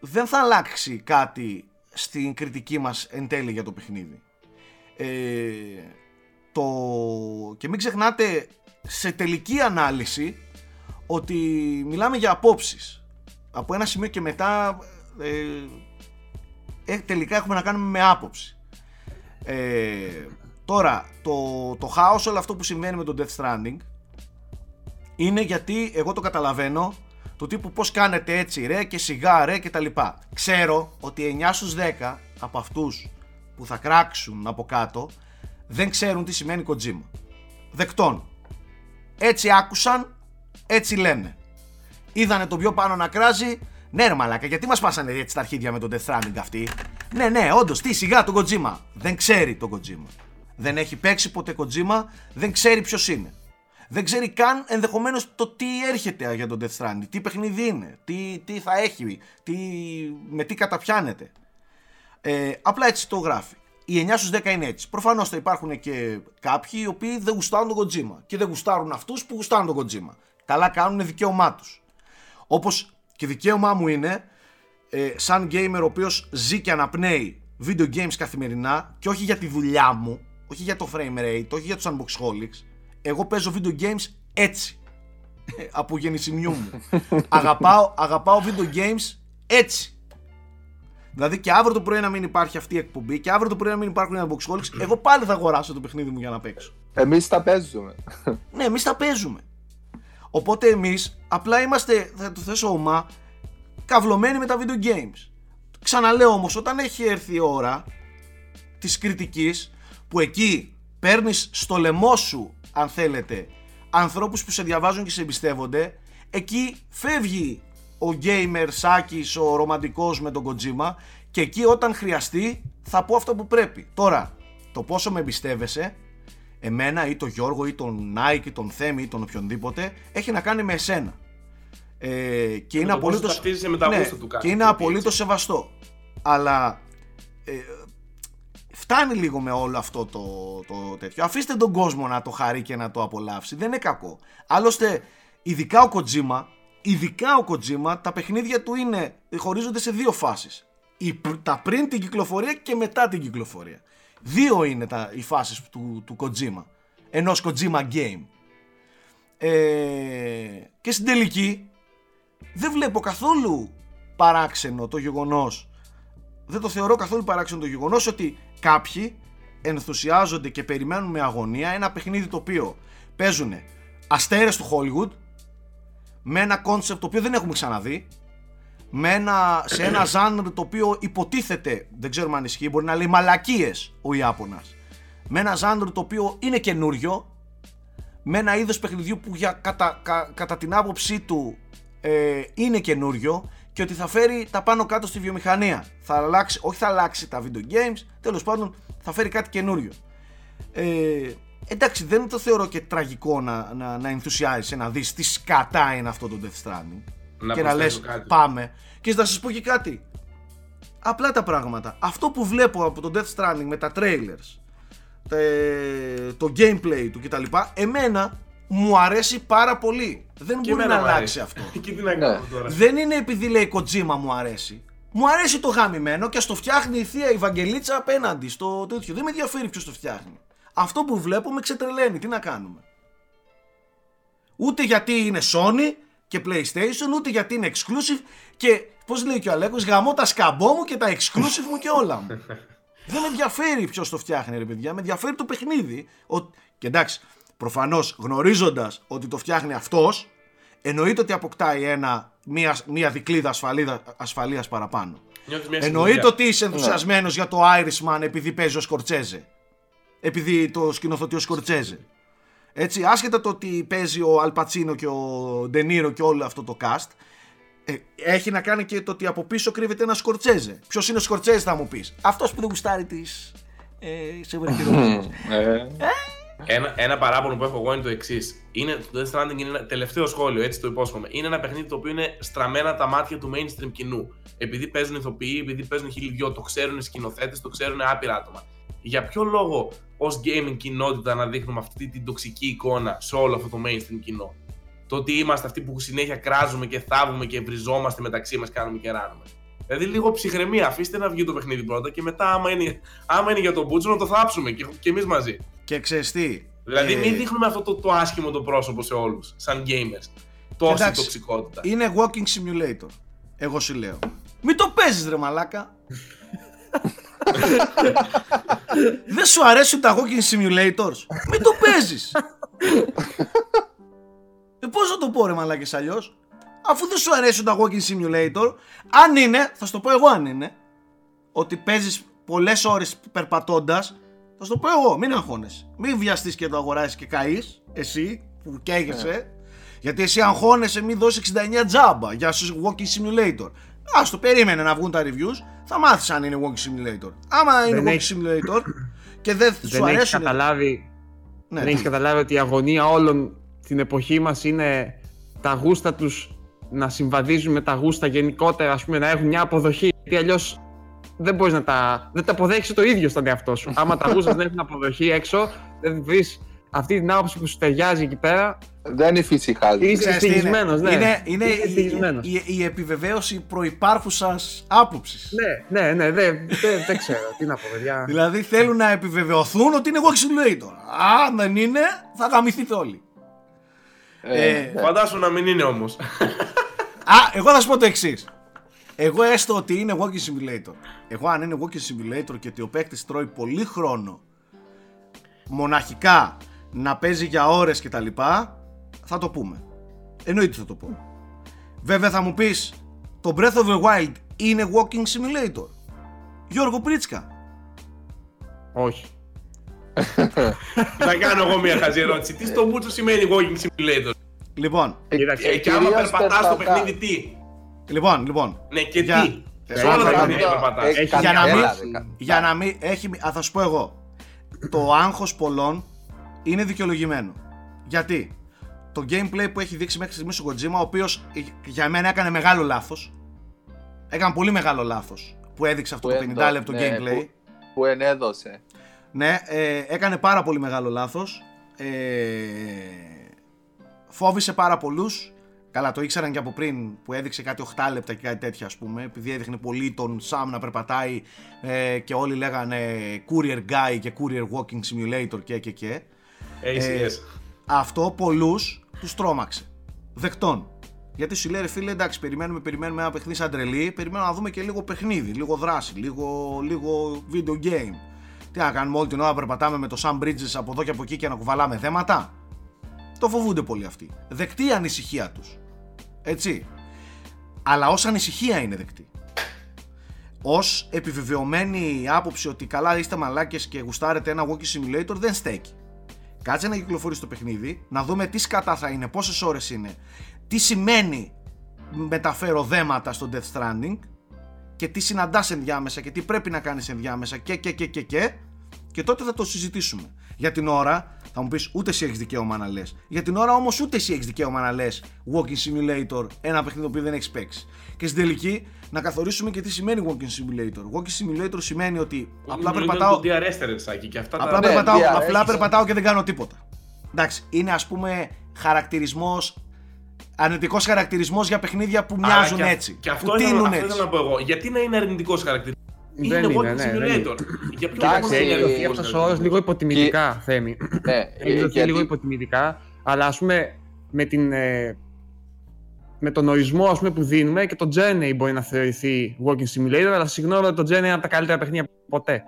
δεν θα αλλάξει κάτι στην κριτική μας εν τέλει για το παιχνίδι. Και μην ξεχνάτε, σε τελική ανάλυση ότι μιλάμε για απόψεις. Από ένα σημείο και μετά τελικά έχουμε να κάνουμε με άποψη. Τώρα, το χάος, όλο αυτό που συμβαίνει με το Death Stranding, είναι γιατί εγώ το καταλαβαίνω, το τύπου πώς κάνετε έτσι ρε και σιγά ρε και τα λοιπά. Ξέρω ότι 9 στους 10 από αυτούς που θα κράξουν από κάτω δεν ξέρουν τι σημαίνει Kojima. Δεκτών. Έτσι άκουσαν, έτσι λένε. Είδανε τον πιο πάνω να κράζει. Ναι ρε μαλάκα, γιατί μας πάσανε έτσι τα αρχίδια με τον Death Stranding αυτοί. Ναι, ναι, όντως, τι σιγά τον Kojima. Δεν ξέρει τον Kojima. Δεν έχει παίξει ποτέ Kojima, δεν ξέρει ποιος είναι. Δεν ξέρει καν ενδεχομένως το τι έρχεται για τον Death Stranding, τι παιχνίδι είναι, τι θα έχει, με τι καταπιάνεται. Απλά έτσι το γράφει. Οι 9 στους 10 είναι έτσι. Προφανώς θα υπάρχουν και κάποιοι οι οποίοι δεν γουστάρουν τον Kojima και δεν γουστάρουν αυτούς που γουστάρουν τον Kojima. Καλά κάνουν, δικαίωμά τους. Όπως και δικαίωμά μου είναι, σαν gamer ο οποίος ζει και αναπνέει video games καθημερινά και όχι για τη δουλειά μου, όχι για το frame rate, όχι για τους unboxholics. Εγώ παίζω video games έτσι, από γεννησιμιού μου. Αγαπάω video games έτσι. Δηλαδή και αύριο το πρωί να μην υπάρχει αυτή η εκπομπή και αύριο το πρωί να μην υπάρχουν οι unboxholics, εγώ πάλι θα αγοράσω το παιχνίδι μου για να παίξω. Εμείς τα παίζουμε. Ναι, εμείς τα παίζουμε. Οπότε εμείς απλά είμαστε, θα το θέσω ομά, καυλωμένοι με τα video games. Ξαναλέω όμως, όταν έχει έρθει η ώρα της κριτικής, που εκεί παίρνεις στο λαιμό σου, αν θέλετε, ανθρώπους που σε διαβάζουν και σε εμπιστεύονται, εκεί φεύγει ο gamer Σάκης, ο ρομαντικός με τον Kojima, και εκεί όταν χρειαστεί θα πω αυτό που πρέπει. Τώρα, το πόσο με εμπιστεύεσαι, εμένα ή τον Γιώργο ή τον Nike ή τον Θέμη ή τον οποιονδήποτε, έχει να κάνει με εσένα. Και είναι απολύτως, και είναι απολύτως σεβαστό. Αλλά φτάνει λίγο με όλο αυτό το τέτοιο. Αφήστε τον κόσμο να το χαρεί και να το απολαύσει. Δεν είναι κακό. Άλλωστε, ειδικά ο Kojima, τα παιχνίδια του χωρίζονται σε δύο φάσεις. Τα πριν την κυκλοφορία και μετά την κυκλοφορία. Δύο είναι οι φάσεις του Kojima. Ενός Kojima game. Και στην τελική, δεν βλέπω καθόλου παράξενο το γεγονός. Δεν το θεωρώ καθόλου παράξενο το γεγονός ότι κάποιοι ενθουσιάζονται και περιμένουν με αγωνία ένα παιχνίδι το οποίο παίζουν αστέρες του Hollywood, με ένα κόνσεπτ το οποίο δεν έχουμε ξαναδεί, σε ένα genre το οποίο υποτίθεται, δεν ξέρουμε αν ισχύει, μπορεί να λέει μαλακίες ο Ιάπωνας, με ένα genre το οποίο είναι καινούριο, με ένα είδος παιχνιδιού που κατά την άποψή του είναι καινούριο, και ότι θα φέρει τα πάνω κάτω στη βιομηχανία. Θα αλλάξει, όχι θα αλλάξει τα video games, τέλος πάντων θα φέρει κάτι καινούριο. Εντάξει, δεν το θεωρώ και τραγικό να ενθουσιάζεις, να δεις τι σκατά είναι αυτό το Death Stranding και να λες κάτι. Πάμε. Και να σας πω και κάτι. Απλά τα πράγματα. Αυτό που βλέπω από το Death Stranding με τα trailers, το gameplay του κτλ, εμένα μου αρέσει πάρα πολύ. Δεν και μπορεί να αλλάξει αυτό. Δεν είναι επειδή λέει Kojima μου αρέσει. Μου αρέσει το γαμημένο και στο φτιάχνει η θεία η Βαγγελίτσα απέναντι στο τέτοιο. Δεν με ενδιαφέρει ποιος το φτιάχνει. Αυτό που βλέπω με ξετρελαίνει. Τι να κάνουμε. Ούτε γιατί είναι Sony και PlayStation, ούτε γιατί είναι exclusive και πώς λέει και ο Αλέκος, γαμώ τα σκαμπό μου και τα exclusive μου και όλα μου. Δεν με ενδιαφέρει ποιος το φτιάχνει ρε παιδιά. Με ενδιαφέρει το παιχνίδι. Και εντάξει. Προφανώς γνωρίζοντας ότι το φτιάχνει αυτός, εννοείται ότι αποκτάει μία δικλίδα ασφαλείας παραπάνω. Εννοείται ότι είσαι ενθουσιασμένος για το Irishman επειδή παίζει ο Σκορτσέζε. Επειδή το σκηνοθετεί ο Σκορτσέζε. Έτσι, άσχετα το ότι παίζει ο Αλπατσίνο και ο Ντενίρο και όλο αυτό το cast, έχει να κάνει και το ότι από πίσω κρύβεται ένα Σκορτσέζε. Ποιος είναι ο Σκορτσέζε θα μου πεις. Αυτός που δεν γουστάρει τις σεβερικηρώσεις. Ένα παράπονο που έχω εγώ είναι το εξής. Το Death Stranding είναι ένα τελευταίο σχόλιο, έτσι το υπόσχομαι. Είναι ένα παιχνίδι το οποίο είναι στραμμένα τα μάτια του mainstream κοινού. Επειδή παίζουν ηθοποιοί, επειδή παίζουν χιλιδιό, το ξέρουν οι σκηνοθέτες, το ξέρουν άπειρα άτομα. Για ποιο λόγο ως gaming κοινότητα να δείχνουμε αυτή την τοξική εικόνα σε όλο αυτό το mainstream κοινό? Το ότι είμαστε αυτοί που συνέχεια κράζουμε και θάβουμε και βριζόμαστε μεταξύ μας, κάνουμε και ράνουμε. Δηλαδή λίγο ψυχραιμία, αφήστε να βγει το παιχνίδι πρώτα και μετά άμα είναι για τον Μπούτσο να το θάψουμε και εμείς μαζί. Και ξέρεις τι. Δηλαδή μην δείχνουμε αυτό το άσχημο το πρόσωπο σε όλους, σαν gamers. τόση τοξικότητα. Είναι walking simulator. Εγώ σου λέω. Μην το παίζεις ρε μαλάκα. Δεν σου αρέσουν τα walking simulators. Μην το παίζεις. Πώς θα το πω ρε μαλάκες αλλιώς. Αφού δεν σου αρέσουν τα walking simulator, αν είναι, θα σου το πω εγώ αν είναι, ότι παίζεις πολλές ώρες περπατώντας, θα σου το πω εγώ, μην αγχώνεσαι. Μην βιαστείς και το αγοράσεις και καείς, εσύ που καίγεσαι, γιατί εσύ αγχώνεσαι μην δώσεις 69 τζάμπα για σου walking simulator. Ας το περίμενε να βγουν τα reviews, θα μάθεις αν είναι walking simulator. Άμα είναι walking simulator και δεν σου αρέσουν... Δεν έχεις καταλάβει ότι η αγωνία όλων την εποχή μας είναι τα γούστα τους να συμβαδίζουν με τα γούστα γενικότερα, ας πούμε, να έχουν μια αποδοχή. Γιατί αλλιώς δεν μπορείς να τα. Δεν τα αποδέχεσαι το ίδιο στον εαυτό σου. Άμα τα γούστα δεν έχουν αποδοχή έξω, δεν βρεις αυτή την άποψη που σου ταιριάζει εκεί πέρα. Δεν εφησυχάζει. Είσαι στοιχισμένος, ναι. Είναι η επιβεβαίωση προϋπάρχουσας άποψης. Ναι, δεν ξέρω τι να πω, παιδιά. Δηλαδή θέλουν να επιβεβαιωθούν ότι είναι εγώ simulator. Αν δεν είναι, θα γαμηθείτε όλοι. Φαντάσου να μην είναι όμως. Α, εγώ θα σου πω το εξής. Εγώ έστω ότι είναι walking simulator. Εγώ αν είναι walking simulator και ότι ο παίκτης τρώει πολύ χρόνο μοναχικά να παίζει για ώρες και τα λοιπά, θα το πούμε. Εννοείται θα το πω. Βέβαια θα μου πεις, το Breath of the Wild είναι walking simulator, Γιώργο Πρίτσκα? Όχι. Θα κάνω εγώ μια χαζή ερώτηση. Τι στο μπούτσο σημαίνει walking simulator? Λοιπόν, και άμα περπατάς το παιχνίδι τι? Λοιπόν. Ναι, και τι? Σε όλα τα παιχνίδια περπατάς. Για να μην έχει, θα σου πω εγώ, το άγχος πολλών είναι δικαιολογημένο. Γιατί το gameplay που έχει δείξει μέχρι στιγμής ο Kojima, ο οποίος για μένα έκανε μεγάλο λάθος, έκανε πολύ μεγάλο λάθος που έδειξε αυτό το 50 λεπτό gameplay που ενέδωσε. Ναι, έκανε πάρα πολύ μεγάλο λάθος. Φόβησε πάρα πολλούς. Καλά, το ήξεραν και από πριν που έδειξε κάτι 8 λεπτά και κάτι τέτοια, ας πούμε. Επειδή έδειχνε πολύ τον Sam να περπατάει και όλοι λέγανε courier guy και courier walking simulator και. Αυτό πολλούς τους τρόμαξε. Δεκτών. Γιατί σου λέει ρε φίλε, εντάξει, περιμένουμε ένα παιχνίδι σαν τρελή. Περιμένουμε να δούμε και λίγο παιχνίδι, λίγο δράση, λίγο video game. Τι να κάνουμε όλη την ώρα, περπατάμε με το Sam Bridges από εδώ και από εκεί και να κουβαλάμε θέματα. Το φοβούνται πολύ αυτοί. Δεκτή η ανησυχία τους. Έτσι. Αλλά ως ανησυχία είναι δεκτή. Ως επιβεβαιωμένη άποψη ότι καλά είστε μαλάκες και γουστάρετε ένα walking simulator δεν στέκει. Κάτσε να κυκλοφορήσει το παιχνίδι, να δούμε τι σκατά θα είναι, πόσες ώρες είναι, τι σημαίνει μεταφέρω δέματα στο Death Stranding, και τι συναντάς ενδιάμεσα και τι πρέπει να κάνεις ενδιάμεσα και τότε θα το συζητήσουμε. Για την ώρα θα μου πεις ούτε εσύ έχεις δικαίωμα να λες. Για την ώρα όμως ούτε εσύ έχεις δικαίωμα να λες walking simulator, ένα παιχνίδι που δεν έχεις παίξει. Και στην τελική να καθορίσουμε και τι σημαίνει walking simulator. Walking simulator σημαίνει ότι απλά περπατάω και δεν κάνω τίποτα. Εντάξει, είναι ας πούμε χαρακτηρισμός, αρνητικός χαρακτηρισμός για παιχνίδια που μοιάζουν και έτσι. Και αυτό θέλω να πω εγώ. Γιατί να είναι αρνητικός χαρακτηρισμός? Δεν είναι, walking simulator. Για ποιο λόγο είναι αρνητικός? Αυτός ο όρος λίγο υποτιμητικά, Θέμη. Ναι, λίγο υποτιμητικά, αλλά ας πούμε με τον ορισμό ας πούμε, που δίνουμε, και το Journey μπορεί να θεωρηθεί walking simulator, αλλά συγγνώμη ότι το Journey είναι από τα καλύτερα παιχνίδια ποτέ.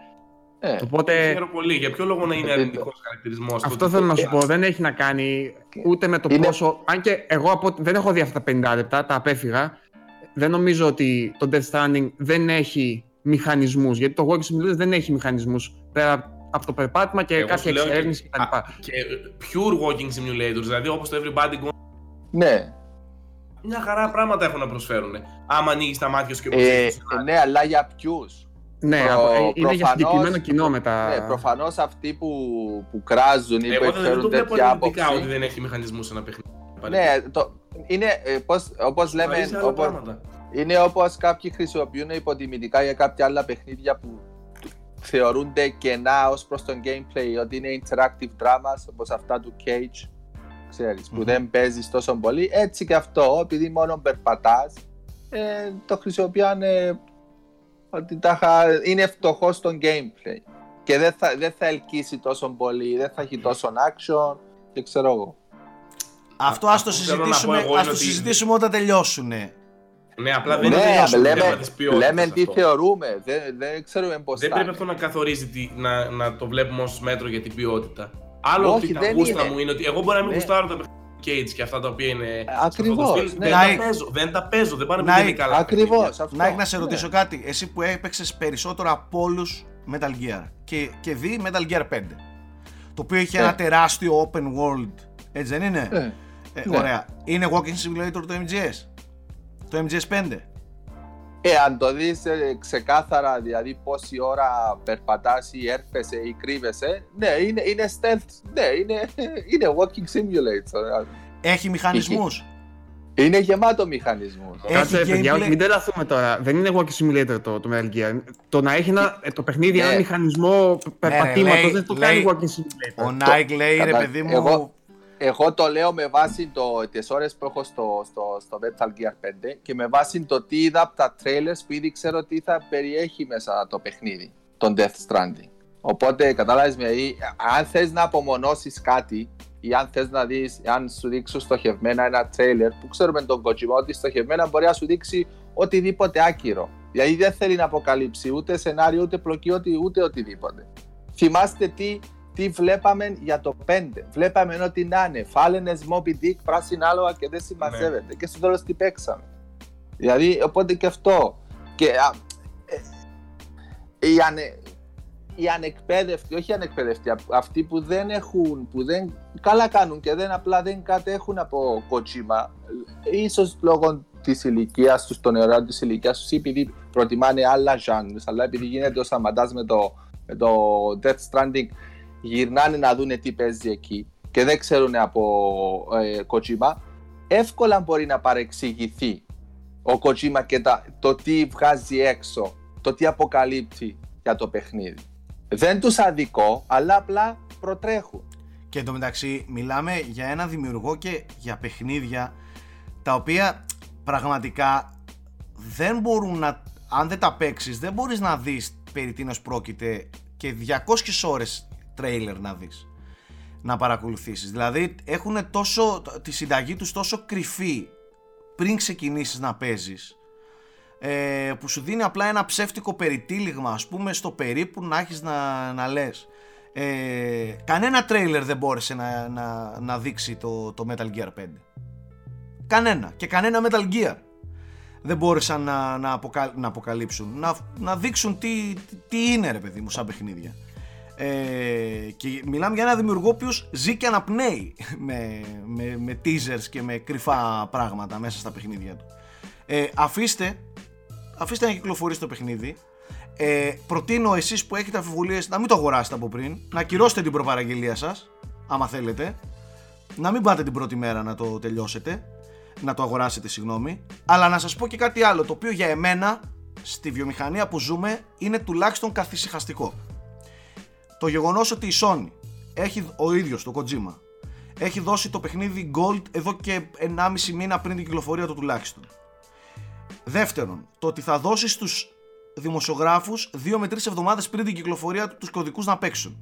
Οπότε... Ξέρω πολύ. Για ποιο λόγο να είναι αρνητικός χαρακτηρισμός? Αυτό θέλω να σου πω. Δεν έχει να κάνει ούτε με το πόσο. Αν και εγώ δεν έχω δει αυτά τα 50 λεπτά, τα απέφυγα. Δεν νομίζω ότι το Death Stranding δεν έχει μηχανισμούς. Γιατί το Walking Simulator δεν έχει μηχανισμούς πέρα από το περπάτημα και κάποια εξερεύνηση κτλ. Και pure Walking Simulator, δηλαδή όπως το Everybody Gone. Ναι. Μια χαρά πράγματα έχουν να προσφέρουν. Άμα ανοίγεις τα μάτια σου και ναι, αλλά για ποιους? Ναι, είναι για συγκεκριμένο κοινό μετά. Ναι, προφανώς αυτοί που κράζουν ή που εκφέρουν τέτοια άποψη. Εγώ δεν το βλέπω ότι δεν έχει μηχανισμούς ένα παιχνίδι. Ναι, είναι όπως λέμε, είναι όπως κάποιοι χρησιμοποιούν υποτιμητικά για κάποια άλλα παιχνίδια που θεωρούνται κενά ως προς τον gameplay, ότι είναι interactive dramas όπως αυτά του Cage, ξέρεις, που δεν παίζεις τόσο πολύ. Έτσι και αυτό, επειδή μόνο περπατάς, το χρησιμοποιάνε ότι είναι φτωχό στο gameplay και δεν θα ελκύσει τόσο πολύ, δεν θα έχει τόσο action και ξέρω εγώ. Αυτό ας το συζητήσουμε, ας το συζητήσουμε όταν τελειώσουνε. Ναι, απλά δεν είναι. Λέμε τι θεωρούμε, δεν ξέρουμε πώς. Δεν πρέπει αυτό να καθορίζει, να το βλέπουμε ως μέτρο για την ποιότητα. Άλλο ότι τα γούστα μου είναι ότι εγώ μπορώ να μην γουστάρω τα Cage και αυτά τα οποία είναι. Ακριβώς. Ναι. Δεν τα παίζω, δεν πάνε πολύ καλά. Ακριβώς. Νάικ, να σε ρωτήσω κάτι. Εσύ που έπαιξες περισσότερο από όλους Metal Gear και δει Metal Gear 5, το οποίο είχε ένα τεράστιο open world, έτσι δεν είναι? Ωραία. Είναι walking simulator το MGS? Το MGS 5? Αν το δεις ξεκάθαρα, δηλαδή πόση ώρα περπατάς ή έρχεσαι ή κρύβεσαι, ναι, είναι stealth, ναι, είναι walking simulator. Έχει μηχανισμούς. Είναι γεμάτο μηχανισμούς. Μην τρελαθούμε τώρα, δεν είναι walking simulator το Metal Gear. Το να έχει το παιχνίδι ένα μηχανισμό περπατήματος δεν το κάνει walking simulator. Ο Nike λέει, ρε παιδί μου... Εγώ το λέω με βάση τις ώρες που έχω στο Metal Gear 5 και με βάση το τι είδα από τα trailers που ήδη ξέρω τι θα περιέχει μέσα το παιχνίδι, τον Death Stranding. Οπότε κατάλαβες με, αν θες να απομονώσεις κάτι ή αν θες να δεις, αν σου δείξουν στοχευμένα ένα trailer που ξέρουμε τον Kojima ότι στοχευμένα μπορεί να σου δείξει οτιδήποτε άκυρο. Δηλαδή δεν θέλει να αποκαλύψει ούτε σενάριο, ούτε πλοκιώτη, ούτε οτιδήποτε. Θυμάστε τι βλέπαμε για το 5. Βλέπαμε ότι να είναι φάλαινες, Moby Dick, πράσινα άλογα και δεν συμμαζεύεται. Ναι. Και στο τέλος τι παίξαμε. Δηλαδή, οπότε και αυτό. Και, οι ανεκπαίδευτοι, όχι οι ανεκπαίδευτοι, αυτοί που δεν έχουν, που δεν καλά κάνουν και απλά δεν κατέχουν από Kojima, ίσως λόγω της ηλικίας τους, των νεωρών της ηλικίας τους, επειδή προτιμάνε άλλα genres, αλλά επειδή γίνεται ο Σαματάς με το Death Stranding, γυρνάνε να δούνε τι παίζει εκεί και δεν ξέρουν από Kojima, εύκολα μπορεί να παρεξηγηθεί ο Kojima και το τι βγάζει έξω, το τι αποκαλύπτει για το παιχνίδι. Δεν τους αδικώ, αλλά απλά προτρέχουν. Και εντωμεταξύ μιλάμε για ένα δημιουργό και για παιχνίδια τα οποία πραγματικά δεν μπορούν να, αν δεν τα παίξεις, δεν μπορείς να δεις περί τίνος πρόκειται και 200 ώρες τρέιλερ να δεις, να παρακολουθήσεις. Δηλαδή έχουν τη συνταγή τους τόσο κρυφή πριν ξεκινήσεις να παίζεις, που σου δίνει απλά ένα ψεύτικο περιτύλιγμα, ας πούμε, στο περίπου να έχεις να λες. Κανένα τρέιλερ δεν μπόρεσε να δείξει το Metal Gear 5. Κανένα Metal Gear δεν μπόρεσαν να αποκαλύψουν, να δείξουν τι είναι, ρε παιδί μου, σαν παιχνίδια. Και μιλάμε για ένα δημιουργό ο οποίος ζει και αναπνέει με teasers και με κρυφά πράγματα μέσα στα παιχνίδια του. Αφήστε να κυκλοφορήσει το παιχνίδι. Προτείνω εσείς που έχετε αμφιβολίες να μην το αγοράσετε από πριν, να ακυρώσετε την προπαραγγελία σας άμα θέλετε, να μην πάτε την πρώτη μέρα να το τελειώσετε, να το αγοράσετε, συγγνώμη. Αλλά να σας πω και κάτι άλλο, το οποίο για εμένα στη βιομηχανία που ζούμε είναι τουλάχιστον καθησυχαστικό. Το γεγονός ότι η Sony έχει, ο ίδιος το Kojima, έχει δώσει το παιχνίδι Gold εδώ και 1,5 μήνα πριν την κυκλοφορία του τουλάχιστον. Δεύτερον, το ότι θα δώσει στους δημοσιογράφους 2 με 3 εβδομάδες πριν την κυκλοφορία του τους κωδικούς να παίξουν.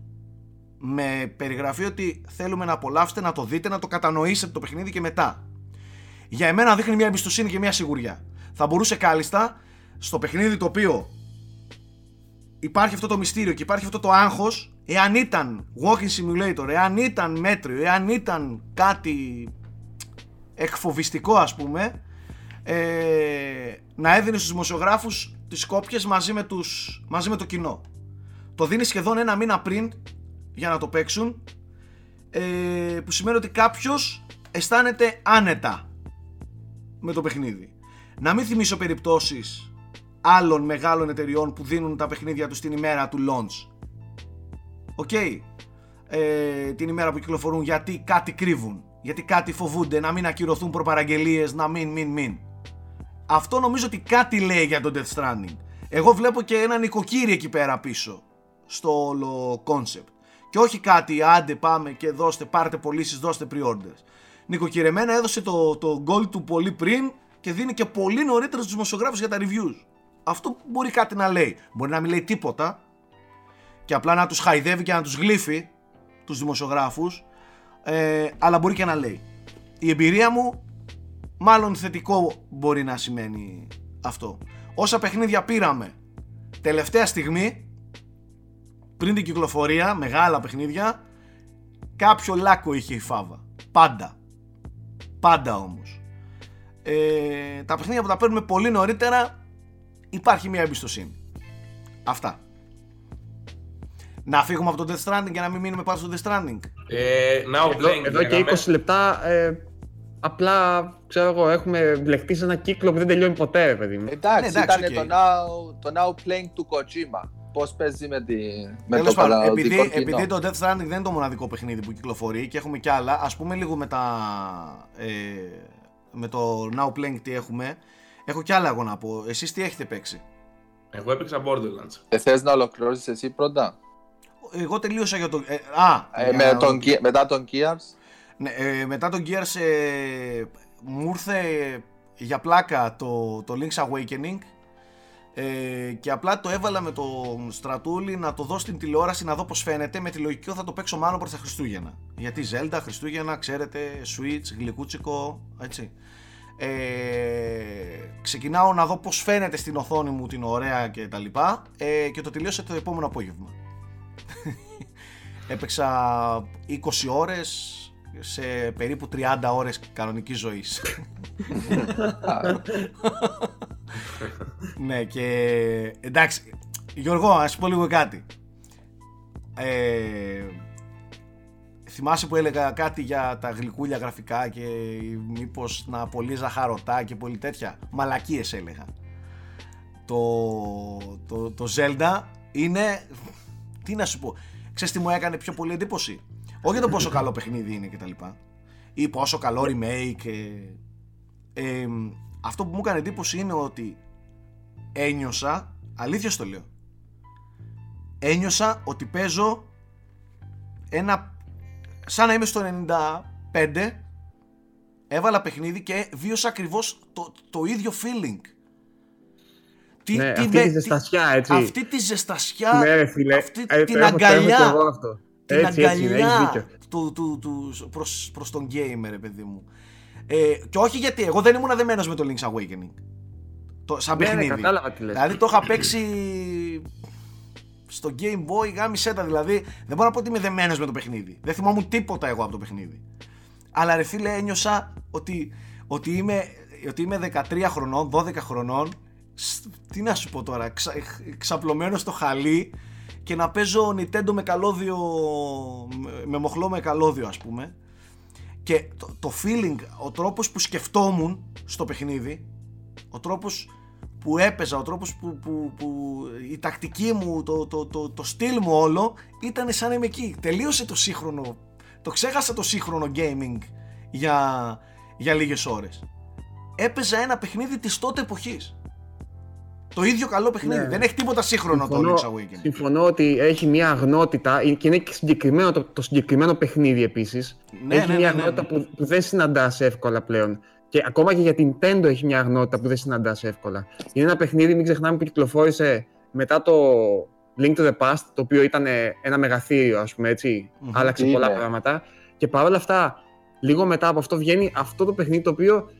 Με περιγραφή ότι θέλουμε να απολαύσετε, να το δείτε, να το κατανοήσετε το παιχνίδι και μετά. Για εμένα δείχνει μια εμπιστοσύνη και μια σιγουριά. Θα μπορούσε κάλλιστα στο παιχνίδι το οποίο υπάρχει αυτό το μυστήριο και υπάρχει αυτό το άγχος, εάν ήταν walking simulator, εάν ήταν μέτριο, εάν ήταν κάτι εκφοβιστικό, ας πούμε, να έδινε στους δημοσιογράφους τις κόπιες μαζί με το κοινό. Το δίνει σχεδόν ένα μήνα πριν για να το παίξουν, που σημαίνει ότι κάποιος αισθάνεται άνετα με το παιχνίδι. Να μην θυμίσω περιπτώσεις άλλων μεγάλων εταιριών που δίνουν τα παιχνίδια τους την ημέρα του launch. Την ημέρα που κυκλοφορούν, γιατί κάτι κρύβουν, γιατί κάτι φοβούνται, να μην ακυρωθούν προπαραγγελίες, να μην. Αυτό νομίζω ότι κάτι λέει για τον Death Stranding. Εγώ βλέπω και έναν οικοκύρη εκεί πέρα πίσω στο όλο concept. Και όχι κάτι άντε πάμε και δώστε, πάρτε πωλήσεις, δώστε pre-orders. Νοικοκυρεμένα έδωσε το goal του πολύ πριν και δίνει και πολύ νωρίτερα στους δημοσιογράφους για τα reviews. Αυτό μπορεί κάτι να λέει. Μπορεί να μην λέει τίποτα και απλά να τους χαϊδεύει και να τους γλύφει τους δημοσιογράφους, αλλά μπορεί και να λέει. η εμπειρία μου μάλλον θετικό μπορεί να σημαίνει αυτό. Όσα παιχνίδια πήραμε τελευταία στιγμή πριν την κυκλοφορία, μεγάλα παιχνίδια, κάποιο λάκκο είχε η φάβα. Πάντα. Πάντα όμως. Τα παιχνίδια που τα παίρνουμε πολύ νωρίτερα υπάρχει μια εμπιστοσύνη. Αυτά. Να φύγουμε από το Death Stranding και να μην μείνουμε πάνω στο Death Stranding. Εδώ και 20 λεπτά απλά ξέρω εγώ, έχουμε μπλεχτεί σε ένα κύκλο που δεν τελειώνει ποτέ, ρε παιδί μου. Εντάξει, ναι, εντάξει, ήταν okay. το now playing του Kojima. Πώς παίζει με το παλαιό. Επειδή το Death Stranding δεν είναι το μοναδικό παιχνίδι που κυκλοφορεί και έχουμε κι άλλα, ας πούμε λίγο με το now playing τι έχουμε. Έχω κι άλλα εγώ να πω. Εσείς τι έχετε παίξει? Εγώ έπαιξα Borderlands. Θες να ολοκληρώσεις εσύ πρώτα? Εγώ τελείωσα για το... μετά τον Gears. Ναι, μετά τον Gears μου ήρθε για πλάκα το Link's Awakening και απλά το έβαλα με το στρατούλι να το δω στην τηλεόραση να δω πως φαίνεται, με τη λογική ότι θα το παίξω μάλλον προς τα Χριστούγεννα. Γιατί Zelda, Χριστούγεννα, ξέρετε, Switch, γλυκούτσικο, έτσι. Ξεκινάω να δω πως φαίνεται στην οθόνη μου την ωραία και τα λοιπά και το τελείωσα το επόμενο απόγευμα. Έπαιξα 20 ώρες σε περίπου 30 ώρες κανονικής ζωής. Ναι, και εντάξει Γιώργο, να σου πω λίγο κάτι. Θυμάσαι που έλεγα κάτι για τα γλυκούλια γραφικά και μήπως να πολύ ζαχαρωτά και πολύ τέτοια? Μαλακίες έλεγα. Το Zelda είναι... Τι να σου πω, ξέρεις τι μου έκανε πιο πολύ εντύπωση? Όχι το πόσο καλό παιχνίδι είναι και τα λοιπά, ή πόσο καλό remake. Αυτό που μου έκανε εντύπωση είναι ότι ένιωσα, αλήθεια στο λέω, ένιωσα ότι παίζω ένα... σαν να είμαι στο 95, έβαλα παιχνίδι και βίωσα ακριβώς το ίδιο feeling. Αυτή τη ζεστασιά, έτσι. Αυτή τη ζεστασιά, ναι, φίλε, την αγκαλιά. Την αγκαλιά προς τον gamer, ρε παιδί μου. Και όχι γιατί εγώ δεν ήμουν αδεμένος με το Link's Awakening. Σαν παιχνίδι. Κατάλαβα τι λες. Δηλαδή το είχα παίξει στο Game Boy, γάμισε τα δηλαδή. Δεν μπορώ να πω ότι είμαι δεμένος με το παιχνίδι. Δεν θυμάμαι τίποτα εγώ από το παιχνίδι. Αλλά ρε φίλε, ένιωσα ότι είμαι 13 χρονών, 12 χρονών. Τι να σου πω τώρα, ξαπλωμένο στο χαλί και να παίζω Nintendo με καλώδιο, με μοχλό με καλώδιο, ας πούμε. Και το feeling, ο τρόπος που σκεφτόμουν στο παιχνίδι, ο τρόπος που έπαιζα, ο τρόπος που η τακτική μου, το στυλ μου όλο, ήταν σαν να είμαι εκεί. Τελείωσε το σύγχρονο, το ξέχασα το σύγχρονο gaming για λίγες ώρες. Έπαιζα ένα παιχνίδι της τότε εποχής. Το ίδιο καλό παιχνίδι, ναι. Δεν έχει τίποτα σύγχρονο το Link's Awakening. Συμφωνώ ότι έχει μια αγνότητα και είναι και συγκεκριμένο το συγκεκριμένο παιχνίδι επίσης. Ναι, έχει μια αγνότητα που δεν συναντάς εύκολα πλέον. Και ακόμα και για την Nintendo έχει μια αγνότητα που δεν συναντάς εύκολα. Είναι ένα παιχνίδι, μην ξεχνάμε, που κυκλοφόρησε μετά το Link to the Past, το οποίο ήταν ένα μεγαθύριο, ας πούμε, έτσι. Άλλαξε πολλά πράγματα. Και παρόλα αυτά, λίγο μετά από αυτό βγαίνει αυτό το παιχνίδι το οποίο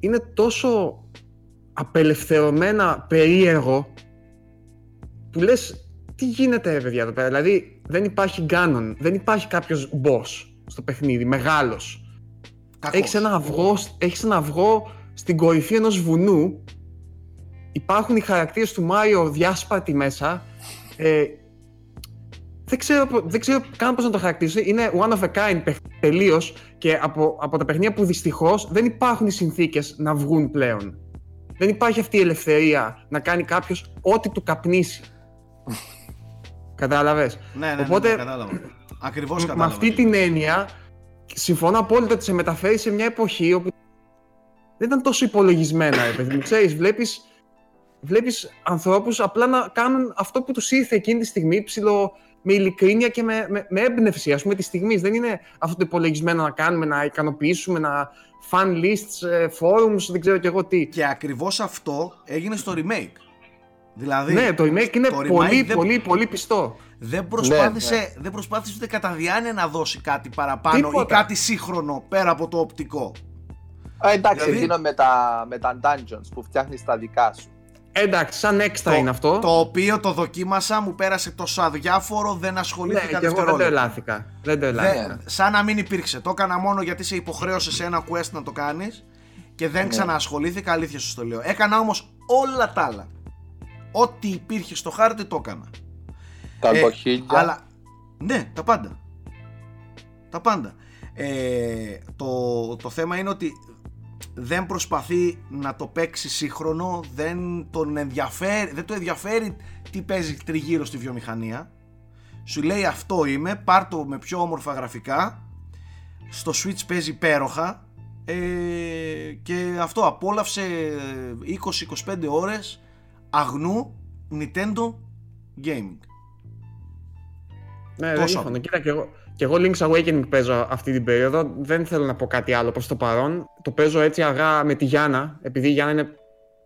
είναι τόσο απελευθερωμένα περίεργο που λες τι γίνεται, ρε παιδιά, εδώ πέρα. Δηλαδή δεν υπάρχει γκάνον, δεν υπάρχει κάποιος boss στο παιχνίδι, μεγάλος. Έχεις ένα αυγό στην κορυφή ενός βουνού, υπάρχουν οι χαρακτήρες του Μάριο διάσπαρτοι μέσα, δεν ξέρω καν πώς να το χαρακτηρίσω, είναι one of a kind τελείως και από τα παιχνίδια που δυστυχώς δεν υπάρχουν οι συνθήκες να βγουν πλέον. Δεν υπάρχει αυτή η ελευθερία να κάνει κάποιος ό,τι του καπνίσει. Κατάλαβες? Ναι, οπότε, κατάλαβα. Ακριβώς κατάλαβα. Με αυτή την έννοια, συμφωνώ απόλυτα ότι σε μεταφέρει σε μια εποχή όπου δεν ήταν τόσο υπολογισμένα, ρε παιδί μου. Ξέρεις, βλέπεις ανθρώπους απλά να κάνουν αυτό που τους ήρθε εκείνη τη στιγμή, με ειλικρίνεια και με έμπνευση, ας πούμε, της στιγμής. Δεν είναι αυτό το υπολογισμένο να κάνουμε, να ικανοποιήσουμε, να fan lists, forums, δεν ξέρω κι εγώ τι. Και ακριβώς αυτό έγινε στο remake. Δηλαδή, ναι, το remake είναι πολύ πιστό. Δεν προσπάθησε ούτε κατά διάνοια να δώσει κάτι παραπάνω. Τίποτα. Ή κάτι σύγχρονο πέρα από το οπτικό. Εντάξει, δηλαδή, εκείνο με τα dungeons που φτιάχνεις τα δικά σου. Εντάξει, σαν έξτρα είναι αυτό. Το οποίο το δοκίμασα, μου πέρασε τόσο αδιάφορο, δεν ασχολήθηκα δευτερόλεπτα. Δεν το ελάθηκα. Σαν να μην υπήρξε. Το έκανα μόνο γιατί σε υποχρέωσε σε ένα quest να το κάνεις και δεν ξαναασχολήθηκα, αλήθεια σου το λέω. Έκανα όμως όλα τα άλλα. Ό,τι υπήρχε στο χάρτη το έκανα. Τα λογχίλια. Αλλά ναι, τα πάντα. Το θέμα είναι ότι δεν προσπαθεί να το παίξει σύγχρονο, δεν το ενδιαφέρει τι παίζει τριγύρω στη βιομηχανία. Σου λέει αυτό είμαι, πάρ' το με πιο όμορφα γραφικά, στο Switch παίζει υπέροχα, και αυτό απόλαυσε 20-25 ώρες αγνού Nintendo Gaming. Ναι, δεν σύμφωνο. Κοίτα, και εγώ Link's Awakening παίζω αυτή την περίοδο. Δεν θέλω να πω κάτι άλλο προς το παρόν. Το παίζω έτσι αργά με τη Γιάννα, επειδή η Γιάννα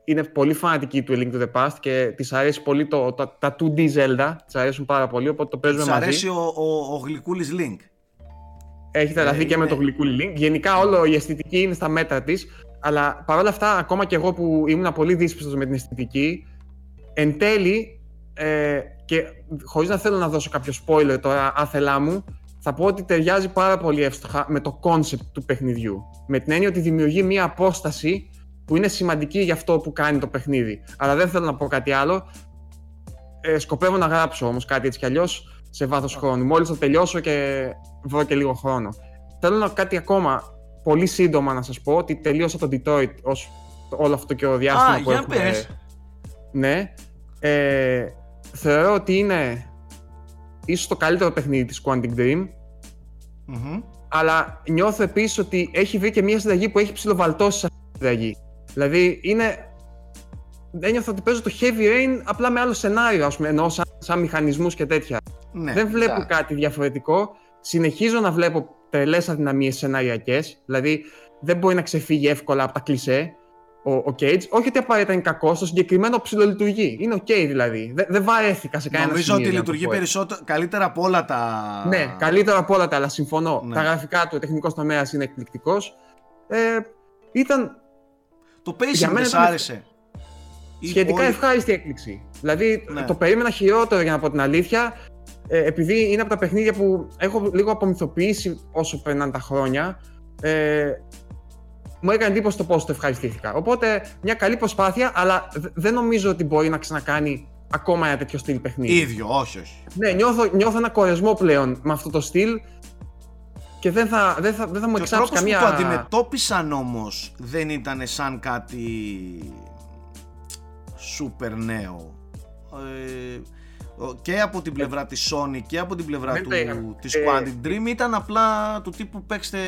είναι πολύ φανατική του A Link to the Past και της αρέσει πολύ τα 2D Zelda. Της αρέσουν πάρα πολύ, οπότε το παίζουμε μαζί. Της αρέσει ο γλυκούλης Link. Έχει τρελαθεί και με το γλυκούλη Link. Γενικά όλο η αισθητική είναι στα μέτρα της. Αλλά παρόλα αυτά, ακόμα και εγώ που ήμουν πολύ δύσπιστος με την αισθητική, εν τέλει, και χωρίς να θέλω να δώσω κάποιο spoiler τώρα άθελά μου, θα πω ότι ταιριάζει πάρα πολύ εύστοχα με το concept του παιχνιδιού. Με την έννοια ότι δημιουργεί μια απόσταση που είναι σημαντική για αυτό που κάνει το παιχνίδι. Αλλά δεν θέλω να πω κάτι άλλο. Σκοπεύω να γράψω όμως κάτι έτσι κι αλλιώς σε βάθος χρόνου. Μόλις το τελειώσω και βρω και λίγο χρόνο. Θέλω να κάτι ακόμα πολύ σύντομα να σας πω, ότι τελείωσα το Detroit ως όλο αυτό και ο διάστημα που έχουμε. Ναι. Θεωρώ ότι είναι ίσως το καλύτερο παιχνίδι της Quantic Dream, αλλά νιώθω επίσης ότι έχει βρει και μια συνταγή που έχει ψιλοβαλτώσει σε αυτή τη συνταγή. Δηλαδή είναι... ένιωθα ότι παίζω το Heavy Rain απλά με άλλο σενάριο, ας πούμε, εννοώ σαν μηχανισμούς και τέτοια. Ναι, δεν βλέπω κάτι διαφορετικό, συνεχίζω να βλέπω τρελές αδυναμίες σενάριακές, δηλαδή δεν μπορεί να ξεφύγει εύκολα από τα κλισέ. Ο Cage, όχι ότι απαραίτητα είναι κακό, στο συγκεκριμένο ψιλολειτουργεί. Είναι ok δηλαδή. Δεν βαρέθηκα σε κανένα σημείο. Νομίζω ότι λειτουργεί περισσότερο, καλύτερα από όλα τα. Ναι, καλύτερα από όλα τα, αλλά συμφωνώ. Ναι. Τα γραφικά του, ο τεχνικός τομέας είναι εκπληκτικός. Ήταν. Το pacing δεν σ' άρεσε. Σχετικά ευχάριστη έκπληξη. Δηλαδή το περίμενα χειρότερο, για να πω την αλήθεια, επειδή είναι από τα παιχνίδια που έχω λίγο απομυθοποιήσει όσο περνάνε τα χρόνια. Μου έκανε εντύπωση το πόσο το ευχαριστήθηκα. Οπότε μια καλή προσπάθεια, αλλά δεν νομίζω ότι μπορεί να ξανακάνει ακόμα ένα τέτοιο στυλ παιχνίδι. Ίδιο, όχι. Ναι, νιώθω ένα κορεσμό πλέον με αυτό το στυλ και δεν θα μου εξάψει καμία. Το αντιμετώπισαν όμως δεν ήταν σαν κάτι super νέο. Και από την πλευρά της Sony και από την πλευρά της Quantic Dream ήταν απλά του τύπου παίξτε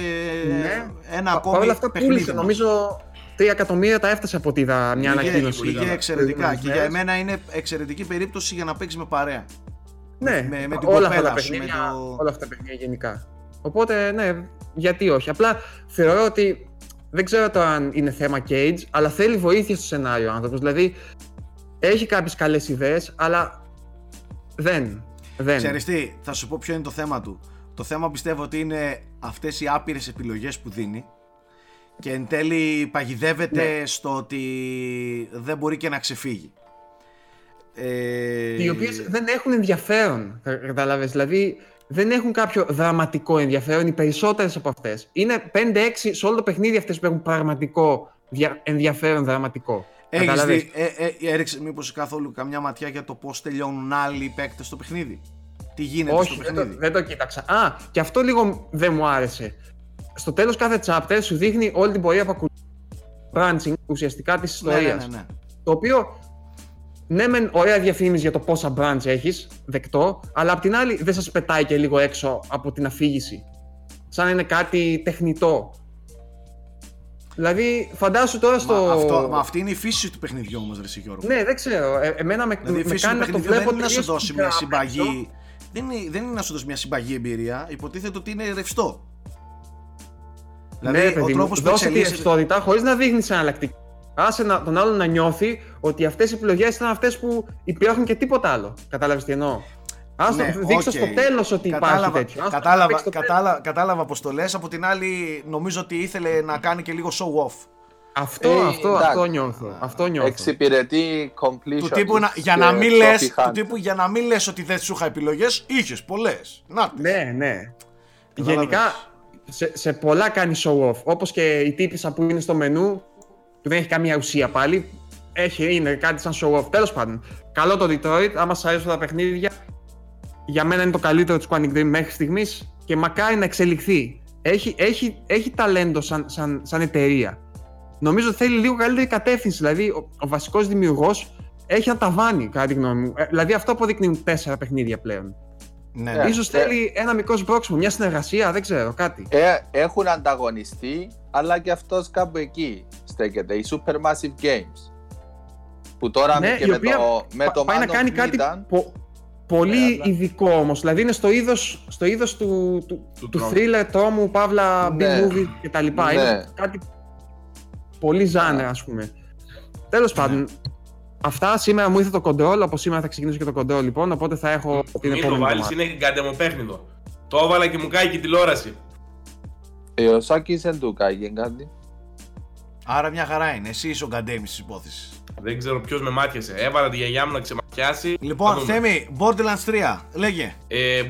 ένα ακόμη παιχνίδι. Πούλησε, νομίζω 3 εκατομμύρια τα έφτασε από τη μια ανακοίνωση. Λυγε εξαιρετικά και για εμένα είναι εξαιρετική περίπτωση για να παίξει με παρέα. Ναι, με την κοπέλα σου. Όλα αυτά τα παιχνίδια γενικά. Οπότε ναι, γιατί όχι. Απλά θεωρώ ότι δεν ξέρω το αν είναι θέμα Cage, αλλά θέλει βοήθεια στο σενάριο ο άνθρωπος. Δηλαδή έχει κάποιες καλές ιδέες, αλλά δεν. Ξέρεις τι, θα σου πω ποιο είναι το θέμα του. Το θέμα πιστεύω ότι είναι αυτές οι άπειρες επιλογές που δίνει και εν τέλει παγιδεύεται στο ότι δεν μπορεί και να ξεφύγει. Οι οποίες δεν έχουν ενδιαφέρον, καταλάβες, δηλαδή δεν έχουν κάποιο δραματικό ενδιαφέρον οι περισσότερες από αυτές. Είναι 5-6 σε όλο το παιχνίδι αυτές που έχουν πραγματικό ενδιαφέρον δραματικό. Έχεις δει, έριξε μήπως καθόλου καμιά ματιά για το πώς τελειώνουν άλλοι παίκτες στο παιχνίδι? Τι γίνεται? Όχι, στο παιχνίδι? Όχι, δεν το κοίταξα. Α, και αυτό λίγο δεν μου άρεσε. Στο τέλος κάθε chapter σου δείχνει όλη την πορεία που ακολουθεί, branching ουσιαστικά της ιστορίας. Ναι. Το οποίο, ναι μεν ωραία διαφήμιση για το πόσα branch έχεις, δεκτό, αλλά απ' την άλλη δεν σας πετάει και λίγο έξω από την αφήγηση. Σαν να είναι κάτι τεχνητό. Δηλαδή, φαντάσου τώρα αυτή είναι η φύση του παιχνιδιού όμως, ρε Γιώργο. Ναι, δεν ξέρω. Εμένα με κάνει να το βλέπω. Δεν είναι να σου δώσει μια συμπαγή εμπειρία. Υποτίθεται ότι είναι ρευστό. Δηλαδή, ναι, παιδί, ο τρόπος που εξελίσσεται. Δώσε τη ρευστότητα χωρίς να δείχνεις εναλλακτική. Άσε τον άλλον να νιώθει ότι αυτές οι επιλογές ήταν αυτές που υπήρχαν και τίποτα άλλο. Κατάλαβες τι εννοώ. Αν ναι, το δείξω okay. στο τέλος ότι κατάλαβα, υπάρχει τέτοιο. Κατάλαβα πως το λες. Από την άλλη, νομίζω ότι ήθελε να κάνει και λίγο show-off. Αυτό νιώθω. Εξυπηρετεί completion. Του τύπου για να μην λες ότι δεν σου είχα επιλογές, είχες πολλές. Ναι. Γενικά, σε πολλά κάνει show-off. Όπως και η τύπισσα που είναι στο μενού, που δεν έχει καμία ουσία πάλι. Είναι κάτι σαν show-off. Τέλος πάντων, καλό το Detroit. Άμα σας αρέσουν τα παιχνίδια, για μένα είναι το καλύτερο της Quantic Dream μέχρι στιγμής και μακάρι να εξελιχθεί. Έχει ταλέντο σαν εταιρεία. Νομίζω θέλει λίγο καλύτερη κατεύθυνση. Δηλαδή, ο βασικός δημιουργός έχει ένα ταβάνι, κατά τη γνώμη μου. Δηλαδή, αυτό αποδεικνύουν 4 παιχνίδια πλέον. Ναι. Ίσως θέλει ένα μικρό σπρώξιμο, μια συνεργασία, δεν ξέρω, κάτι. Έχουν ανταγωνιστεί, αλλά και αυτός κάπου εκεί στέκεται. Η Supermassive Games. Που τώρα ναι, και με το πάει να κάνει κάτι ήταν... πολύ ειδικό όμως. Δηλαδή είναι στο είδος του thriller, τρόμου, παύλα, ναι, B-movie κτλ. Ναι. Είναι κάτι πολύ ζάνερ, ας πούμε. Τέλος πάντων, αυτά. Σήμερα μου ήρθε το Control, από σήμερα θα ξεκινήσω και το Control λοιπόν. Οπότε θα έχω την επόμενη. Μην το βάλεις, είναι κατεμοπέχνητο. Το έβαλα και μου κάει και τηλεόραση. Ο Σάκης δεν του κάει κάτι. Άρα μια χαρά είναι, εσύ είσαι ο Γκαντέμις της υπόθεσης. Δεν ξέρω ποιος με μάτιασε. Έβαλα τη γιαγιά μου να ξεμακιάσει. Λοιπόν, Θέμη, Borderlands 3, λέγε.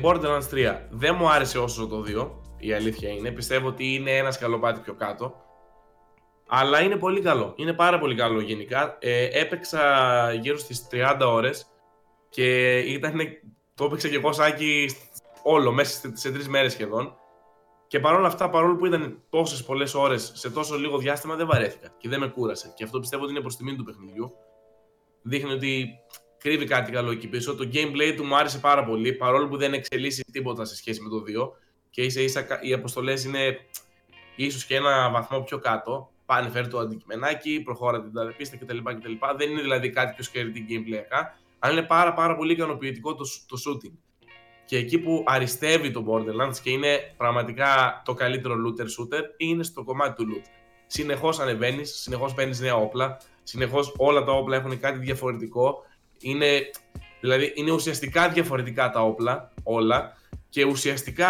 Borderlands 3. Δεν μου άρεσε όσο το 2. Η αλήθεια είναι. Πιστεύω ότι είναι ένα σκαλοπάτι πιο κάτω. Αλλά είναι πολύ καλό. Είναι πάρα πολύ καλό γενικά. Έπαιξα γύρω στις 30 ώρες και το έπαιξα και εγώ σάκι όλο, μέσα σε 3 μέρες σχεδόν. Και παρόλα αυτά, παρόλο που ήταν τόσες πολλές ώρες σε τόσο λίγο διάστημα, δεν βαρέθηκα και δεν με κούρασε. Και αυτό πιστεύω ότι είναι προς τιμή του παιχνιδιού. Δείχνει ότι κρύβει κάτι καλό εκεί πίσω. Το gameplay του μου άρεσε πάρα πολύ, παρόλο που δεν εξελίσσει τίποτα σε σχέση με το 2. Και ίσα-ίσα οι αποστολές είναι ίσως και ένα βαθμό πιο κάτω. Πάνε, φέρει το αντικειμενάκι, προχώρα την ταδεπίστα κτλ. Δεν είναι δηλαδή κάτι πιο σκληρή gameplay. Αλλά είναι πάρα πολύ ικανοποιητικό το shooting. Και εκεί που αριστεύει το Borderlands και είναι πραγματικά το καλύτερο looter-shooter είναι στο κομμάτι του loot. Συνεχώς ανεβαίνεις, συνεχώς παίρνεις νέα όπλα, συνεχώς όλα τα όπλα έχουν κάτι διαφορετικό. Είναι ουσιαστικά διαφορετικά τα όπλα, όλα, και ουσιαστικά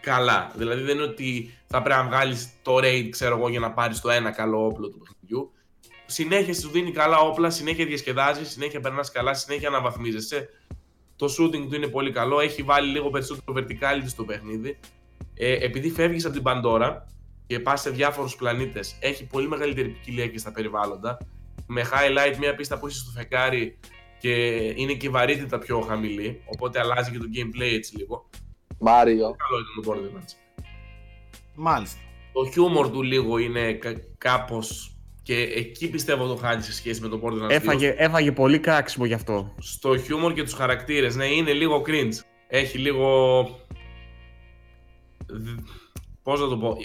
καλά. Δηλαδή δεν είναι ότι θα πρέπει να βγάλεις το raid, ξέρω εγώ, για να πάρεις το ένα καλό όπλο του παιχνιδιού. Συνέχεια σου δίνει καλά όπλα, συνέχεια διασκεδάζεις, συνέχεια περνάς καλά, συνέχεια αναβαθμίζεσαι. Το shooting του είναι πολύ καλό, έχει βάλει λίγο περισσότερο verticality στο παιχνίδι. Επειδή φεύγεις από την Pandora και πας σε διάφορους πλανήτες, έχει πολύ μεγαλύτερη ποικιλία και στα περιβάλλοντα. Με highlight μια πίστα που είσαι στο φεκάρι και είναι και η βαρύτητα πιο χαμηλή, οπότε αλλάζει και το gameplay έτσι λίγο. Μάριο. Καλό ήταν το Borderlands. Μάλιστα. Το χιούμορ του λίγο είναι κάπως... Και εκεί πιστεύω το χάνει σε σχέση με τον Borderlands 2. Έφαγε πολύ κράξιμο γι' αυτό. Στο χιούμορ και τους χαρακτήρες, ναι, είναι λίγο cringe. Έχει λίγο... Πώς να το πω...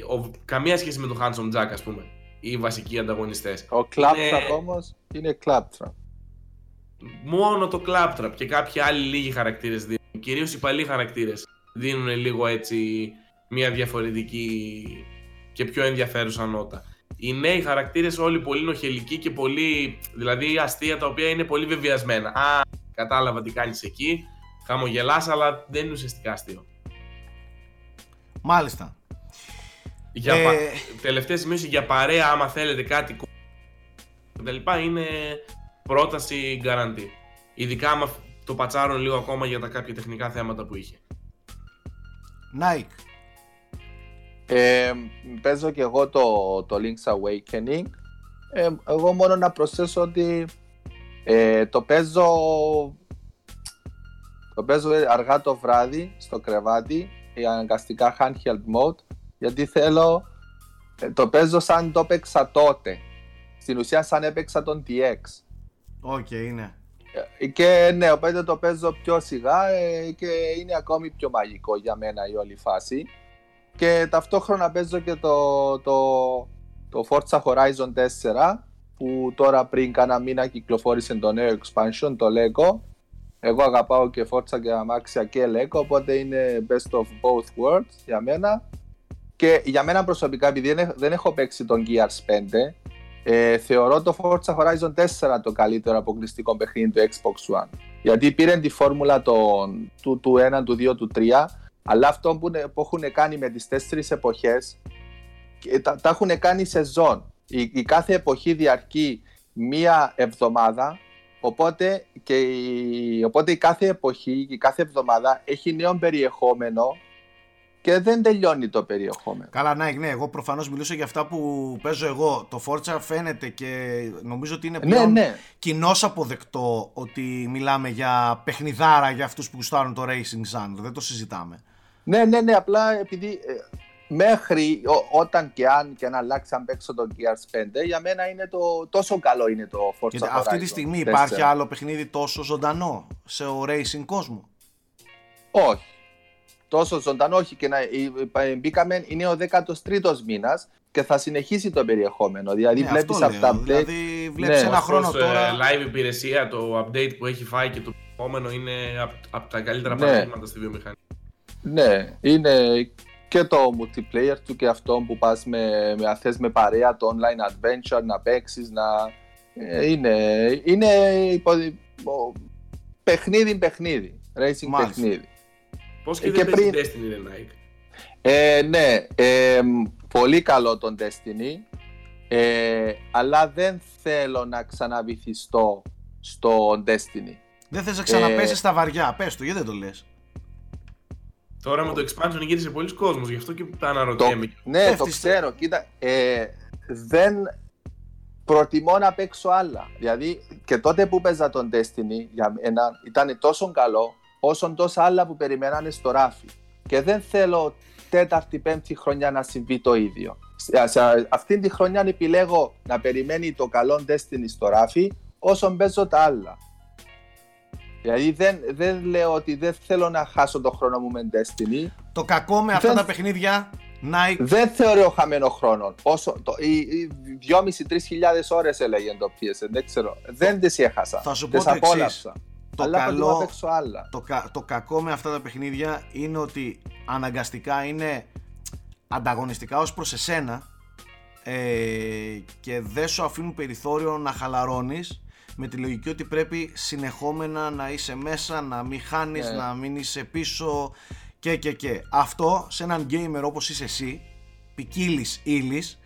Καμία σχέση με τον Handsome Jack, ας πούμε. Οι βασικοί ανταγωνιστές. Ο Claptrap όμως είναι Claptrap. Μόνο το Claptrap και κάποιοι άλλοι λίγοι χαρακτήρες δίνουν. Κυρίως οι παλιοί χαρακτήρες δίνουν λίγο έτσι μια διαφορετική και πιο ενδιαφέρουσα νότα. Οι νέοι χαρακτήρες όλοι πολύ νοχελικοί και πολύ, δηλαδή αστεία τα οποία είναι πολύ βεβαιασμένα. Α, κατάλαβα τι κάνεις εκεί, χαμογελάς, αλλά δεν είναι ουσιαστικά αστείο. Μάλιστα. Τελευταία σημείωση για παρέα, άμα θέλετε κάτι κτλ. Είναι πρόταση guarantee. Ειδικά άμα το πατσάρουν λίγο ακόμα για τα κάποια τεχνικά θέματα που είχε. Nike. Παίζω και εγώ το Link's Awakening. Εγώ μόνο να προσθέσω ότι το παίζω αργά το βράδυ στο κρεβάτι, αναγκαστικά handheld mode, γιατί θέλω, το παίζω σαν το έπαιξα τότε. Στην ουσία σαν έπαιξα τον DX. Ναι. Και ναι, οπότε το παίζω πιο σιγά και είναι ακόμη πιο μαγικό για μένα η όλη φάση. Και ταυτόχρονα παίζω και το Forza Horizon 4, που τώρα πριν κάνα μήνα κυκλοφόρησε το νέο expansion, το LEGO. Εγώ αγαπάω και Forza και αμάξια και LEGO, οπότε είναι best of both worlds για μένα. Και για μένα προσωπικά, επειδή δεν έχω παίξει τον Gears 5, θεωρώ το Forza Horizon 4 το καλύτερο αποκλειστικό παιχνίδι του Xbox One. Γιατί πήραν τη φόρμουλα του 1, του 2, του 3, αλλά αυτό που έχουν κάνει με τις τέσσερις εποχές, τα έχουν κάνει σεζόν. Η κάθε εποχή διαρκεί μία εβδομάδα, οπότε η κάθε εποχή, η κάθε εβδομάδα έχει νέο περιεχόμενο και δεν τελειώνει το περιεχόμενο. Καλά, ναι, εγώ προφανώς μιλούσα για αυτά που παίζω εγώ. Το Forza φαίνεται και νομίζω ότι είναι πλέον κοινώς αποδεκτό ότι μιλάμε για παιχνιδάρα για αυτούς που γουστάρουν το racing genre. Δεν το συζητάμε. Ναι, απλά επειδή μέχρι όταν και αν και να αλλάξει αν παίξω το Gears 5, για μένα είναι τόσο καλό είναι το Forza Horizon. Αυτή τη στιγμή 4. Υπάρχει άλλο παιχνίδι τόσο ζωντανό σε ο racing κόσμο? Όχι. Τόσο ζωντανό, όχι, και να μπήκαμε, είναι ο 13ος μήνας και θα συνεχίσει το περιεχόμενο. Δηλαδή βλέπεις αυτά. Δηλαδή βλέπεις ένα χρόνο τώρα. Live υπηρεσία, το update που έχει φάει και το επόμενο είναι από τα καλύτερα παραδείγματα στη βιομηχανία. Ναι, είναι και το multiplayer του και αυτό που πας με παρέα, το online adventure, να παίξεις, να... Είναι παιχνίδι, racing παιχνίδι. Πώς και δεν παίζει Destiny, ρε Νάικ? Ναι, πολύ καλό τον Destiny, αλλά δεν θέλω να ξαναβυθιστώ στον Destiny. Δεν θες να ξαναπέσεις στα βαριά, πες το, γιατί δεν το λες? Τώρα με το expansion γύρισε πολλοί κόσμος, γι' αυτό και τα αναρωτιέμαι. Ναι, το ξέρω, κοίτα, δεν προτιμώ να παίξω άλλα. Δηλαδή και τότε που παίζα τον Destiny, για μένα ήταν τόσο καλό όσον τόσα άλλα που περιμένανε στο ράφι. Και δεν θέλω τέταρτη, πέμπτη χρονιά να συμβεί το ίδιο. Αυτήν τη χρονιά επιλέγω να περιμένει το καλό Destiny στο ράφι όσον παίζω τα άλλα. Δηλαδή δεν λέω ότι δεν θέλω να χάσω τον χρόνο μου με Destiny. Το κακό με αυτά τα παιχνίδια, Nike... Δεν θεωρώ χαμένο χρόνο. Οι 2.500-3.000 ώρες έλεγε το PSN, δεν ξέρω. Δεν τις έχασα. Θα σου πω τις απόλαυσα. Το κακό με αυτά τα παιχνίδια είναι ότι αναγκαστικά είναι ανταγωνιστικά ως προς εσένα και δεν σου αφήνουν περιθώριο να χαλαρώνεις, με τη λογική ότι πρέπει συνεχόμενα να είσαι μέσα, να μην χάνεις, να μην είσαι πίσω και. Αυτό σε έναν gamer όπως είσαι εσύ, ποικίλης ύλης,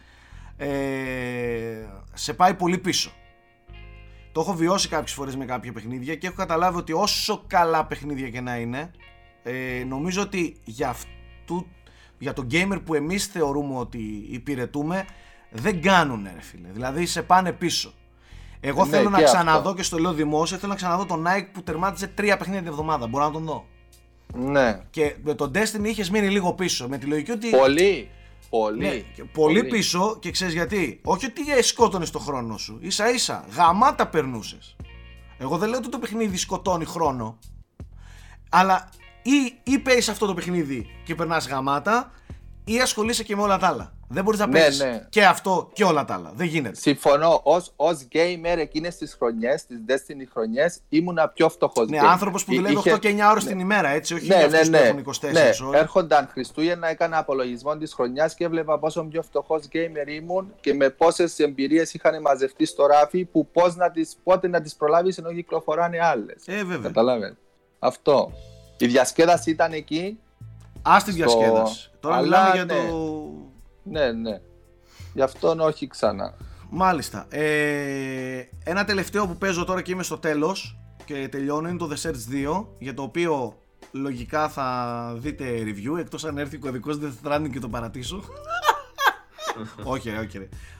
σε πάει πολύ πίσω. Το έχω βιώσει κάποιες φορές με κάποια παιχνίδια και έχω καταλάβει ότι όσο καλά παιχνίδια και να είναι, νομίζω ότι για τον gamer που εμείς θεωρούμε ότι υπηρετούμε, δεν κάνουνε ρε φίλε, δηλαδή σε πάνε πίσω. Εγώ θέλω να ξαναδώ αυτό. Και στο λέω δημόσια, θέλω να ξαναδώ τον Nike που τερμάτιζε 3 παιχνίδια την εβδομάδα, μπορώ να τον δω. Ναι. Και με τον Destiny είχες μείνει λίγο πίσω, με τη λογική ότι... Πολύ πίσω, και ξέρεις γιατί? Όχι ότι σκότωνες το χρόνο σου, ίσα ίσα γαμάτα περνούσες. Εγώ δεν λέω ότι το παιχνίδι σκοτώνει χρόνο, αλλά ή παίζεις αυτό το παιχνίδι και περνάς γαμάτα, ή ασχολείσαι και με όλα τα άλλα. Δεν μπορείς να παίζεις και αυτό και όλα τα άλλα, δεν γίνεται. Συμφωνώ, ως gamer εκείνες τις χρονιές, τις Destiny χρονιές, ήμουνα πιο φτωχός. Ναι, άνθρωπος που δουλεύει 8 και 9 ώρες την ημέρα, έτσι, όχι για αυτούς που έχουν 24 ώρες. Έρχονταν Χριστούγεννα, έκανα απολογισμό της χρονιάς και έβλεπα πόσο πιο φτωχός gamer ήμουν και με πόσες εμπειρίες είχαν μαζευτεί στο ράφι που πότε να τις προλάβεις ενώ κυκλοφοράνε άλλες. Βέβαια. Καταλάβαινε. Αυτό. Η διασκέδαση ήταν εκεί. Ας τη διασκέδαση. Τώρα μιλάμε για το... Ναι. Γι' αυτόν όχι ξανά. Μάλιστα. Ένα τελευταίο που παίζω τώρα και είμαι στο τέλος και τελειώνω είναι το The Search 2, για το οποίο λογικά θα δείτε review, εκτός αν έρθει κωδικός Death Stranding και το παρατήσω. Όχι,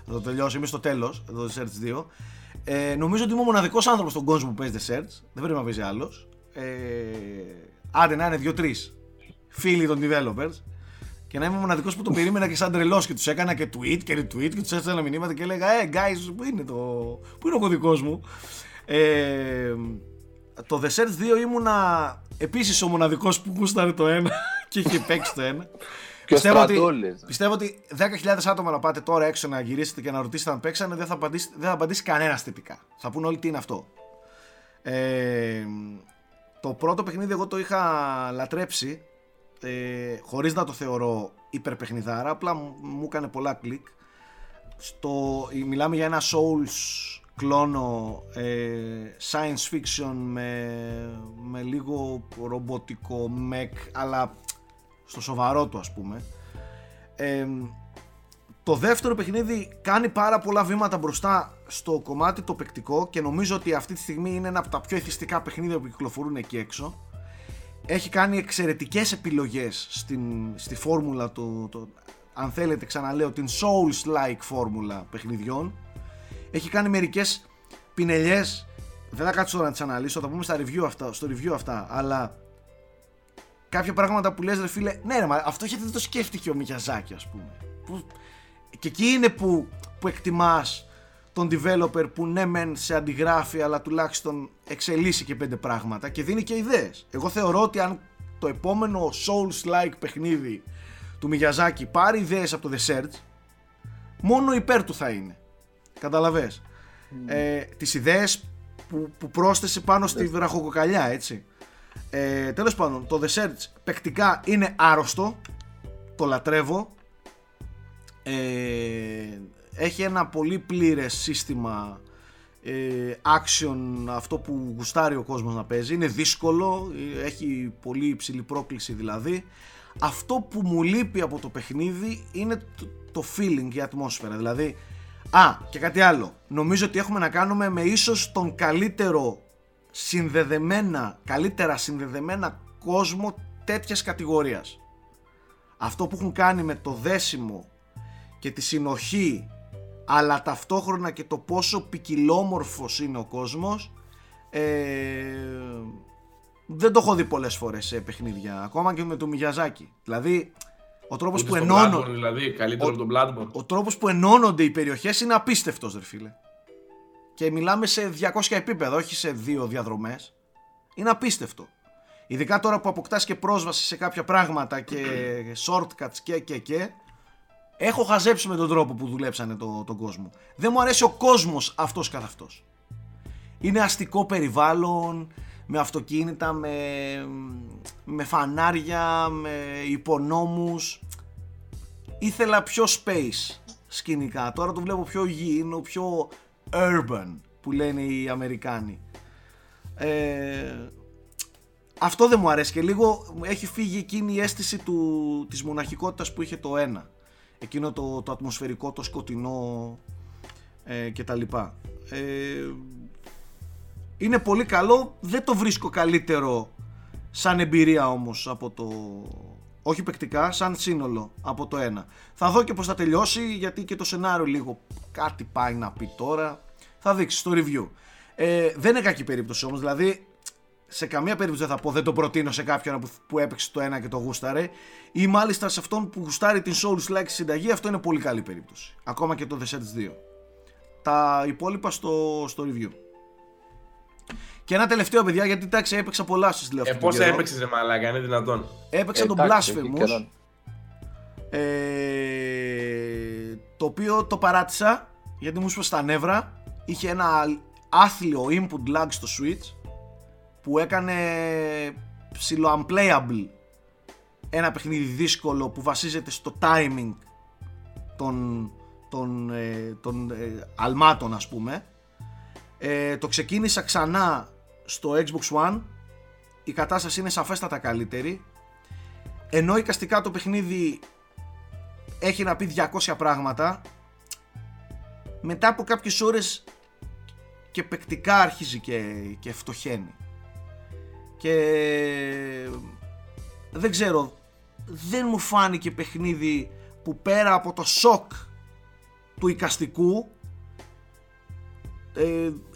θα το τελειώσω, είμαι στο τέλος το The Search 2. Νομίζω ότι είμαι ο μοναδικός άνθρωπος στον κόσμο που παίζει The Search, δεν πρέπει να παίζει άλλος. Άντε να είναι 2-3 φίλοι των developers και να είμαι ο μοναδικός που τον περίμενα και σαν τρελός και τους έκανα και tweet και retweet και τους έστελνα μηνύματα και έλεγα guys, πού είναι ο κωδικός μου? Το The Search 2 ήμουνα επίσης ο μοναδικός που γούσταρε το ένα και είχε παίξει το ένα. Πιστεύω ότι 10.000 άτομα να πάτε τώρα έξω να γυρίσετε και να ρωτήσετε αν παίξανε, δεν θα απαντήσει κανένας τυπικά. Θα πούνε όλοι τι είναι αυτό. Το πρώτο παιχνίδι εγώ το είχα λατρέψει, χωρίς να το θεωρώ υπερπαιχνιδάρα, απλά μου έκανε πολλά κλικ. Μιλάμε για ένα Souls κλώνο science fiction με λίγο ρομποτικό mech, αλλά στο σοβαρό του, ας πούμε. Το δεύτερο παιχνίδι κάνει πάρα πολλά βήματα μπροστά στο κομμάτι το παικτικό και νομίζω ότι αυτή τη στιγμή είναι ένα από τα πιο εθιστικά παιχνίδια που κυκλοφορούν εκεί έξω. Έχει κάνει εξαιρετικές επιλογές στη φόρμουλα του, αν θέλετε ξαναλέω, την Souls-like φόρμουλα παιχνιδιών. Έχει κάνει μερικές πινελιές, δεν θα κάτσω τώρα να τις αναλύσω, θα τα πούμε στο review αυτά, αλλά κάποια πράγματα που λες ρε φίλε, ναι ρε, μα αυτό γιατί δεν το σκέφτηκε ο Μιγιαζάκη, ας πούμε. Και εκεί είναι που εκτιμάς τον developer που ναι μεν σε αντιγράφει, αλλά τουλάχιστον εξελίσσει και πέντε πράγματα και δίνει και ιδέες. Εγώ θεωρώ ότι αν το επόμενο Souls-like παιχνίδι του Μιγιαζάκη πάρει ιδέες από το The Search, μόνο υπέρ του θα είναι. Καταλαβες. Τις ιδέες που πρόσθεσε πάνω στη βραχοκοκαλιά, έτσι. Τέλος πάντων, το The Search παικτικά είναι άρρωστο, το λατρεύω. Έχει ένα πολύ πλήρες σύστημα action, αυτό που γουστάρει ο κόσμος να παίζει. Είναι δύσκολο, έχει πολύ υψηλή πρόκληση δηλαδή. Αυτό που μου λείπει από το παιχνίδι είναι το feeling, η ατμόσφαιρα. Δηλαδή, και κάτι άλλο. Νομίζω ότι έχουμε να κάνουμε με ίσως τον καλύτερα συνδεδεμένα κόσμο τέτοιας κατηγορίας. Αυτό που έχουν κάνει με το δέσιμο και τη συνοχή, αλλά ταυτόχρονα και το πόσο ποικιλόμορφος είναι ο κόσμος, δεν το έχω δει πολλές φορές σε παιχνίδια, ακόμα και με τον Μιγιαζάκη. Δηλαδή, ο τρόπος που ενώνονται οι περιοχές είναι απίστευτος, ρε φίλε. Και μιλάμε σε 200 επίπεδα, όχι σε δύο διαδρομές. Είναι απίστευτο. Ειδικά τώρα που αποκτάς και πρόσβαση σε κάποια πράγματα και shortcuts και. Έχω χαζέψει με τον τρόπο που δουλέψανε τον κόσμο. Δεν μου αρέσει ο κόσμος αυτός καθ' αυτός. Είναι αστικό περιβάλλον, με αυτοκίνητα, με φανάρια, με υπονόμους. Ήθελα πιο space σκηνικά. Τώρα το βλέπω πιο υγιεινό, πιο urban που λένε οι Αμερικάνοι. Αυτό δεν μου αρέσει και λίγο έχει φύγει εκείνη η αίσθηση της μοναχικότητας που είχε το ένα. Εκείνο το ατμοσφαιρικό, το σκοτεινό και τα λοιπά. Είναι πολύ καλό, δεν το βρίσκω καλύτερο σαν εμπειρία όμως από το... Όχι παικτικά, σαν σύνολο από το ένα. Θα δω και πως θα τελειώσει, γιατί και το σενάριο λίγο κάτι πάει να πει τώρα. Θα δείξει στο review. Δεν είναι κακή περίπτωση όμως, δηλαδή... Σε καμία περίπτωση δεν θα πω δεν το προτείνω σε κάποιον που έπαιξε το ένα και το γούσταρε, ή μάλιστα σε αυτόν που γουστάρει την Souls-like συνταγή. Αυτό είναι πολύ καλή περίπτωση. Ακόμα και το The Search 2. Τα υπόλοιπα στο review. Και ένα τελευταίο, παιδιά, γιατί εντάξει έπαιξα πολλά στις τελευταίες. Πώς έπαιξες ρε μαλάκα, είναι δυνατόν? Έπαιξα τον Blasphemous, το οποίο το παράτησα γιατί μου έσπασε στα νεύρα. Είχε ένα άθλιο input lag στο Switch που έκανε ψιλο unplayable ένα παιχνίδι δύσκολο που βασίζεται στο timing των αλμάτων, ας πούμε. Το ξεκίνησα ξανά στο Xbox One, η κατάσταση είναι σαφέστατα καλύτερη, ενώ εικαστικά το παιχνίδι έχει να πει 200 πράγματα. Μετά από κάποιες ώρες και παικτικά αρχίζει και φτωχαίνει. Και δεν ξέρω, δεν μου φάνηκε παιχνίδι που πέρα από το σοκ του εικαστικού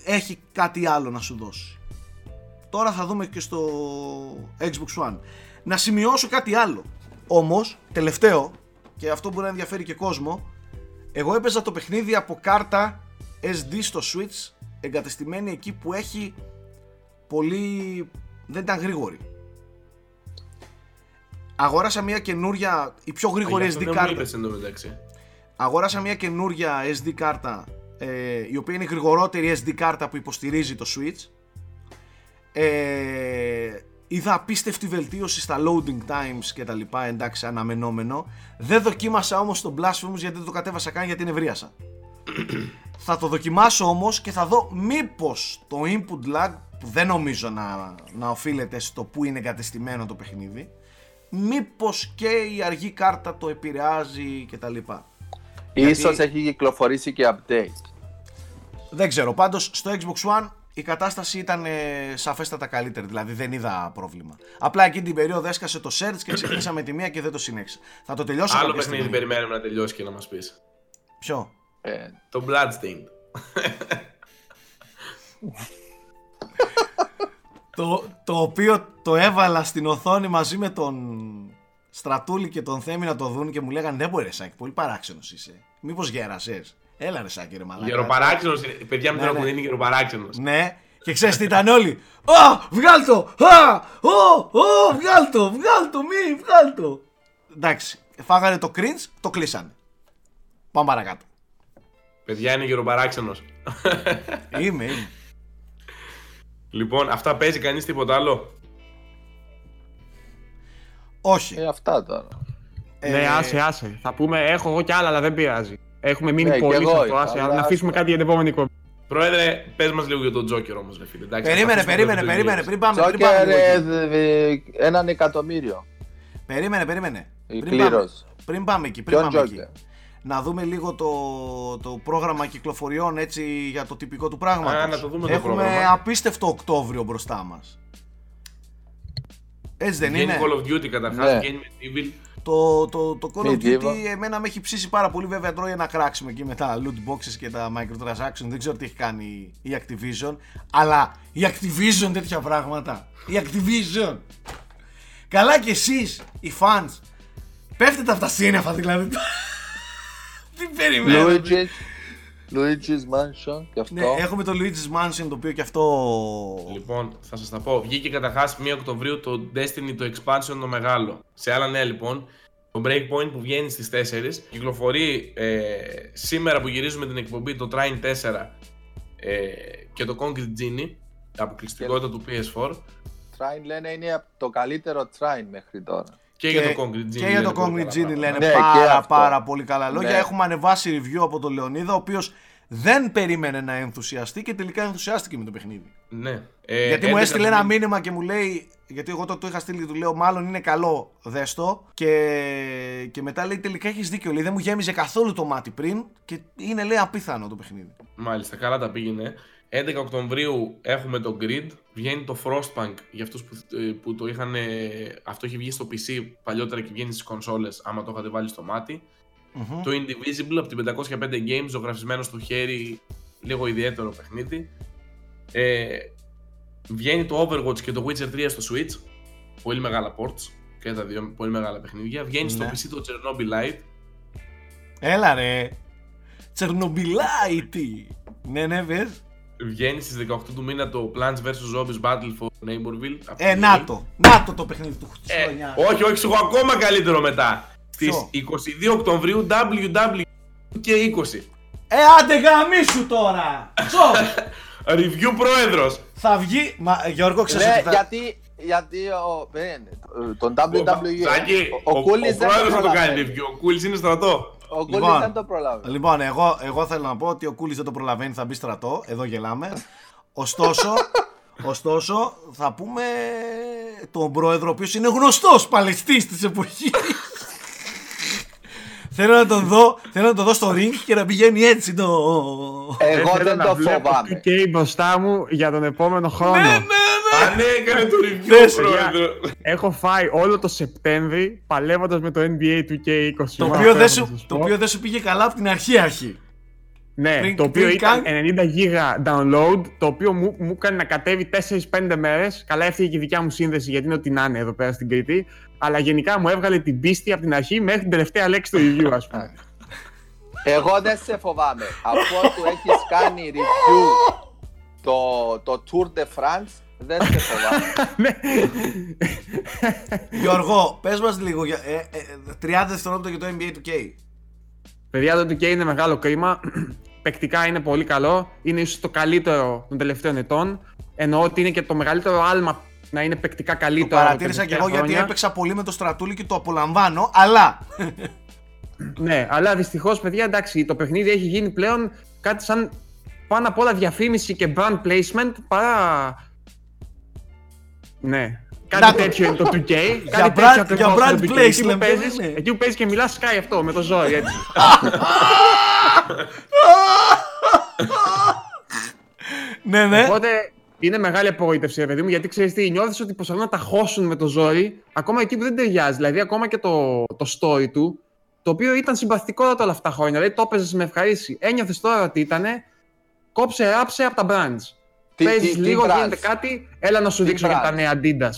έχει κάτι άλλο να σου δώσει. Τώρα θα δούμε και στο Xbox One. Να σημειώσω κάτι άλλο όμως, τελευταίο, και αυτό μπορεί να ενδιαφέρει και κόσμο. Εγώ έπαιζα το παιχνίδι από κάρτα SD στο Switch, εγκατεστημένη εκεί που έχει πολύ... Δεν ήταν γρήγορη. Αγόρασα μια καινούρια, η πιο γρήγορη SD κάρτα. Αγόρασα μια καινούρια SD κάρτα, η οποία είναι η γρηγορότερη SD κάρτα που υποστηρίζει το Switch. Είδα απίστευτη βελτίωση στα loading times και τα λοιπά, εντάξει, αναμενόμενο. Δεν δοκίμασα όμως τον Blasphemous γιατί δεν το κατέβασα καν, γιατί νευρίασα. Θα το δοκιμάσω όμως και θα δω μήπως το input lag, που δεν νομίζω να οφείλεται στο που είναι εγκατεστημένο το παιχνίδι, μήπως και η αργή κάρτα το επηρεάζει κτλ. Ίσως έχει κυκλοφορήσει και update. Δεν ξέρω, πάντως στο Xbox One η κατάσταση ήταν σαφέστατα καλύτερη, δηλαδή δεν είδα πρόβλημα. Απλά εκείνη την περίοδο έσκασε το search και ξεκινήσαμε τη μία και δεν το συνέχισα. Θα το τελειώσω. Άλλο παιχνίδι περιμένουμε να τελειώσει και να μας πεις. Ποιο? Το Bloodstained. Το οποίο το έβαλα στην οθόνη μαζί με τον Στρατούλη και τον Θέμη να το δουν και μου λέγανε δεν μπορεί, Σάκη, πολύ παράξενος είσαι. Μήπως γέρασες? Έλα ρε Σάκη, ρε μαλάκα. Γεροπαράξενος, παιδιά μου τώρα που δεν είναι γεροπαράξενος. Ναι, και ξέρεις τι ήταν όλοι? Βγάλτο! Βγάλτο! Βγάλτο! Μη! Βγάλτο! Εντάξει, φάγανε το cringe, το κλείσανε. Πάμε παρακάτω. Παιδιά, είναι γεροπαράξενος. Είμαι. Λοιπόν, αυτά παίζει κανείς τίποτα άλλο? Όχι. Αυτά τώρα. Ναι, άσε. Θα πούμε, έχω εγώ κι άλλα, αλλά δεν πειράζει. Έχουμε μείνει πολύ σε αυτό, άσε. Να αφήσουμε κάτι για την επόμενη κομπή. Πρόεδρε, πες μας λίγο για τον Τζόκερ όμως, ρε φίλε. Περίμενε. Πριν πάμε. Τζόκερ, 1.000.000. Περίμενε. Πριν πάμε εκεί. Να δούμε λίγο το πρόγραμμα κυκλοφοριών, έτσι, για το τυπικό του πράγματος. Να το δούμε. Έχουμε απίστευτο Οκτώβριο μπροστά μας. Έτσι δεν είναι? Call of Duty καταρχάς, ναι. Medieval. Το Call of Duty εμένα με έχει ψήσει πάρα πολύ, βέβαια τρώει ένα κράξιμο εκεί με τα loot boxes και τα microtransactions. Δεν ξέρω τι έχει κάνει η Activision, αλλά η Activision τέτοια πράγματα. Η Activision. Καλά κι εσείς οι fans, πέφτετε από τα σύννεφα δηλαδή. Τι περιμένετε? Luigi's Mansion και αυτό. Ναι, έχουμε το Luigi's Mansion, το οποίο και αυτό... Λοιπόν, θα σας τα πω. Βγήκε καταρχάς 1 Οκτωβρίου το Destiny, το expansion, το μεγάλο. Σε άλλα νέα λοιπόν, το Breakpoint που βγαίνει στις 4. Κυκλοφορεί σήμερα που γυρίζουμε την εκπομπή το Trine 4 και το Concrete Genie, αποκλειστικότητα του PS4. Trine λένε είναι το καλύτερο Trine μέχρι τώρα. Και για το Concrete Genie, λένε πάρα πολύ καλά λόγια. Ναι. Έχουμε ανεβάσει review από τον Λεωνίδα, ο οποίος δεν περίμενε να ενθουσιαστεί και τελικά ενθουσιάστηκε με το παιχνίδι. Ναι. Γιατί μου έστειλε ένα μήνυμα και μου λέει, γιατί εγώ το είχα στείλει και του λέω μάλλον είναι καλό, δες το. Και μετά λέει τελικά έχεις δίκιο, λέει, δεν μου γέμιζε καθόλου το μάτι πριν και είναι, λέει, απίθανο το παιχνίδι. Μάλιστα, καλά τα πήγαινε. 11 Οκτωβρίου έχουμε το GRID, βγαίνει το Frostpunk για αυτούς που το είχαν, αυτό έχει βγει στο PC παλιότερα και βγαίνει στις κονσόλες άμα το είχατε βάλει στο μάτι. Mm-hmm. Το Indivisible από την 505 Games, ζωγραφισμένο στο χέρι, λίγο ιδιαίτερο παιχνίδι. Βγαίνει το Overwatch και το Witcher 3 στο Switch, πολύ μεγάλα ports και τα δύο πολύ μεγάλα παιχνίδια. Βγαίνει στο PC το Chernobylite. Έλα ρε, Chernobylite! Ναι, βες. Βγαίνει στις 18 του μήνα το Plants vs Zombies Battle for Neighborville. Να το το παιχνίδι του χρονιά. Όχι, σου έχω ακόμα καλύτερο μετά. Στις 22 Οκτωβρίου WW και 20. Άντε γαμίσου τώρα. Review πρόεδρος. Θα βγει, Γιώργο, ξέρεις ότι θα... Γιατί τον WWE ο Κούλης δεν το κάνει review, ο Κούλης είναι στρατό. Ο Κούλης δεν το προλάβει. Λοιπόν, εγώ θέλω να πω ότι ο Κούλης δεν το προλαβαίνει, θα μπει στρατό, εδώ γελάμε. Ωστόσο, θα πούμε τον πρόεδρο, ο οποίος είναι γνωστός παλαιστής της εποχής. Θέλω να το δω στο ring και να πηγαίνει έτσι το... Εγώ δεν το φοβάμαι. Και μπροστά μου για τον επόμενο χρόνο. Ναι, έκανε το review πρόεδρο. Έχω φάει όλο το Σεπτέμβρη παλεύοντας με το NBA 2K20. Το οποίο δεν σου πήγε καλά από την αρχή. Ναι, το οποίο ήταν 90 γίγα download, το οποίο μου έκανε να κατέβει 4-5 μέρες. Καλά, έφυγε και η δικιά μου σύνδεση γιατί είναι ότι να είναι εδώ πέρα στην Κρήτη. Αλλά γενικά μου έβγαλε την πίστη από την αρχή μέχρι την τελευταία λέξη του review, ας πούμε. Εγώ δεν σε φοβάμαι. Αφού του έχεις κάνει review το Tour de France, δεν σε φοβάμαι. Γιώργο, πες μας λίγο 30 δευτερόλεπτα για το NBA 2K. Παιδιά, το 2K είναι μεγάλο κρίμα. Παικτικά είναι πολύ καλό. Είναι ίσως το καλύτερο των τελευταίων ετών. Εννοώ ότι είναι και το μεγαλύτερο άλμα να είναι παικτικά καλύτερο. Το παρατήρησα και εγώ γιατί έπαιξα πολύ με το Στρατούλη και το απολαμβάνω, αλλά Ναι, αλλά δυστυχώς, παιδιά, εντάξει, το παιχνίδι έχει γίνει πλέον κάτι σαν πάνω απ' όλα διαφήμιση και brand placement παρά. Ναι. Κάτι τέτοιο είναι το 2K. Για brand placement. Εκεί που παίζεις και μιλάς, σκάει αυτό με το ζόρι, έτσι. Ναι, ναι. Οπότε είναι μεγάλη απογοήτευση, παιδί μου, γιατί ξέρεις τι, νιώθεις ότι προσπαθούν να τα χώσουν με το ζόρι ακόμα εκεί που δεν ταιριάζει. Δηλαδή, ακόμα και το story του, το οποίο ήταν συμπαθητικότατο όλα αυτά τα χρόνια. Δηλαδή, το έπαιζες με ευχαρίστηση. Ένιωθες τώρα ότι ήτανε, κόψε, ράψε από τα brands. Παίζεις λίγο, γίνεται κάτι, έλα να σου δείξω για τα νέα Adidas.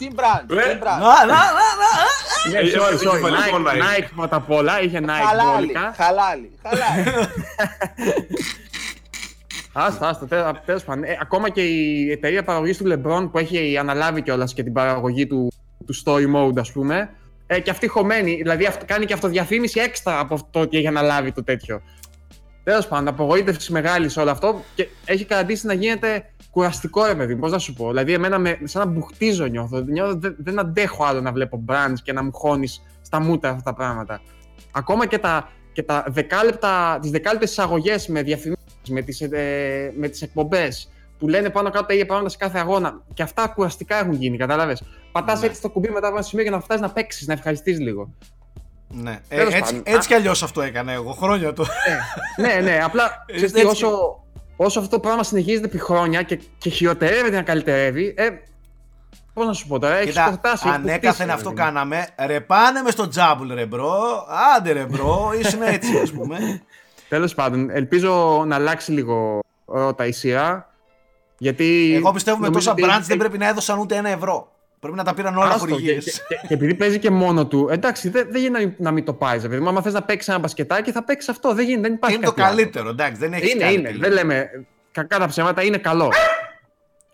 Team Brand! Nike πρώτα απ' όλα, είχε Nike βόλικα. Χαλάλι. Άστα, τέλος πάντων. Ακόμα και η εταιρεία παραγωγής του LeBron που έχει αναλάβει κιόλας και την παραγωγή του story mode, ας πούμε, και αυτή χωμένη, δηλαδή κάνει και αυτοδιαφήμιση έξτρα από αυτό ότι έχει αναλάβει το τέτοιο. Τέλος πάντων, απογοήτευση μεγάλη σε όλο αυτό και έχει καταντήσει να γίνεται κουραστικό, ρε παιδί, πώς να σου πω. Δηλαδή, εμένα σαν να μπουχτίζω νιώθω, δεν αντέχω άλλο να βλέπω brands και να μου χώνεις στα μούτρα αυτά τα πράγματα. Ακόμα και τις δεκάλεπτες εισαγωγές με διαφημίσεις, με τις εκπομπές που λένε πάνω κάτω τα ίδια πράγματα σε κάθε αγώνα. Και αυτά κουραστικά έχουν γίνει, κατάλαβες. Πατάς έτσι το κουμπί μετά από ένα σημείο για να φτάσεις να παίξεις, να ευχαριστείς λίγο. Ναι, έτσι κι αλλιώς αυτό έκανα εγώ χρόνια το. Ναι, απλά ξέρετε, όσο αυτό το πράγμα συνεχίζεται επί χρόνια και χειροτερεύεται να καλυτερεύει, πώς να σου πω τώρα, έχεις προτάσει. Ανέκαθεν αυτό κάναμε, ρε πάνε μες στο τζάμπουλ ρε μπρο, άντε ρε μπρο, ήσουν έτσι ας πούμε. Τέλος πάντων, ελπίζω να αλλάξει λίγο ρώτα η σειρά, γιατί... Εγώ πιστεύω με τόσα brands δεν πρέπει να έδωσαν ούτε €1. Πρέπει να τα πήραν όλα χορηγίες. Και επειδή παίζει και μόνο του, εντάξει, δεν γίνεται να μην το πάει. Δηλαδή, άμα θες να παίξεις ένα μπασκετάκι, θα παίξεις αυτό. Δεν γίνεται, δεν υπάρχει. Είναι το καλύτερο, εντάξει, δεν έχει κάτι. Είναι, δεν λέμε κακά τα ψέματα, είναι καλό.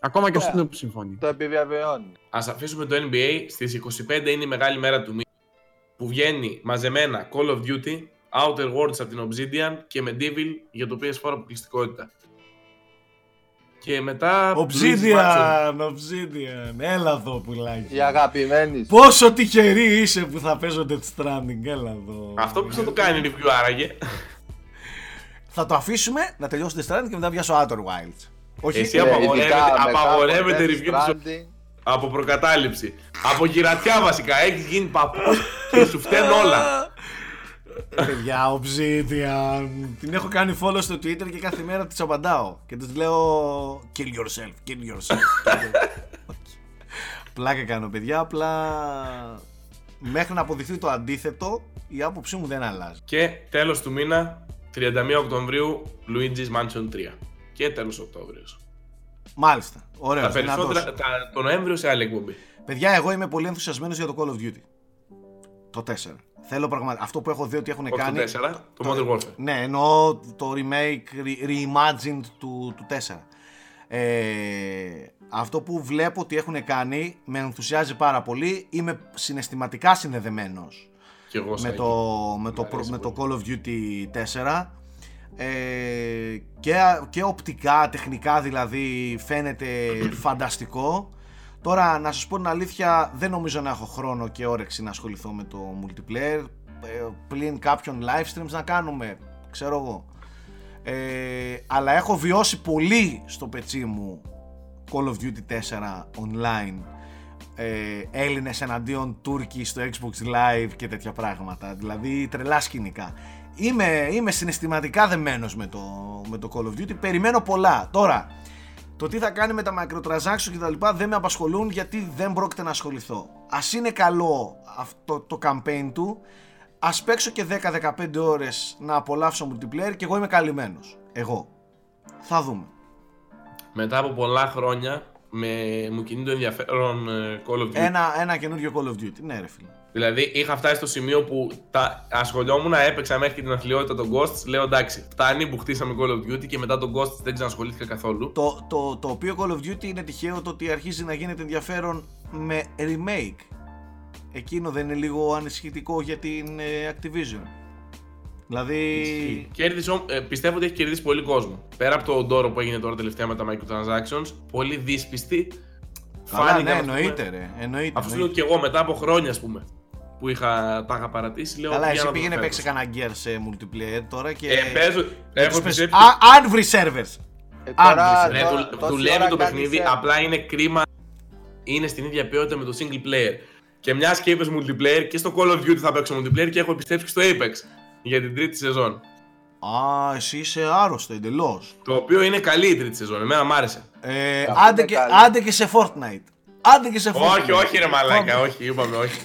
Ακόμα και ο Snoop συμφωνεί. Το επιβεβαιώνει. Ας αφήσουμε το NBA. Στις 25 είναι η μεγάλη μέρα του μήνα που βγαίνει μαζεμένα Call of Duty, Outer Worlds από την Obsidian και Medieval για το PS4 αποκλειστικότητα. Και μετά... Obsidian, έλα εδώ πουλάκι. Η αγαπημένη. Πόσο τυχερή είσαι που θα παίζω Death Stranding, έλα εδώ. Αυτό που θα το κάνει review άραγε. Θα το αφήσουμε να τελειώσει Death Stranding και μετά πιάσω Outer Wilds. Όχι. Εσύ απαγορεύεται review από προκατάληψη. Από γυρατιά βασικά, έχεις γίνει παππούς και σου φταίνουν όλα. Παιδιά, Obsidian. Την έχω κάνει follow στο Twitter και κάθε μέρα της απαντάω. Και της λέω kill yourself. Πλάκα κάνω, παιδιά, απλά μέχρι να αποδειχθεί το αντίθετο η άποψή μου δεν αλλάζει. Και τέλος του μήνα, 31 Οκτωβρίου, Luigi's Mansion 3. Και τέλος Οκτώβριος. Μάλιστα, ωραίος. Τα περισσότερα, το Νοέμβριο σε άλλη εκπομπή. Παιδιά, εγώ είμαι πολύ ενθουσιασμένος για το Call of Duty. Το 4. Θέλω πραγματικά. Αυτό που έχω δει ότι έχουν κάνει. Το 4, το Modern Warfare. Ναι, εννοώ το remake, reimagined του 4. Αυτό που βλέπω ότι έχουν κάνει με ενθουσιάζει πάρα πολύ. Είμαι συναισθηματικά συνδεδεμένος με το Call of Duty 4. Και οπτικά, τεχνικά δηλαδή φαίνεται φανταστικό. Τώρα, να σας πω την αλήθεια, δεν νομίζω να έχω χρόνο και όρεξη να ασχοληθώ με το multiplayer, πλην κάποιων live streams να κάνουμε, ξέρω εγώ. Αλλά έχω βιώσει πολύ στο πετσί μου Call of Duty 4 online, Έλληνες εναντίον Τούρκοι στο Xbox Live και τέτοια πράγματα, δηλαδή τρελά σκηνικά. Είμαι συναισθηματικά δεμένος με το Call of Duty, περιμένω πολλά. Τώρα, το τι θα κάνει με τα microtransactions και τα λοιπά δεν με απασχολούν γιατί δεν πρόκειται να ασχοληθώ. Ας είναι καλό αυτό το campaign του, ας παίξω και 10-15 ώρες να απολαύσω multiplayer και εγώ είμαι καλυμμένος. Εγώ. Θα δούμε. Μετά από πολλά χρόνια μου κινεί το ενδιαφέρον Call of Duty. Ένα καινούριο Call of Duty, ναι ρε φίλε. Δηλαδή είχα φτάσει στο σημείο που ασχολιόμουν, έπαιξα μέχρι και την αθλειότητα των Ghosts. Λέω εντάξει, φτάνει που χτίσαμε Call of Duty και μετά τον Ghosts δεν ξανασχολήθηκα καθόλου. Το οποίο Call of Duty είναι τυχαίο το ότι αρχίζει να γίνεται ενδιαφέρον με remake. Εκείνο δεν είναι λίγο ανησυχητικό για την Activision? Δηλαδή... πιστεύω ότι έχει κερδίσει πολύ κόσμο. Πέρα από το ντόρο που έγινε τώρα τελευταία με τα microtransactions, πολύ δύσπιστη. Καλά, ναι, εννοείται. Αφού και εγώ μετά από χρόνια, ας πούμε, που είχα, τα είχα παρατήσει. Καλά, εσύ πήγαινε παίξει κανένα Gears σε multiplayer τώρα και. Παίζω. Αν βρει servers. Δουλεύει το παιχνίδι, απλά είναι κρίμα. Είναι στην ίδια ποιότητα με το single player. Και μιας και είπες multiplayer, και στο Call of Duty θα παίξω multiplayer και έχω επιστρέψει στο Apex για την τρίτη σεζόν. Α, εσύ είσαι άρρωστο εντελώς. Το οποίο είναι καλή η τρίτη σεζόν, εμένα μ' άρεσε. Άντε και σε Fortnite. Όχι, όχι ρε μαλάκα, όχι, είπαμε όχι.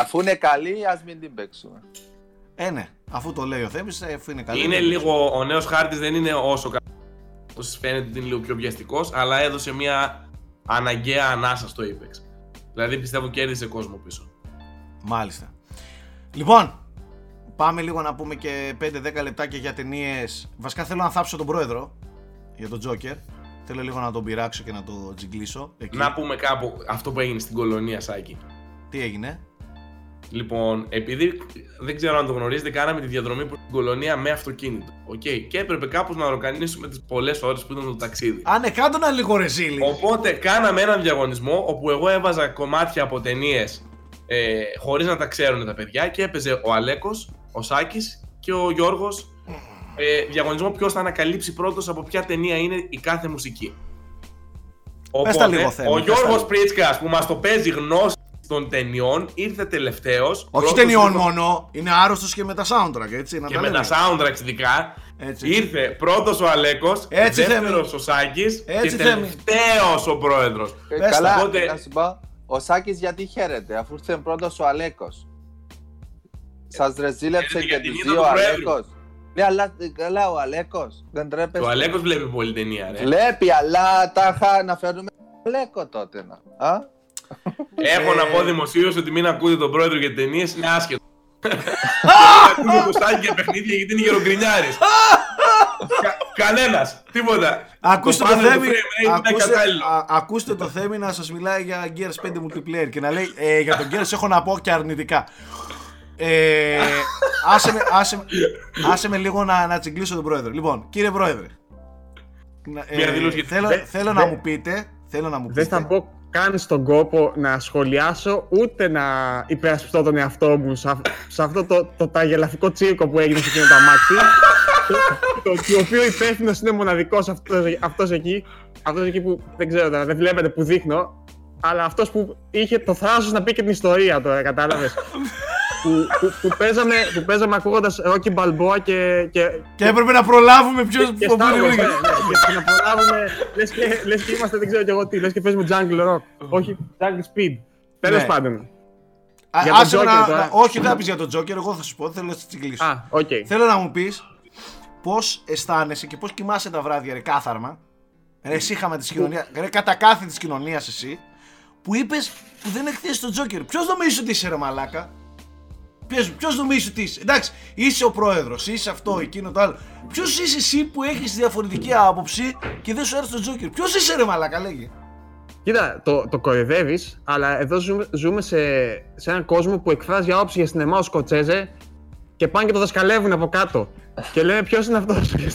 Αφού είναι καλή, ας μην την παίξουμε. Ναι, αφού το λέει ο Θέμης, αφού είναι καλή. Είναι λίγο, ο νέος χάρτης δεν είναι όσο καλός. Σας φαίνεται ότι είναι λίγο πιο βιαστικός, αλλά έδωσε μια αναγκαία ανάσα στο Apex. Δηλαδή πιστεύω κέρδισε κόσμο πίσω. Μάλιστα. Λοιπόν, πάμε λίγο να πούμε και 5-10 λεπτάκια για ταινίες. Βασικά θέλω να θάψω τον πρόεδρο για τον Τζόκερ. Θέλω λίγο να τον πειράξω και να τον τζιγκλίσω. Εκεί. Να πούμε κάπου αυτό που έγινε στην Κολονία, Σάκη. Τι έγινε? Λοιπόν, επειδή δεν ξέρω αν το γνωρίζετε, κάναμε τη διαδρομή προς την Κολονία με αυτοκίνητο. Okay. Και έπρεπε κάπως να οργανίσουμε τις πολλές ώρες που ήταν το ταξίδι. Άνε, κάντο να λίγο ρε ζήλι. Οπότε κάναμε έναν διαγωνισμό όπου εγώ έβαζα κομμάτια από ταινίες χωρίς να τα ξέρουν τα παιδιά και έπαιζε ο Αλέκος, ο Σάκης και ο Γιώργος διαγωνισμό ποιος θα ανακαλύψει πρώτος από ποια ταινία είναι η κάθε μουσική. Οπότε, λίγο, ο Γιώργος Πρίτσκας που μας το παίζει γνώση των ταινιών ήρθε τελευταίος. Όχι ταινιών μόνο, είναι άρρωστος και με τα soundtrack, έτσι. Να και τα με τα soundtrack ειδικά. Έτσι. Ήρθε πρώτος ο Αλέκος, έτσι, δεύτερος ο Σάκης και τελευταίος ο πρόεδρος. Καλά, οπότε... να σου πω, ο Σάκης γιατί χαίρεται, αφού ήρθε πρώτος ο Αλέκος. Σας ρεζίλεψε και τους δύο ο Αλέκος. Ναι, αλλά καλά, ο Αλέκος δεν τρέπεσε. Ο Αλέκος βλέπει πολύ ταινία, ρε. Βλέπει, αλλά τάχα να φέρνουμε Αλέκο τότε, α. Έχω να πω δημοσίως ότι μην ακούτε τον πρόεδρο για ταινίες, είναι άσχετο. Ακούτε το Σάκη για παιχνίδια γιατί είναι γερογκρινιάρης. Κανένας, τίποτα. Ακούστε το Θέμη να σας μιλάει για Gears 5 multiplayer και να λέει για τον Gears έχω να πω και αρνητικά. Άσε με λίγο να τσιγκλίσω τον πρόεδρο. Λοιπόν, κύριε πρόεδρε, θέλω να μου πείτε. Δεν θα πω καν στον κόπο να σχολιάσω ούτε να υπερασπιστώ τον εαυτό μου σε αυτό το ταγελαφικό τσίρκο που έγινε σε εκείνο το αμάξι, το οποίο υπεύθυνος είναι μοναδικός αυτός εκεί που δεν ξέρω τώρα, δεν βλέπετε που δείχνω, αλλά αυτός που είχε το θράσος να πει και την ιστορία τώρα, κατάλαβες. Που παίζαμε ακούγοντας Rocky Balboa και έπρεπε να προλάβουμε ποιος που το πήρε. Να προλάβουμε, λες και είμαστε δεν ξέρω κι εγώ τι, λες και παίζουμε Jungle Rock, όχι Jungle Speed. Τέλος πάντων. Όχι, δεν πεις για τον Joker, εγώ θα σου πω, θέλω να σε τσιγκλίσω. Θέλω να μου πεις πώς αισθάνεσαι και πώς κοιμάσαι τα βράδια, ρε κάθαρμα. Ρε σύχαμα της κοινωνίας, ρε κατακάθι της κοινωνίας εσύ, που είπες που δεν εκθέσεις τον Joker. Ποιος νομίζεις ότι είσαι ρε μαλάκα? Ποιος νομίζεις ότι είσαι? Εντάξει, είσαι ο πρόεδρος, είσαι αυτό, εκείνο, το άλλο. Ποιος είσαι εσύ που έχεις διαφορετική άποψη και δεν σου άρεσε το Τζόκερ? Ποιος είσαι ρε μαλάκα, λέγε. Κοίτα, το κορυδεύεις, αλλά εδώ ζούμε σε έναν κόσμο που εκφράζει άποψη για σινεμά ο Σκοτσέζε και πάνε και το δασκαλεύουν από κάτω. Και λέμε ποιος είναι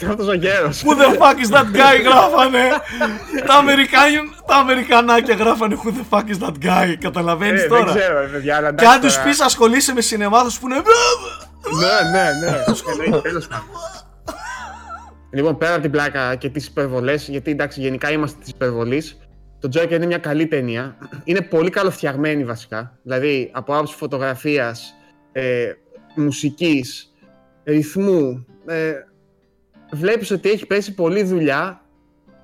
αυτός ο γέρος. Who the fuck is that guy γράφανε. Τα Αμερικανάκια γράφανε who the fuck is that guy. Καταλαβαίνεις τώρα. Δεν ξέρω παιδιά, αλλά εντάξει. Και αν τους πεις ασχολείσαι με σινεμά θα σου πούνε. Ναι, τέλος πάντων. Λοιπόν, πέρα από την πλάκα και τις υπερβολές, γιατί εντάξει γενικά είμαστε της υπερβολής, το Joker είναι μια καλή ταινία. Είναι πολύ καλοφτιαγμένη βασικά. Δηλαδή από άποψη φωτογραφίας, μουσικής, ρυθμού, βλέπεις ότι έχει πέσει πολλή δουλειά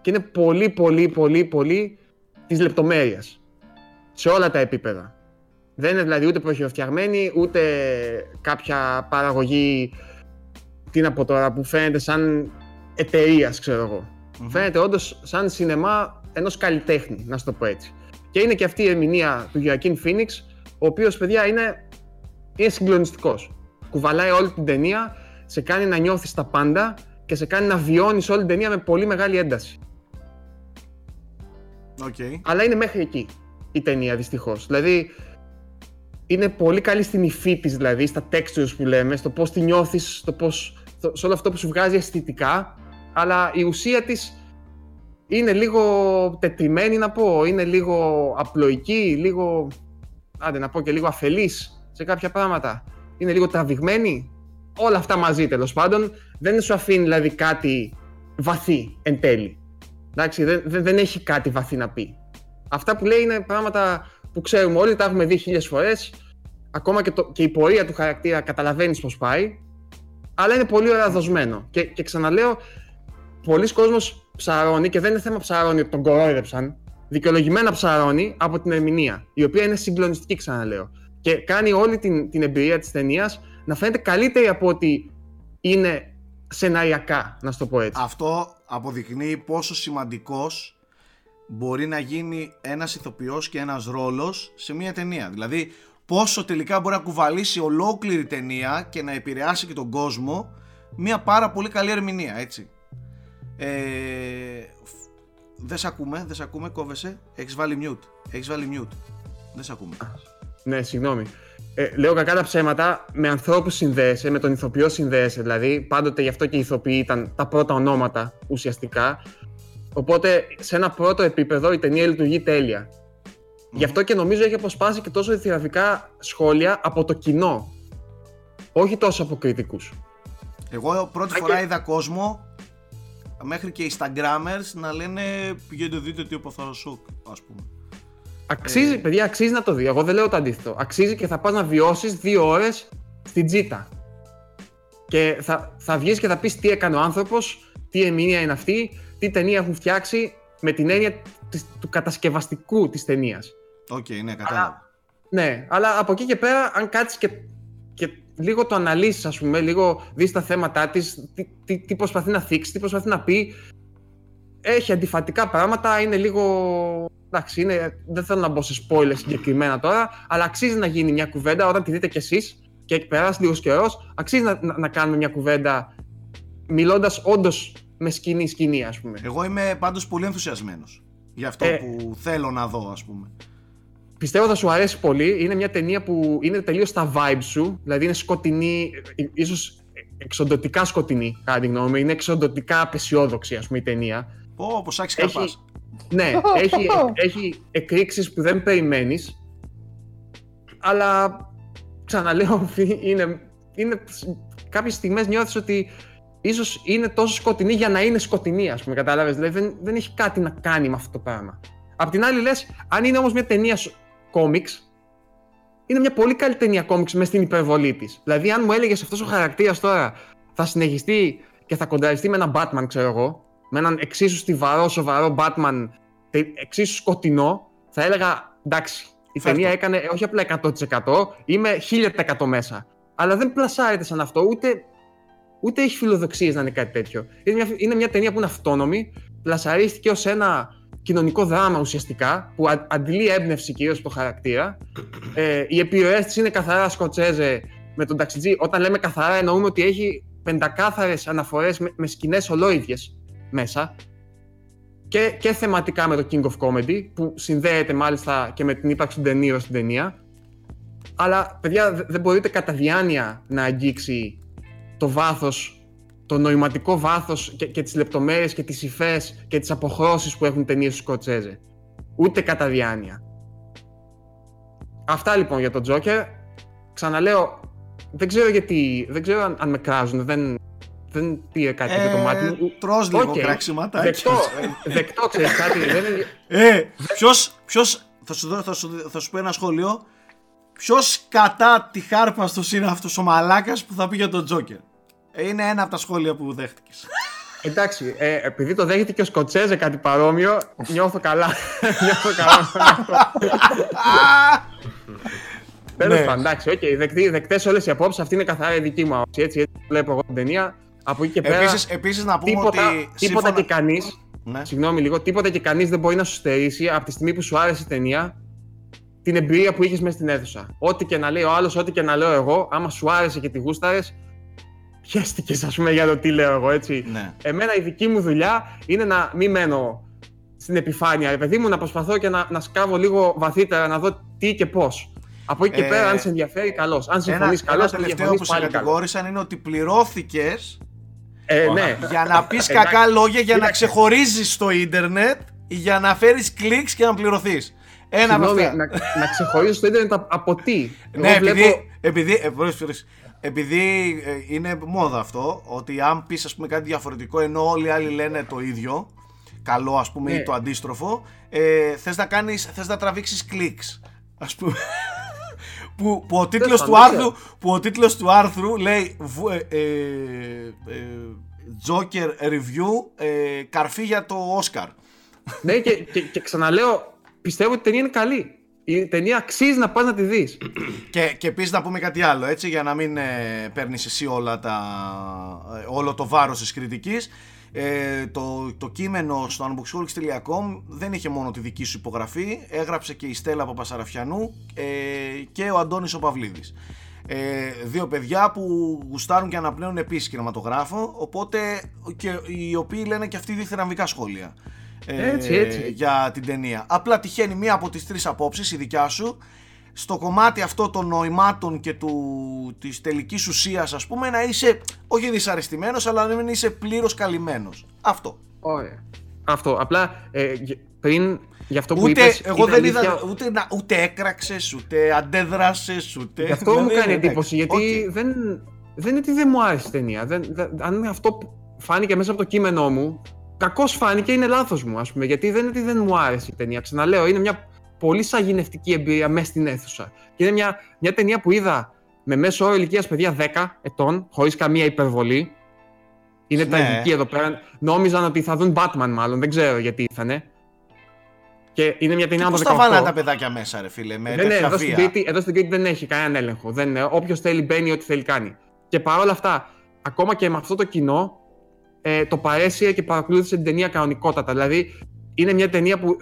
και είναι πολύ της λεπτομέρειας σε όλα τα επίπεδα. Δεν είναι δηλαδή ούτε προχειροφτιαγμένη ούτε κάποια παραγωγή, τι να πω τώρα, που φαίνεται σαν εταιρείας, ξέρω εγώ. Φαίνεται όντως σαν σινεμά ενός καλλιτέχνη, να σου το πω έτσι. Και είναι και αυτή η ερμηνεία του Joaquin Phoenix, ο οποίος, παιδιά, είναι συγκλονιστικός. Κουβαλάει όλη την ταινία, σε κάνει να νιώθεις τα πάντα και σε κάνει να βιώνεις όλη την ταινία με πολύ μεγάλη ένταση. Okay. Αλλά είναι μέχρι εκεί η ταινία, δυστυχώς. Δηλαδή, είναι πολύ καλή στην υφή της, δηλαδή, στα textures που λέμε, στο πώς τη νιώθεις, σε όλο αυτό που σου βγάζει αισθητικά, αλλά η ουσία της είναι λίγο τετριμένη, να πω, είναι λίγο απλοϊκή, λίγο, άντε να πω και λίγο αφελής. σε κάποια πράγματα. Είναι λίγο τραβηγμένη. Όλα αυτά μαζί τέλος πάντων. Δεν σου αφήνει δηλαδή κάτι βαθύ εν τέλει. Εντάξει, δεν έχει κάτι βαθύ να πει. Αυτά που λέει είναι πράγματα που ξέρουμε όλοι, τα έχουμε δει χίλιες φορές. Ακόμα και η πορεία του χαρακτήρα καταλαβαίνεις πώς πάει. Αλλά είναι πολύ ωραία δοσμένο. Και ξαναλέω, πολλοί κόσμος ψαρώνει, και δεν είναι θέμα ψαρώνει ότι τον κορόιδεψαν. Δικαιολογημένα ψαρώνει από την ερμηνεία, η οποία είναι συγκλονιστική, ξαναλέω. Και κάνει όλη την εμπειρία της ταινίας να φαίνεται καλύτερη από ότι είναι σεναριακά, να σου το πω έτσι. Αυτό αποδεικνύει πόσο σημαντικός μπορεί να γίνει ένας ηθοποιός και ένας ρόλος σε μια ταινία. Δηλαδή, πόσο τελικά μπορεί να κουβαλήσει ολόκληρη ταινία και να επηρεάσει και τον κόσμο μια πάρα πολύ καλή ερμηνεία, έτσι. Δεν σ' ακούμε, κόβεσαι. Έχεις βάλει mute. Δεν σ' ακούμε. Ναι, συγγνώμη. Λέω κακά τα ψέματα, με ανθρώπους συνδέεσαι, με τον ηθοποιό συνδέεσαι, δηλαδή πάντοτε γι' αυτό και οι ηθοποιοί ήταν τα πρώτα ονόματα ουσιαστικά. Οπότε σε ένα πρώτο επίπεδο η ταινία λειτουργεί τέλεια. Γι' αυτό και νομίζω έχει αποσπάσει και τόσο διθυραμβικά σχόλια από το κοινό. Όχι τόσο από κριτικούς. Εγώ πρώτη φορά είδα κόσμο, μέχρι και οι Instagrammers, να λένε πηγαίνετε δείτε τι έπαθα σοκ, ας πούμε. Αξίζει, παιδιά, αξίζει να το δει. Εγώ δεν λέω το αντίθετο. Αξίζει και θα πας να βιώσεις 2 ώρες στην τζίτα. Και θα βγεις και θα πεις τι έκανε ο άνθρωπος, τι ερμηνεία είναι αυτή, τι ταινία έχουν φτιάξει, με την έννοια του κατασκευαστικού της ταινίας. Οκ, ναι, κατάλαβα. Ναι, αλλά από εκεί και πέρα, αν κάτσεις και λίγο το αναλύσεις, ας πούμε, λίγο δεις τα θέματα της, τι προσπαθεί να θίξει, τι προσπαθεί να πει, έχει αντιφατικά πράγματα, είναι λίγο... Εντάξει, δεν θέλω να μπω σε spoilers συγκεκριμένα τώρα, αλλά αξίζει να γίνει μια κουβέντα όταν τη δείτε κι εσείς και περάσει λίγος καιρός. Αξίζει να κάνουμε μια κουβέντα μιλώντας όντως με σκηνή, ας πούμε. Εγώ είμαι πάντως πολύ ενθουσιασμένος για αυτό που θέλω να δω, ας πούμε. Πιστεύω θα σου αρέσει πολύ. Είναι μια ταινία που είναι τελείως στα vibes σου, δηλαδή είναι σκοτεινή, ίσως εξοντωτικά σκοτεινή, κατά τη γνώμη μου. Είναι εξοντωτικά απεσιόδοξη, ας πούμε, η ταινία. Όπως άξι καπάς. Ναι, έχει εκρήξεις που δεν περιμένεις, αλλά ξαναλέω, είναι κάποιες στιγμές νιώθεις ότι ίσως είναι τόσο σκοτεινή για να είναι σκοτεινή, ας πούμε, κατάλαβες, δηλαδή δεν έχει κάτι να κάνει με αυτό το πράγμα. Απ' την άλλη λες, αν είναι όμως μια ταινία κόμιξ, είναι μια πολύ καλή ταινία κόμιξ μες στην υπερβολή της. Δηλαδή αν μου έλεγες αυτός ο χαρακτήρας τώρα θα συνεχιστεί και θα κονταριστεί με έναν Batman, ξέρω εγώ, με έναν εξίσου στιβαρό, σοβαρό Batman, εξίσου σκοτεινό, θα έλεγα εντάξει, η ταινία έκανε όχι απλά 100%, είμαι 1000% μέσα. Αλλά δεν πλασάρεται σαν αυτό, ούτε έχει φιλοδοξίες να είναι κάτι τέτοιο. Είναι μια ταινία που είναι αυτόνομη, πλασαρίστηκε ως ένα κοινωνικό δράμα ουσιαστικά, που αντλεί έμπνευση κυρίως από το χαρακτήρα. Οι επιρροές της είναι καθαρά Σκοτσέζε με τον ταξιτζή. Όταν λέμε καθαρά, εννοούμε ότι έχει πεντακάθαρες αναφορές με σκηνές ολόιδιες μέσα, και θεματικά με το King of Comedy, που συνδέεται μάλιστα και με την ύπαρξη του Ντενίρο στην ταινία. Αλλά παιδιά, δεν μπορείτε κατά διάνοια να αγγίξει το βάθος, το νοηματικό βάθος και τις λεπτομέρειες και τις υφές και τις αποχρώσεις που έχουν ταινίες του Σκοτσέζε. Ούτε κατά διάνοια. Αυτά λοιπόν για τον Τζόκερ. Ξαναλέω, δεν ξέρω γιατί, δεν ξέρω αν με κράζουν, δεν πήρε κάτι για το μάτι μου. Τρως λίγο κραξιματάκι. Δεκτό, ξέρεις κάτι. Ποιος, θα σου πω ένα σχόλιο. Ποιος κατά τη χάρπαστος είναι αυτός ο μαλάκας που θα πει για τον Τζόκερ. Είναι ένα από τα σχόλια που δέχτηκες. Εντάξει, επειδή το δέχεται και ο Σκοτσέζε κάτι παρόμοιο, νιώθω καλά. Τέλος πάντων, εντάξει, δεκτές όλες οι απόψεις, αυτή είναι καθαρά η δική μου άποψη. Έτσι βλέπω εγώ την ταινία. Από εκεί και επίσης, πέρα, να πούμε τίποτα και κανείς, ναι. Συγγνώμη λίγο, τίποτα και κανείς δεν μπορεί να σου στερήσει από τη στιγμή που σου άρεσε η ταινία την εμπειρία που είχες μέσα στην αίθουσα. Ό,τι και να λέει ο άλλος, ό,τι και να λέω εγώ, άμα σου άρεσε και τη γούσταρες, πιέστηκες, ας πούμε, για το τι λέω εγώ, έτσι. Ναι. Εμένα η δική μου δουλειά είναι να μην μένω στην επιφάνεια, ρε παιδί μου, να προσπαθώ και να σκάβω λίγο βαθύτερα, να δω τι και πώς. Από εκεί και πέρα, αν σε ενδιαφέρει, καλώς. Αν συμφωνείς, καλώς. Το τελευταίο που σε κατηγόρησαν είναι ότι πληρώθηκες. Ναι. Για να πεις κακά λόγια, για να ξεχωρίζεις στο ίντερνετ, για να φέρεις κλικς και να πληρωθείς. Ένα από αυτά. Να ξεχωρίζω το ίντερνετ από τι. Ναι, επειδή είναι μόδα αυτό, ότι αν πεις ας πούμε κάτι διαφορετικό ενώ όλοι οι άλλοι λένε το ίδιο, καλό ας πούμε, ή το αντίστροφο, θες να τραβήξεις κλικς, ας πούμε. Που ο τίτλος του άρθρου λέει Joker Review, καρφί για το Όσκαρ. Ναι, και ξαναλέω, πιστεύω ότι η ταινία είναι καλή. Η ταινία αξίζει να πας να τη δεις. Και επίσης να πούμε κάτι άλλο, έτσι, για να μην παίρνεις εσύ όλο το βάρος της κριτικής. Το κείμενο στο unboxholics.com δεν είχε μόνο τη δική σου υπογραφή, έγραψε και η Στέλλα Παπασαραφιανού και ο Αντώνης ο Παυλίδης. Δύο παιδιά που γουστάρουν και αναπνέουν επίσης κινηματογράφο, οπότε και οι οποίοι λένε και αυτοί διθυραμβικά σχόλια έτσι. Για την ταινία. Απλά τυχαίνει μία από τις τρεις απόψεις, η δικιά σου, στο κομμάτι αυτό των νοημάτων και της τελικής ουσίας, ας πούμε, να είσαι όχι δυσαρεστημένος, αλλά να μην είσαι πλήρως καλυμμένος. Αυτό. Ωραία. Αυτό. Απλά πριν για αυτό που είπες... Εγώ δεν είδα ούτε έκραξες, ούτε αντέδρασες, ούτε... Γι' αυτό μου κάνει εντύπωση, γιατί δεν είναι ότι δεν μου άρεσε η ταινία. Αν αυτό φάνηκε μέσα από το κείμενό μου, κακώς φάνηκε, είναι λάθος μου, ας πούμε. Γιατί δεν είναι ότι δεν μου άρεσε η ταινία. Ξαναλέω, είναι μια πολύ σαγηνευτική εμπειρία μέσα στην αίθουσα. Και είναι μια ταινία που είδα με μέσο όρο ηλικίας παιδιά 10 ετών, χωρίς καμία υπερβολή. Είναι τραγική εδώ πέρα. Νόμιζαν ότι θα δουν Batman, μάλλον. Δεν ξέρω γιατί ήρθανε. Και είναι μια ταινία από 18. Πώς τα βάλανε τα παιδάκια μέσα, ρε φίλε, με τέτοια βία. Εδώ στην Κρήτη δεν έχει κανέναν έλεγχο. Όποιος θέλει μπαίνει, ό,τι θέλει κάνει. Και παρόλα αυτά, ακόμα και με αυτό το κοινό, το παρέσυρε και παρακολούθησε την ταινία κανονικότατα. Δηλαδή, είναι μια ταινία που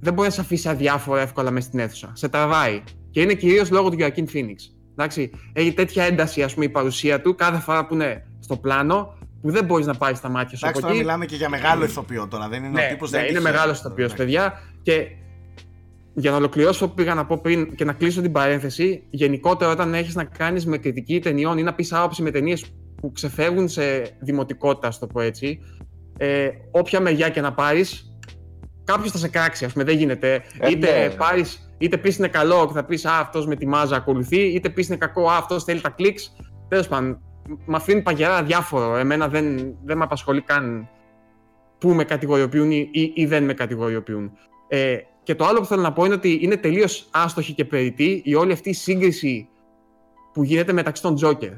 δεν μπορεί να σε αφήσει αδιάφορα εύκολα μέσα στην αίθουσα. Σε τραβάει. Και είναι κυρίως λόγω του Joaquin Phoenix. Εντάξει, έχει τέτοια ένταση, ας πούμε, η παρουσία του κάθε φορά που είναι στο πλάνο, που δεν μπορείς να πάρεις τα μάτια σου. Εντάξει, τώρα μιλάμε και για μεγάλο ηθοποιό τώρα. Δεν είναι ο τύπος. Ναι, είναι μεγάλο ηθοποιός, παιδιά. Και για να ολοκληρώσω που πήγα να πω πριν και να κλείσω την παρένθεση, γενικότερα όταν έχεις να κάνεις με κριτική ταινιών ή να πεις άποψη με ταινίες που ξεφεύγουν σε δημοτικότητα, ας το πω έτσι, όποια μεριά και να πάρεις, κάποιος θα σε κράξει, ας πούμε, δεν γίνεται. Είτε πεις είναι καλό και θα πεις αυτός με τη μάζα ακολουθεί, είτε πεις είναι κακό, αυτός θέλει τα κλικς. Τέλος πάντων, με αφήνει παγερά διάφορο. Εμένα δεν με απασχολεί καν που με κατηγοριοποιούν ή δεν με κατηγοριοποιούν. Και το άλλο που θέλω να πω είναι ότι είναι τελείως άστοχη και περιττή η όλη αυτή η σύγκριση που γίνεται μεταξύ των Τζόκερ.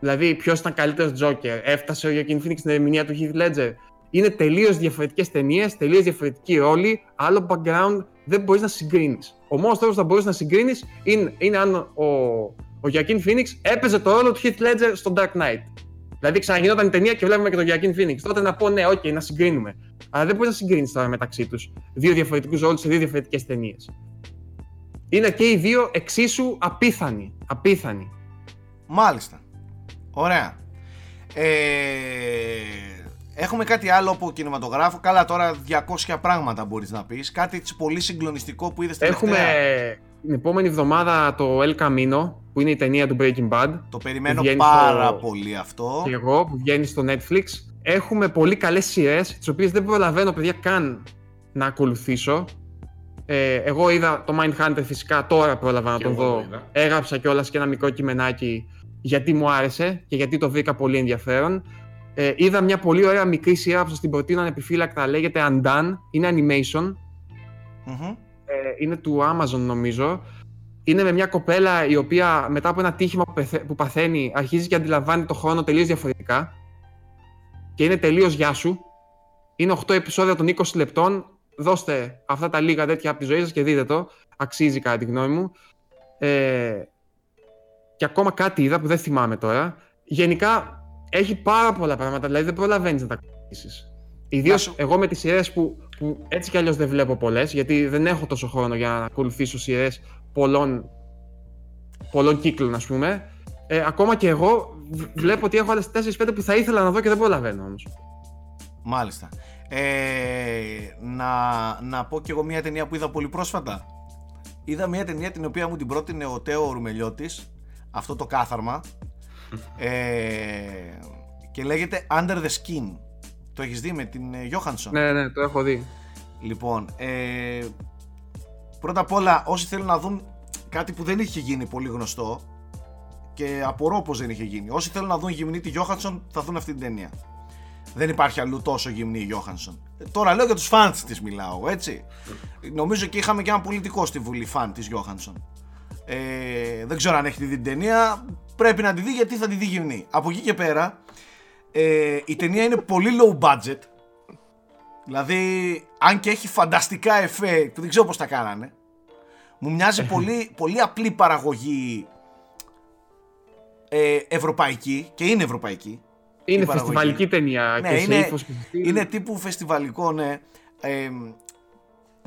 Δηλαδή, ποιος ήταν καλύτερος Τζόκερ, έφτασε ο Joaquin Phoenix στην ερμηνεία του Heath Ledger. Είναι τελείως διαφορετικές ταινίες, τελείως διαφορετική ρόλη, άλλο background, δεν μπορείς να συγκρίνεις. Ο μόνος τρόπος που θα μπορείς να συγκρίνεις είναι αν ο Joaquin Phoenix έπαιζε το ρόλο του Heath Ledger στο Dark Knight. Δηλαδή ξαναγινόταν η ταινία και βλέπουμε και τον Joaquin Phoenix. Τότε να πω ναι, να συγκρίνουμε. Αλλά δεν μπορείς να συγκρίνεις τώρα μεταξύ τους δύο διαφορετικούς ρόλους σε δύο διαφορετικές ταινίες. Είναι και οι δύο εξίσου απίθανοι. Μάλιστα. Ωραία. Έχουμε κάτι άλλο από κινηματογράφο. Καλά, τώρα 200 πράγματα μπορείς να πεις. Κάτι πολύ συγκλονιστικό που είδες τελευταία. Έχουμε την επόμενη εβδομάδα το El Camino, που είναι η ταινία του Breaking Bad. Το περιμένω πάρα πολύ αυτό. Και εγώ, που βγαίνει στο Netflix. Έχουμε πολύ καλές σειρές, τις οποίες δεν προλαβαίνω, παιδιά, καν να ακολουθήσω. Εγώ είδα το Mindhunter, φυσικά τώρα πρόλαβα να τον δω. Έγραψα κιόλας και ένα μικρό κειμενάκι γιατί μου άρεσε και γιατί το βρήκα πολύ ενδιαφέρον. Είδα μια πολύ ωραία μικρή σειρά που σας την προτείνω ανεπιφύλακτα, λέγεται Undone, είναι animation, είναι του Amazon νομίζω. Είναι με μια κοπέλα η οποία μετά από ένα τύχημα που παθαίνει αρχίζει και αντιλαμβάνει το χρόνο τελείως διαφορετικά και είναι τελείως γεια σου. Είναι 8 επεισόδια των 20 λεπτών, δώστε αυτά τα λίγα τέτοια από τη ζωή σας και δείτε το, αξίζει κατά τη γνώμη μου. Και ακόμα κάτι είδα που δεν θυμάμαι τώρα. Γενικά έχει πάρα πολλά πράγματα, δηλαδή δεν προλαβαίνεις να τα κρατήσεις. Ιδίως εγώ με τις σειρές που έτσι κι αλλιώς δεν βλέπω πολλές, γιατί δεν έχω τόσο χρόνο για να ακολουθήσω σειρές πολλών κύκλων, ας πούμε. Ακόμα και εγώ βλέπω ότι έχω άλλες 4-5 που θα ήθελα να δω και δεν προλαβαίνω όμως. Μάλιστα. Να πω κι εγώ μια ταινία που είδα πολύ πρόσφατα. Είδα μια ταινία την οποία μου την πρότεινε ο Τέο Ρουμελιώτης, αυτό το κάθαρμα. Και λέγεται Under the Skin. Το έχεις δει με την Johansson? Ναι, το έχω δει. Λοιπόν, Πρώτα απ' όλα, όσοι θέλουν να δουν κάτι που δεν είχε γίνει πολύ γνωστό και απορώ πως δεν είχε γίνει, όσοι θέλουν να δουν γυμνή τη Γιόχανσον θα δουν αυτή την ταινία. Δεν υπάρχει αλλού τόσο γυμνή η Γιόχανσον. Τώρα λέω για τους φανς της μιλάω, έτσι. Νομίζω και είχαμε και έναν πολιτικό στη Βουλή φαν της Γιόχανσον. Δεν ξέρω αν έχετε δει την ταινία, πρέπει να τη δει γιατί θα τη δει γυμνή. Από εκεί και πέρα, η ταινία είναι πολύ low budget. Δηλαδή, αν και έχει φανταστικά εφέ, που δεν ξέρω πώς τα κάνανε, μου μοιάζει πολύ, πολύ απλή παραγωγή ευρωπαϊκή, και είναι ευρωπαϊκή. Είναι φεστιβαλική ταινία. Ναι, και είναι τύπου φεστιβαλικό, ναι.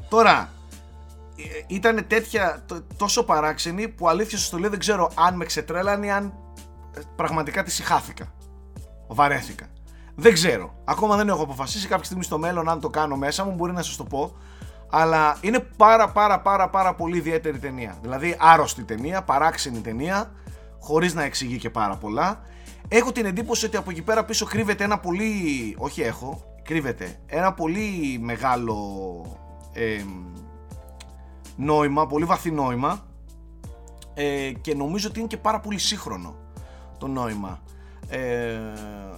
Τώρα, ήταν τέτοια, τόσο παράξενη που αλήθεια σας το λέω, δεν ξέρω αν με ξετρέλανε, αν πραγματικά τη συχάθηκα. Βαρέθηκα. Δεν ξέρω. Ακόμα δεν έχω αποφασίσει. Κάποια στιγμή στο μέλλον, αν το κάνω μέσα μου, μπορεί να σας το πω. Αλλά είναι πάρα πολύ ιδιαίτερη ταινία. Δηλαδή, άρρωστη ταινία, παράξενη ταινία, χωρίς να εξηγεί και πάρα πολλά. Έχω την εντύπωση ότι από εκεί πέρα πίσω κρύβεται ένα πολύ... Όχι έχω, κρύβεται ένα πολύ μεγάλο νόημα, πολύ βαθύ νόημα, και νομίζω ότι είναι και πάρα πολύ σύγχρονο το νόημα.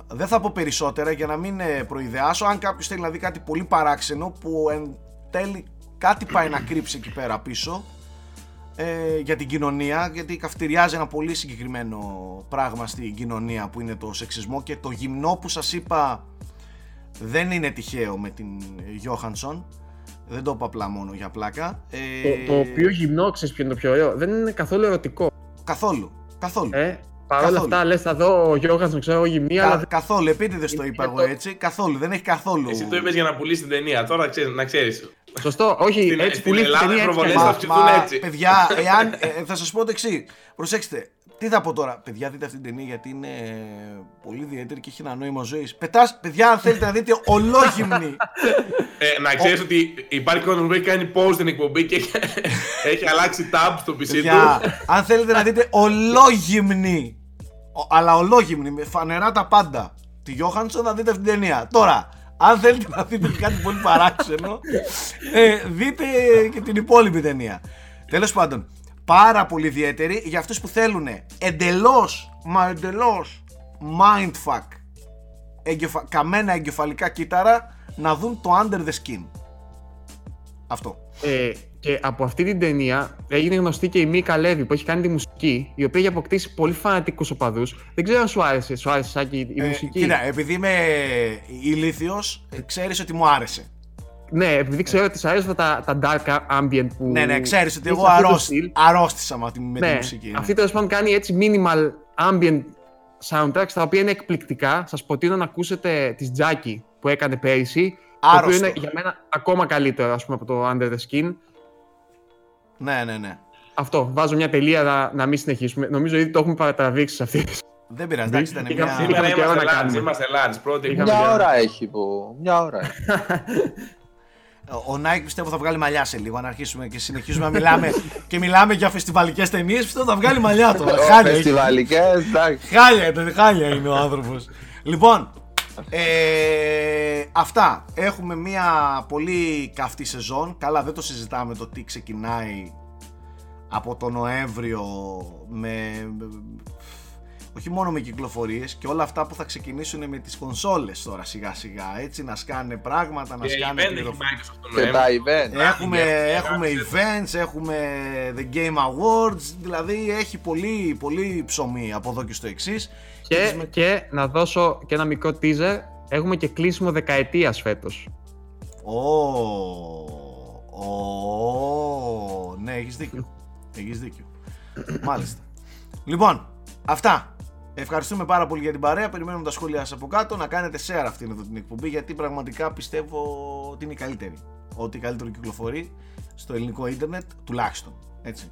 Δεν θα πω περισσότερα για να μην προειδεάσω, αν κάποιος θέλει να δει κάτι πολύ παράξενο που εν τέλει κάτι πάει να κρύψει εκεί πέρα πίσω για την κοινωνία, γιατί καυτηριάζει ένα πολύ συγκεκριμένο πράγμα στην κοινωνία που είναι το σεξισμό, και το γυμνό που σας είπα δεν είναι τυχαίο με την Γιόχανσον. Δεν το είπα απλά μόνο για πλάκα. Το οποίο γυμνό, ξέρεις ποιο είναι το πιο ωραίο, δεν είναι καθόλου ερωτικό. Καθόλου. Παρ' όλα αυτά, λες, θα δω ο Γιόχανσον, ξέρω, γυμνή, αλλά... Καθόλου, επίτηδες το είπα εγώ έτσι. Καθόλου, δεν έχει καθόλου. Εσύ το είπες για να πουλήσεις την ταινία, τώρα να ξέρεις. Σωστό, όχι, έτσι πουλήσεις την ταινία. Παιδιά, θα σας πω το εξής. Προσέξτε, τι θα πω τώρα. Παιδιά, δείτε αυτήν την ταινία γιατί είναι πολύ ιδιαίτερη και έχει ένα νόημα ζωής. Παιδιά, αν θέλετε να δείτε ολόγυμνη. Να ξέρεις ότι υπάρχει κόσμο που έχει κάνει pause την εκπομπή και έχει αλλάξει tab στο PC του. Αν θέλετε να δείτε ολόγυμνη, αλλά ολόγυμνη, με φανερά τα πάντα, τη Γιόχανσον, να δείτε αυτήν την ταινία. Τώρα, αν θέλετε να δείτε κάτι πολύ παράξενο, δείτε και την υπόλοιπη ταινία. Τέλος πάντων, πάρα πολύ ιδιαίτερη για αυτούς που θέλουν εντελώς mindfuck, καμένα εγκεφαλικά κύτταρα, να δουν το Under the Skin. Αυτό. Και από αυτή την ταινία έγινε γνωστή και η Μίκα Λέβη που έχει κάνει τη μουσική, η οποία έχει αποκτήσει πολύ φανατικούς οπαδούς. Δεν ξέρω αν σου άρεσε Σάκη, η μουσική. Κοίτα, επειδή είμαι ηλίθιος, ξέρεις ότι μου άρεσε. Ναι, επειδή ξέρω ότι σου αρέσουν τα dark ambient που... Ναι, ξέρεις ότι εγώ αρρώστησα με τη μουσική. Αυτή τέλος πάντων κάνει έτσι minimal ambient soundtracks, τα οποία είναι εκπληκτικά. Σας προτείνω να ακούσετε της Τζάκι που έκανε πέρυσι, το οποίο είναι για μένα ακόμα καλύτερο, ας πούμε, από το Under the Skin. Ναι. Αυτό, βάζω μια τελεία να μην συνεχίσουμε. Νομίζω ήδη το έχουμε παρατραβήξει σε αυτή. Δεν πειράζει, εντάξει, ήταν μια ώρα. Είμαστε large, πρώτη. Μια ώρα έχει που... Μια ώρα έχει. Ο Νάικ πιστεύω θα βγάλει μαλλιά σε λίγο, αν αρχίσουμε και συνεχίζουμε να μιλάμε και μιλάμε για φεστιβαλικές ταινίες, πιστεύω θα βγάλει μαλλιά τώρα. Φεστιβαλικές, εντάξει. Χάλια είναι ο άνθρωπος. Λοιπόν, αυτά. Έχουμε μια πολύ καυτή σεζόν. Καλά, δεν το συζητάμε το τι ξεκινάει από τον Νοέμβριο όχι μόνο με κυκλοφορίες και όλα αυτά που θα ξεκινήσουν με τις κονσόλες τώρα σιγά σιγά, έτσι, να σκάνε πράγματα, να σκάνε κυκλοφορίες και τα event. Έχουμε events, έχουμε The Game Awards, δηλαδή έχει πολύ, πολύ ψωμί από εδώ και στο εξής. Και να δώσω και ένα μικρό teaser, έχουμε και κλείσιμο δεκαετίας φέτος. Ναι, έχεις δίκιο. Μάλιστα. Λοιπόν, αυτά. Ευχαριστούμε πάρα πολύ για την παρέα, περιμένουμε τα σχόλια σας από κάτω, να κάνετε share αυτήν εδώ την εκπομπή, γιατί πραγματικά πιστεύω ότι είναι η καλύτερη, ότι καλύτερο κυκλοφορεί στο ελληνικό ίντερνετ, τουλάχιστον, έτσι,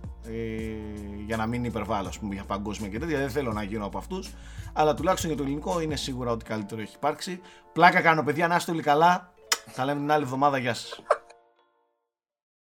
για να μην υπερβάλλω, ας πούμε, για παγκόσμια και τέτοια, δεν θέλω να γίνω από αυτούς, αλλά τουλάχιστον για το ελληνικό είναι σίγουρα ότι καλύτερο έχει υπάρξει. Πλάκα κάνω, παιδιά, να είστε όλοι καλά, θα λέμε την άλλη εβδομάδα, γεια σας.